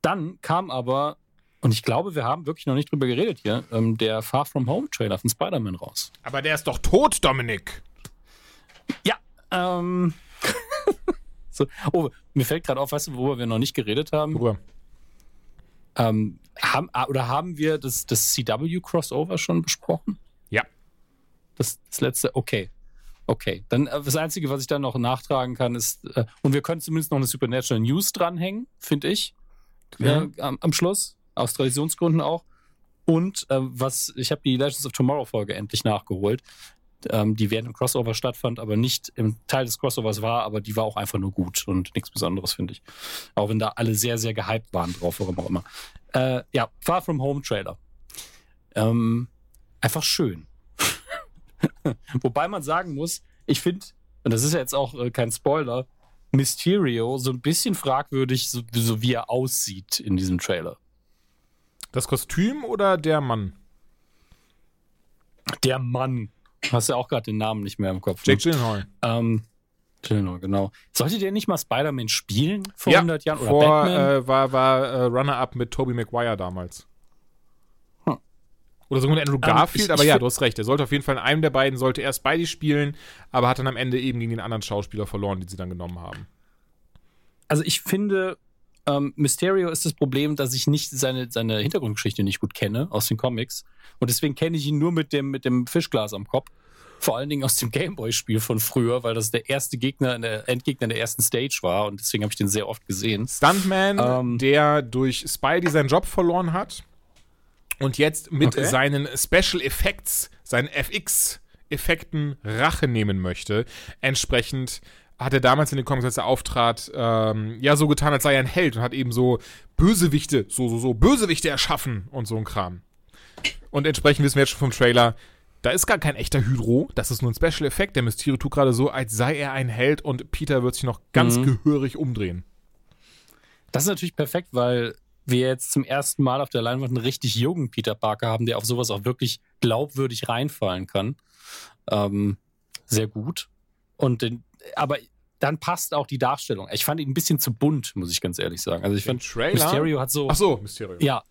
Dann kam aber, und ich glaube, wir haben wirklich noch nicht drüber geredet hier, ähm, der Far From Home Trailer von Spider-Man raus. Aber der ist doch tot, Dominik! Ja, ähm... so, oh, mir fällt gerade auf, weißt du, worüber wir noch nicht geredet haben? Worüber? Ähm, haben oder haben wir das, das C W-Crossover schon besprochen? Ja. Das, das letzte, okay. Okay, dann das Einzige, was ich dann noch nachtragen kann, ist, äh, und wir können zumindest noch eine Supernatural News dranhängen, finde ich, ja. äh, am, am Schluss. Aus Traditionsgründen auch. Und äh, was, ich habe die Legends of Tomorrow-Folge endlich nachgeholt, ähm, die während dem Crossover stattfand, aber nicht im Teil des Crossovers war, aber die war auch einfach nur gut und nichts Besonderes, finde ich. Auch wenn da alle sehr, sehr gehypt waren drauf, warum auch immer. Äh, ja, Far From Home Trailer. Ähm, einfach schön. Wobei man sagen muss, ich finde, und das ist ja jetzt auch äh, kein Spoiler, Mysterio so ein bisschen fragwürdig, so, so wie er aussieht in diesem Trailer. Das Kostüm oder der Mann? Der Mann. Hast ja auch gerade den Namen nicht mehr im Kopf. Jake Gyllenhaal. Ähm, Gyllenhaal, genau. Sollte der nicht mal Spider-Man spielen vor ja, hundert Jahren? Oder vor, Batman? Äh, war, war äh, Runner-Up mit Tobey Maguire damals. Hm. Oder sogar mit Andrew Garfield, ähm, ich, aber ich, ja, du hast recht. Er sollte auf jeden Fall in einem der beiden, sollte erst beide spielen, aber hat dann am Ende eben gegen den anderen Schauspieler verloren, den sie dann genommen haben. Also ich finde... Um, Mysterio ist das Problem, dass ich nicht seine, seine Hintergrundgeschichte nicht gut kenne aus den Comics. Und deswegen kenne ich ihn nur mit dem, mit dem Fischglas am Kopf. Vor allen Dingen aus dem Gameboy-Spiel von früher, weil das der erste Gegner, in der Endgegner in der ersten Stage war. Und deswegen habe ich den sehr oft gesehen. Stuntman, um, der durch Spidey seinen Job verloren hat. Und jetzt mit okay. seinen Special Effects, seinen F X-Effekten Rache nehmen möchte. Entsprechend hat er damals in den Comics, als er auftrat, ähm, ja, so getan, als sei er ein Held und hat eben so Bösewichte, so, so, so, Bösewichte erschaffen und so ein Kram. Und entsprechend wissen wir jetzt schon vom Trailer, da ist gar kein echter Hydro, das ist nur ein Special-Effekt. Der Mysterio tut gerade so, als sei er ein Held und Peter wird sich noch ganz mhm. gehörig umdrehen. Das ist natürlich perfekt, weil wir jetzt zum ersten Mal auf der Leinwand einen richtig jungen Peter Parker haben, der auf sowas auch wirklich glaubwürdig reinfallen kann. Ähm, sehr gut. Und den Aber dann passt auch die Darstellung. Ich fand ihn ein bisschen zu bunt, muss ich ganz ehrlich sagen. Also ich fand, Mysterio hat so... Ach so, Mysterio. Ja,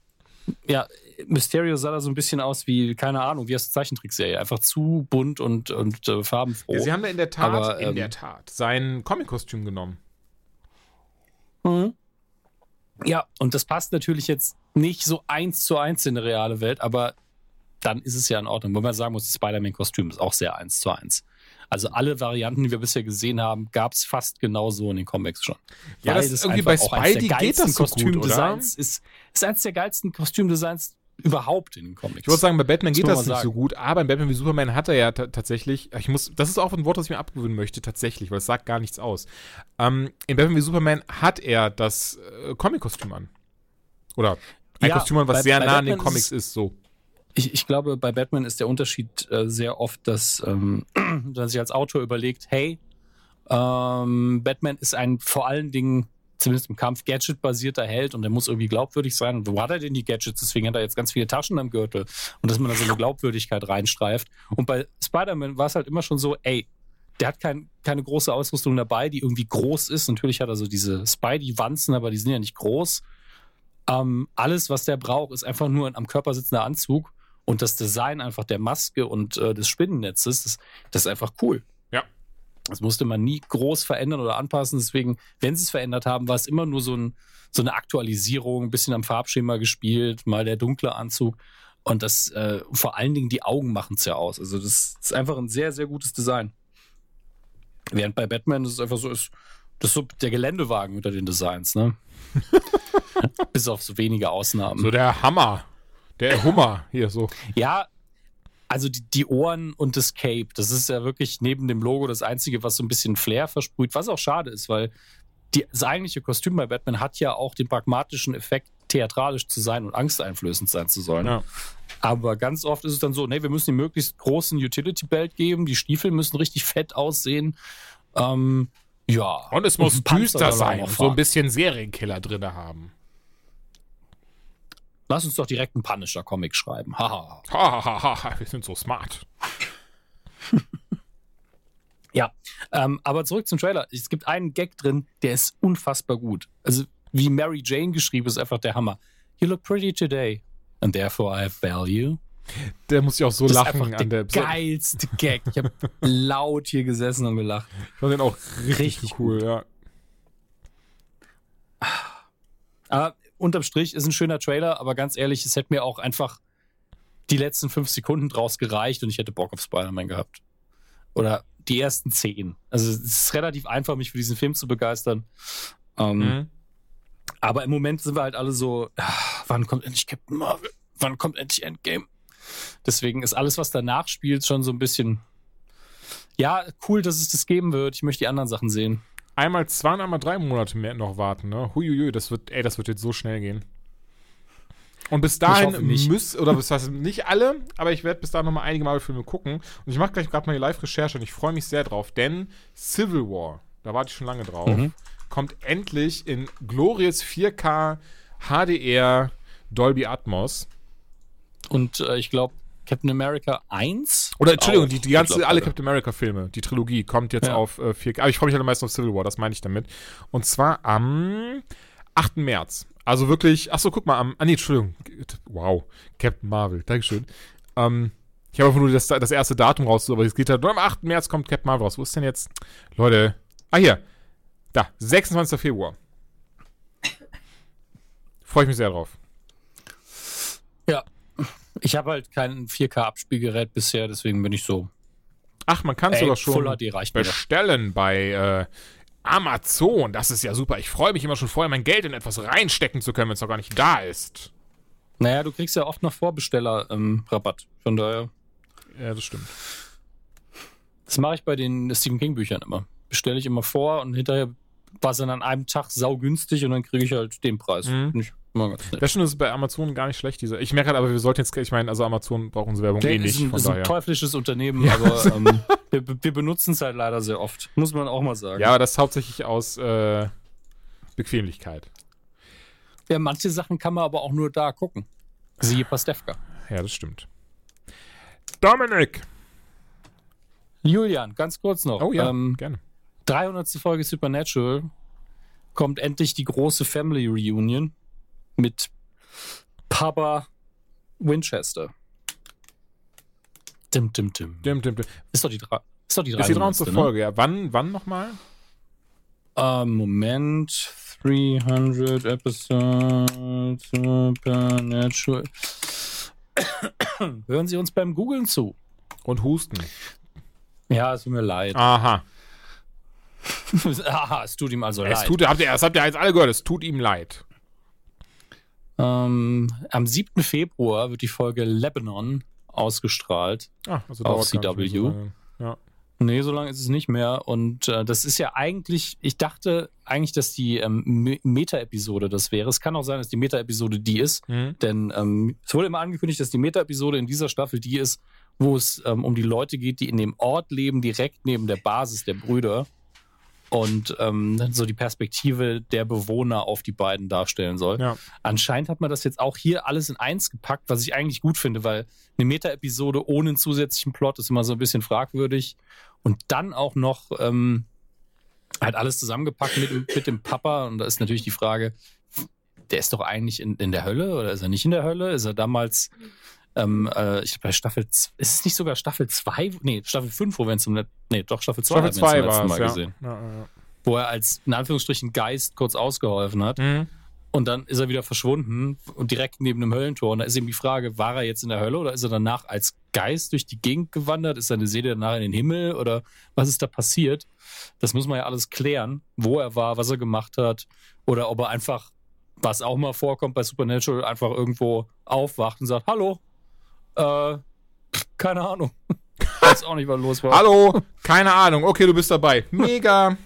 ja, Mysterio sah da so ein bisschen aus wie, keine Ahnung, wie aus der Zeichentrickserie. Einfach zu bunt und, und äh, farbenfroh. Ja, sie haben da in der Tat, Aber, ähm, in der Tat sein Comic-Kostüm genommen. Mhm. Ja, und das passt natürlich jetzt nicht so eins zu eins in die reale Welt, aber dann ist es ja in Ordnung. Wenn man sagen muss, das Spider-Man-Kostüm ist auch sehr eins zu eins. Also alle Varianten, die wir bisher gesehen haben, gab es fast genauso in den Comics schon. Ja, das ist irgendwie bei Spidey geht das so gut, oder? Ist, ist eins der geilsten Kostümdesigns überhaupt in den Comics. Ich würde sagen, bei Batman geht das nicht so gut, aber in Batman wie Superman hat er ja t- tatsächlich, ich muss, das ist auch ein Wort, das ich mir abgewöhnen möchte, tatsächlich, weil es sagt gar nichts aus. Ähm, in Batman wie Superman hat er das äh, Comic-Kostüm an. Oder ein ja, Kostüm an, was bei, sehr bei nah Batman an den Comics ist, ist so. Ich, ich glaube, bei Batman ist der Unterschied äh, sehr oft, dass ähm, man sich als Autor überlegt, hey, ähm, Batman ist ein vor allen Dingen, zumindest im Kampf, Gadget-basierter Held und der muss irgendwie glaubwürdig sein. Und wo hat er denn die Gadgets? Deswegen hat er jetzt ganz viele Taschen am Gürtel. Und dass man da so eine Glaubwürdigkeit reinstreift. Und bei Spider-Man war es halt immer schon so, ey, der hat kein, keine große Ausrüstung dabei, die irgendwie groß ist. Natürlich hat er so diese Spidey-Wanzen, aber die sind ja nicht groß. Ähm, alles, was der braucht, ist einfach nur ein am Körper sitzender Anzug. Und das Design einfach der Maske und äh, des Spinnennetzes, das, das ist einfach cool. Ja. Das musste man nie groß verändern oder anpassen. Deswegen, wenn sie es verändert haben, war es immer nur so, ein, so eine Aktualisierung, ein bisschen am Farbschema gespielt, mal der dunkle Anzug. Und das äh, vor allen Dingen die Augen machen es ja aus. Also das ist einfach ein sehr, sehr gutes Design. Während bei Batman es einfach so ist, das ist so der Geländewagen unter den Designs, ne? Bis auf so wenige Ausnahmen. So der Hammer. Der Hummer hier so. Ja, also die, die Ohren und das Cape, das ist ja wirklich neben dem Logo das Einzige, was so ein bisschen Flair versprüht, was auch schade ist, weil die, das eigentliche Kostüm bei Batman hat ja auch den pragmatischen Effekt, theatralisch zu sein und angsteinflößend sein zu sollen. Ja. Aber ganz oft ist es dann so, nee, wir müssen den möglichst großen Utility-Belt geben, die Stiefel müssen richtig fett aussehen. Ähm, ja. Und es muss düster sein und so ein bisschen Serienkiller drin haben. Lass uns doch direkt einen Punisher-Comic schreiben. Haha. Hahaha, ha, ha. Wir sind so smart. Ja, ähm, aber zurück zum Trailer. Es gibt einen Gag drin, der ist unfassbar gut. Also, wie Mary Jane geschrieben ist, einfach der Hammer. You look pretty today and therefore I have value. Der muss ja auch so das lachen. Ist an der, der geilste Gag. Ich habe laut hier gesessen und gelacht. Ich fand den auch richtig, richtig cool, gut. Ja. Aber unterm Strich ist ein schöner Trailer, aber ganz ehrlich, es hätte mir auch einfach die letzten fünf Sekunden draus gereicht und ich hätte Bock auf Spider-Man gehabt. Oder die ersten zehn. Also es ist relativ einfach, mich für diesen Film zu begeistern. Ähm, mhm. Aber im Moment sind wir halt alle so, ach, wann kommt endlich Captain Marvel? Wann kommt endlich Endgame? Deswegen ist alles, was danach spielt, schon so ein bisschen, ja, cool, dass es das geben wird. Ich möchte die anderen Sachen sehen. Einmal zwei und einmal drei Monate mehr noch warten, ne? Huiuiui, das wird, ey, das wird jetzt so schnell gehen. Und bis dahin müssen, oder bis dahin nicht alle, aber ich werde bis dahin nochmal einige Marvel-Filme gucken. Und ich mache gleich gerade mal die Live-Recherche und ich freue mich sehr drauf, denn Civil War, da warte ich schon lange drauf, mhm. kommt endlich in Glorious vier K H D R Dolby Atmos. Und äh, ich glaube, Captain America eins? Oder, Entschuldigung, auch, die, die ganze, glaub, alle Captain America-Filme, die Trilogie, kommt jetzt ja. auf äh, vier K. Aber ich freue mich halt am meisten auf Civil War, das meine ich damit. Und zwar am achten März. Also wirklich, achso, guck mal, am, ah nee, Entschuldigung, wow, Captain Marvel, Dankeschön. Ähm, ich habe einfach nur das, das erste Datum raus, aber es geht halt nur am achten März kommt Captain Marvel raus. Wo ist denn jetzt? Leute, ah hier, da, sechsundzwanzigsten Februar. Freue ich mich sehr drauf. Ja. Ich habe halt kein vier K-Abspielgerät bisher, deswegen bin ich so. Ach, man kann es sogar schon bestellen bei äh, Amazon. Das ist ja super. Ich freue mich immer schon vorher, mein Geld in etwas reinstecken zu können, wenn es noch gar nicht da ist. Naja, du kriegst ja oft noch Vorbesteller-Rabatt. Ähm, Von daher. Ja, das stimmt. Das mache ich bei den Stephen King-Büchern immer. Bestelle ich immer vor und hinterher war es dann an einem Tag saugünstig und dann kriege ich halt den Preis. Mhm. Nicht. Das stimmt, ist bei Amazon gar nicht schlecht. Diese. Ich merke halt, aber wir sollten jetzt, ich meine, also Amazon braucht unsere Werbung eh nicht. Das ist ein teuflisches Unternehmen, ja. aber ähm, wir, wir benutzen es halt leider sehr oft. Muss man auch mal sagen. Ja, aber das hauptsächlich aus äh, Bequemlichkeit. Ja, manche Sachen kann man aber auch nur da gucken. Siehe Pastewka. Ja, das stimmt. Dominik! Julian, ganz kurz noch. Oh ja, ähm, gerne. dreihundertste Folge Supernatural kommt endlich die große Family Reunion. Mit Papa Winchester. Dim, dim, dim. Dim, dim, dim. Ist doch die, Dra- ist doch die dreißigste Folge, ja. Wann, wann nochmal? Uh, Moment, dreihundert Episodes Supernatural. Hören Sie uns beim Googlen zu. Und husten. Ja, es tut mir leid. Aha. Aha, es tut ihm also es leid. Tut, habt ihr, das habt ihr jetzt alle gehört, es tut ihm leid. Um, am siebten Februar wird die Folge Lebanon ausgestrahlt. Ach, also auf C W. Ja. Nee, so lange ist es nicht mehr. Und äh, das ist ja eigentlich, ich dachte eigentlich, dass die ähm, Meta-Episode das wäre. Es kann auch sein, dass die Meta-Episode die ist. Mhm. Denn ähm, es wurde immer angekündigt, dass die Meta-Episode in dieser Staffel die ist, wo es ähm, um die Leute geht, die in dem Ort leben, direkt neben der Basis der Brüder. Und ähm, so die Perspektive der Bewohner auf die beiden darstellen soll. Ja. Anscheinend hat man das jetzt auch hier alles in eins gepackt, was ich eigentlich gut finde, weil eine Meta-Episode ohne einen zusätzlichen Plot ist immer so ein bisschen fragwürdig. Und dann auch noch ähm, halt alles zusammengepackt mit, mit dem Papa. Und da ist natürlich die Frage, der ist doch eigentlich in, in der Hölle oder ist er nicht in der Hölle? Ist er damals... Ähm, äh, ich glaube, bei Staffel, ist es nicht sogar Staffel zwei? Nee, Staffel fünf, wo wir uns, nee, doch Staffel zwei haben wir zum letzten Mal gesehen. Ja, ja, ja. Wo er als, in Anführungsstrichen, Geist kurz ausgeholfen hat. Mhm. Und dann ist er wieder verschwunden und direkt neben einem Höllentor. Und da ist eben die Frage, war er jetzt in der Hölle oder ist er danach als Geist durch die Gegend gewandert? Ist seine Seele danach in den Himmel oder was ist da passiert? Das muss man ja alles klären, wo er war, was er gemacht hat oder ob er einfach, was auch mal vorkommt bei Supernatural, einfach irgendwo aufwacht und sagt, hallo, Äh, keine Ahnung. Ich weiß auch nicht, was los war. Hallo, keine Ahnung. Okay, du bist dabei. Mega.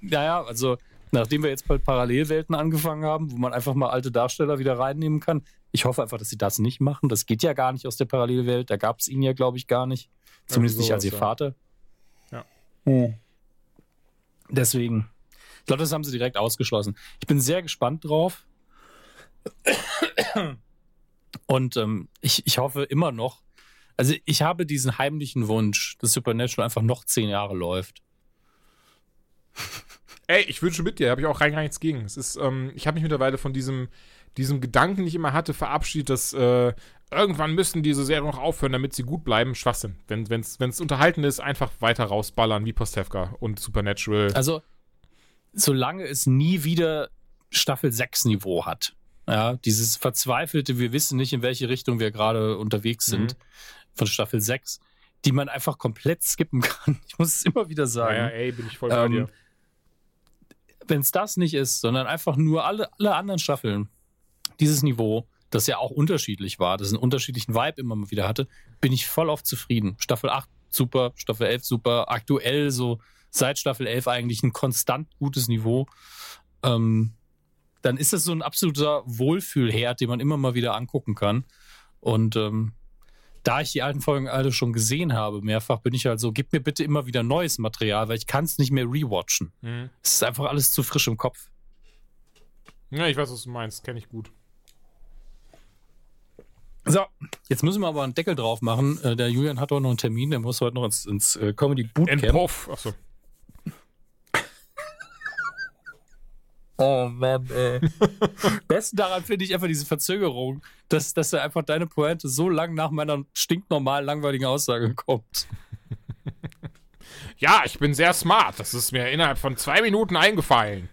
Naja, also nachdem wir jetzt bei Parallelwelten angefangen haben, wo man einfach mal alte Darsteller wieder reinnehmen kann, ich hoffe einfach, dass sie das nicht machen. Das geht ja gar nicht aus der Parallelwelt. Da gab es ihn ja, glaube ich, gar nicht. Zumindest nicht als ihr Vater. Ja. Hm. Deswegen. Ich glaube, das haben sie direkt ausgeschlossen. Ich bin sehr gespannt drauf. Und ähm, ich, ich hoffe immer noch, also ich habe diesen heimlichen Wunsch, dass Supernatural einfach noch zehn Jahre läuft. Ey, ich wünsche mit dir, habe ich auch rein gar nichts gegen. Es ist, ähm, ich habe mich mittlerweile von diesem, diesem Gedanken, den ich immer hatte, verabschiedet, dass äh, irgendwann müssen diese Serien noch aufhören, damit sie gut bleiben. Schwachsinn. Wenn wenn's, wenn's unterhalten ist, einfach weiter rausballern wie Postevka und Supernatural. Also, solange es nie wieder Staffel sechs Niveau hat. Ja, dieses verzweifelte, wir wissen nicht, in welche Richtung wir gerade unterwegs sind, mhm. von Staffel sechs, die man einfach komplett skippen kann. Ich muss es immer wieder sagen. Ja, ja ey, bin ich voll ähm, bei dir. Wenn es das nicht ist, sondern einfach nur alle, alle anderen Staffeln, dieses Niveau, das ja auch unterschiedlich war, das einen unterschiedlichen Vibe immer mal wieder hatte, bin ich voll oft zufrieden. Staffel acht super, Staffel elf super, aktuell so seit Staffel elf eigentlich ein konstant gutes Niveau. Ähm, dann ist das so ein absoluter Wohlfühlherd, den man immer mal wieder angucken kann. Und ähm, da ich die alten Folgen alle schon gesehen habe, mehrfach, bin ich halt so, gib mir bitte immer wieder neues Material, weil ich kann es nicht mehr rewatchen. Mhm. Es ist einfach alles zu frisch im Kopf. Ja, ich weiß, was du meinst. Kenne ich gut. So, jetzt müssen wir aber einen Deckel drauf machen. Äh, der Julian hat auch noch einen Termin, der muss heute noch ins, ins äh, Comedy Bootcamp. Entpuff. Achso. Oh Mann, ey. Besten daran finde ich einfach diese Verzögerung, dass, dass da einfach deine Pointe so lang nach meiner stinknormalen, langweiligen Aussage kommt. Ja, ich bin sehr smart. Das ist mir innerhalb von zwei Minuten eingefallen.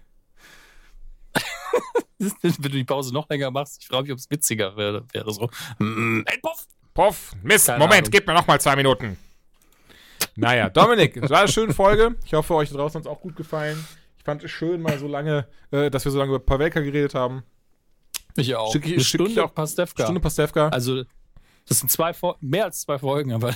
Wenn du die Pause noch länger machst, ich frage mich, ob es witziger wäre. wäre so. Hm, hey, Puff! Puff! Mist, Keine Moment, Ahnung. Gib mir nochmal zwei Minuten. Naja, Dominik, das war eine schöne Folge. Ich hoffe, euch da draußen hat es auch gut gefallen. Ich fand es schön, mal so lange, äh, dass wir so lange über Pawelka geredet haben. Ich auch. Schick, Eine schick Stunde auch Pastewka. Stunde Pastewka. Also, das sind zwei mehr als zwei Folgen, aber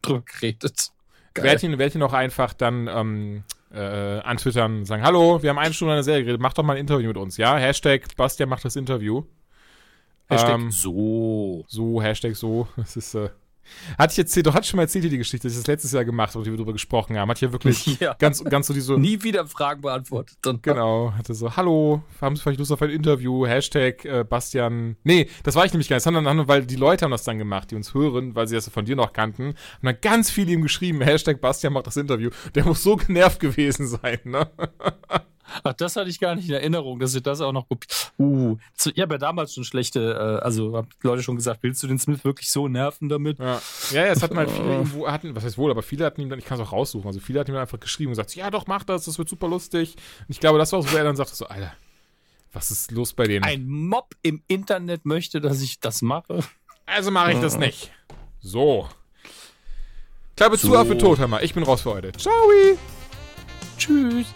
drüber geredet. Werd ihn, werd ihn auch einfach dann ähm, äh, antwittern und sagen, hallo, wir haben eine Stunde an der Serie geredet, mach doch mal ein Interview mit uns, ja? Hashtag Bastian macht das Interview. Hashtag ähm, so. So, Hashtag so. Das ist, äh, Hatte ich erzählt, doch hatte ich schon mal erzählt, die Geschichte, dass ich das letztes Jahr gemacht habe, und wir darüber gesprochen haben. Hat hier wirklich ja. ganz, ganz so diese... Nie wieder Fragen beantwortet. Dann genau, hatte so, hallo, haben Sie vielleicht Lust auf ein Interview? Hashtag äh, Bastian... Nee, das war ich nämlich gar nicht. Das haben dann, weil die Leute haben das dann gemacht, die uns hören, weil sie das von dir noch kannten. Und dann ganz viele ihm geschrieben, Hashtag Bastian macht das Interview. Der muss so genervt gewesen sein, ne? Ach, das hatte ich gar nicht in Erinnerung, dass ich das auch noch kopiert. Uh, ich habe ja damals schon schlechte, äh, also haben Leute schon gesagt, willst du den Smith wirklich so nerven damit? Ja, ja, ja, es hatten halt viele irgendwo, hatten, was heißt wohl, aber viele hatten ihm dann, ich kann es auch raussuchen, also viele hatten ihm einfach geschrieben und gesagt, ja doch, mach das, das wird super lustig. Und ich glaube, das war auch so, er dann sagte so, Alter, was ist los bei denen? Ein Mob im Internet möchte, dass ich das mache. Also mache ich das nicht. So. Klappe zu, Affe Totheimer. Ich bin raus für heute. Ciao. Tschüss.